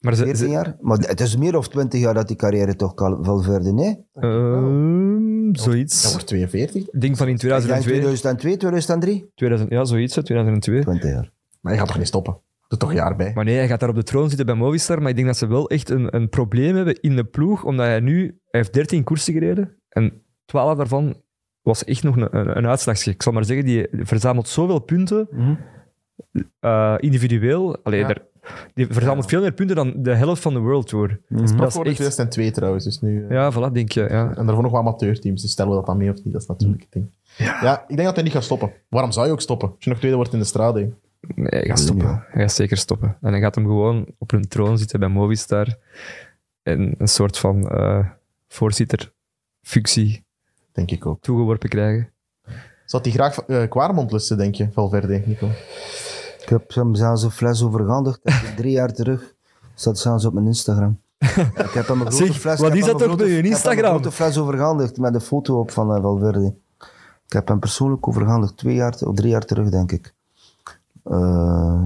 Maar ze, veertien ze... jaar? Maar het is meer of twintig jaar dat die carrière toch wel verder, nee? Um, zoiets. Dat wordt tweeënveertig. Ik denk van in tweeduizend twee. tweeduizend twee, tweeduizend drie? tweeduizend, ja, zoiets, tweeduizend twee. twintig jaar. Maar je gaat toch niet stoppen? Er toch jaar bij. Maar nee, hij gaat daar op de troon zitten bij Movistar, maar ik denk dat ze wel echt een, een probleem hebben in de ploeg, omdat hij nu... Hij heeft dertien koersen gereden en twaalf daarvan... was echt nog een, een, een uitslagje. Ik zal maar zeggen, die verzamelt zoveel punten, mm-hmm. uh, individueel. Allee, ja. daar, die verzamelt ja. veel meer punten dan de helft van de World Tour. Mm-hmm. Dat is voor echt... tweeduizend twee trouwens. Dus nu, uh... Ja, voilà, denk je. Ja. En daarvoor nog wat amateurteams, dus stellen we dat dan mee of niet, dat is natuurlijk het ding. Ja. ja, ik denk dat hij niet gaat stoppen. Waarom zou je ook stoppen? Als je nog tweede wordt in de straat, denk. Nee, hij gaat stoppen. Ja. Hij gaat zeker stoppen. En hij gaat hem gewoon op een troon zitten bij Movistar. En een soort van uh, voorzitterfunctie denk ik ook. Toegeworpen krijgen. Zou hij graag uh, Kwaremond lusten, denk je, Valverde, Nico? Ik heb hem zelfs een fles overhandigd. Drie jaar terug staat zelfs op mijn Instagram. Ik heb hem een grote zeg, fles... Wat is dat toch bij je Instagram? Ik heb een grote fles overhandigd met een foto op van uh, Valverde. Ik heb hem persoonlijk overhandigd twee jaar, of drie jaar terug, denk ik. Uh,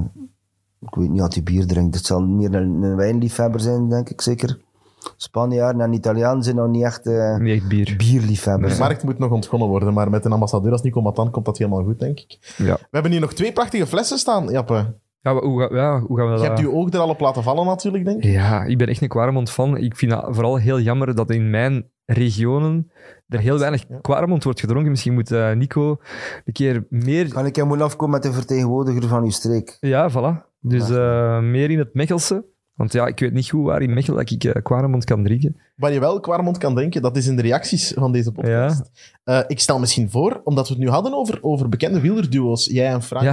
ik weet niet wat hij bier drinkt. Het zal meer een, een wijnliefhebber zijn, denk ik, zeker. Spanjaarden en Italianen zijn nog niet echt, uh, niet echt bier. bierliefhebbers. De markt moet nog ontgonnen worden, maar met een ambassadeur als Nico Matan komt dat helemaal goed, denk ik. Ja. We hebben hier nog twee prachtige flessen staan, Jappe. Ja, hoe, ga, ja, hoe gaan we dat... Je hebt je oog er al op laten vallen, natuurlijk, denk ik. Ja, ik ben echt een Kwaremond fan. Ik vind dat vooral heel jammer dat in mijn regionen er heel weinig ja. Kwaremond wordt gedronken. Misschien moet uh, Nico een keer meer... Kan ik hem afkomen met de vertegenwoordiger van uw streek? Ja, voilà. Dus uh, meer in het Mechelse. Want ja, ik weet niet goed waar in Mechelen dat ik uh, Kwaremond kan drinken. Waar je wel Kwaremond kan drinken, dat is in de reacties van deze podcast. Ja. Uh, ik stel misschien voor, omdat we het nu hadden over, over bekende wielerduo's, jij en Frank,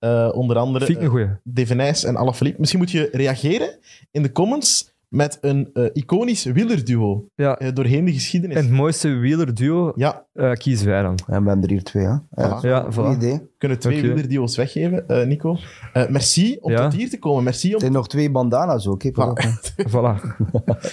ja. uh, onder andere uh, Devenijs en Alaphilippe. Misschien moet je reageren in de comments met een uh, iconisch wielerduo ja. uh, doorheen de geschiedenis. En het mooiste wielerduo ja. uh, kiezen wij dan. En we hebben er hier twee, hè? Uh, voilà. Ja, voilà. Goed idee. We kunnen twee okay. wielerduo's weggeven, uh, Nico. Uh, merci om ja. tot hier te komen. Merci om... Er zijn nog twee bandana's ook, hè? Voilà. voilà.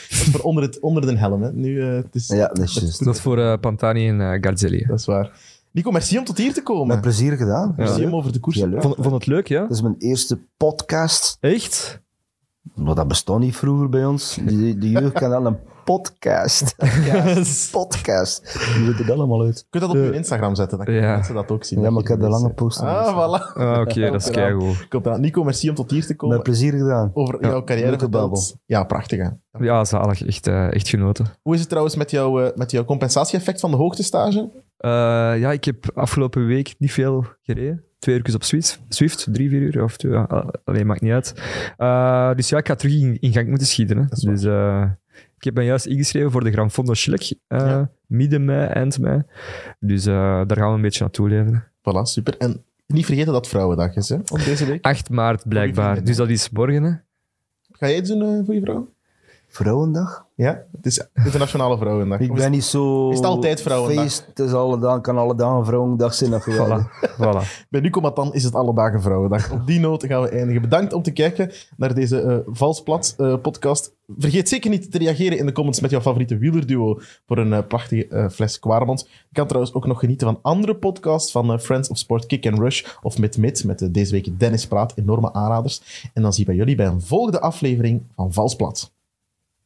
voor onder, het, onder de helm, hè? Nu, uh, het is, ja, dat is juist. Dat is voor uh, Pantani en uh, Garzelli. Dat is waar. Nico, merci om tot hier te komen. Met plezier gedaan. Merci ja. om over de koers te ja, vond, vond het leuk, ja? Dat is mijn eerste podcast. Echt? Maar dat bestond niet vroeger bij ons. De, de jeugd kan al een podcast. Yes. Podcast. Je doet het allemaal uit. Kun je dat op je Instagram zetten? Dan kunnen ja. mensen dat ook zien. Ja, maar ik heb de lange post. Ah, voilà. Ah, Oké, okay, dat is keigoed. Goed. Nico, merci om tot hier te komen. Met plezier gedaan. Over ja. jouw carrière verteld. Ja, prachtig hè. Ja, zalig. Echt, uh, echt genoten. Hoe is het trouwens met, jou, uh, met jouw compensatie-effect van de hoogtestage? Uh, ja, ik heb afgelopen week niet veel gereden. Twee uurtjes op Swift, Swift, drie, vier uur of twee, ja, alleen maakt niet uit. Uh, dus ja, ik ga terug in, in gang moeten schieten. Hè. Dus uh, ik heb me juist ingeschreven voor de Gran Fondo Schleck, uh, ja. midden mei, eind mei. Dus uh, daar gaan we een beetje naartoe leven. Voilà, super. En niet vergeten dat Vrouwendag is, hè, op deze week. acht maart blijkbaar, dus dat is morgen. Hè. Ga jij iets doen uh, voor je vrouw? Vrouwendag? Ja, het is Internationale Vrouwendag. Ik ben niet zo... Is het altijd Vrouwendag? Feest, het is alle dagen, kan alle dagen Vrouwendag zijn. Dat voilà, voilà. Bij Nico Matan is het alle dagen Vrouwendag. Op die noot gaan we eindigen. Bedankt om te kijken naar deze uh, Vals Plat uh, podcast. Vergeet zeker niet te reageren in de comments met jouw favoriete wielerduo voor een uh, prachtige uh, fles Kwaremond. Je kan trouwens ook nog genieten van andere podcasts van uh, Friends of Sport, Kick and Rush of Mid Mid met uh, deze week Dennis Praat. Enorme aanraders. En dan zie ik bij jullie bij een volgende aflevering van Vals Plat.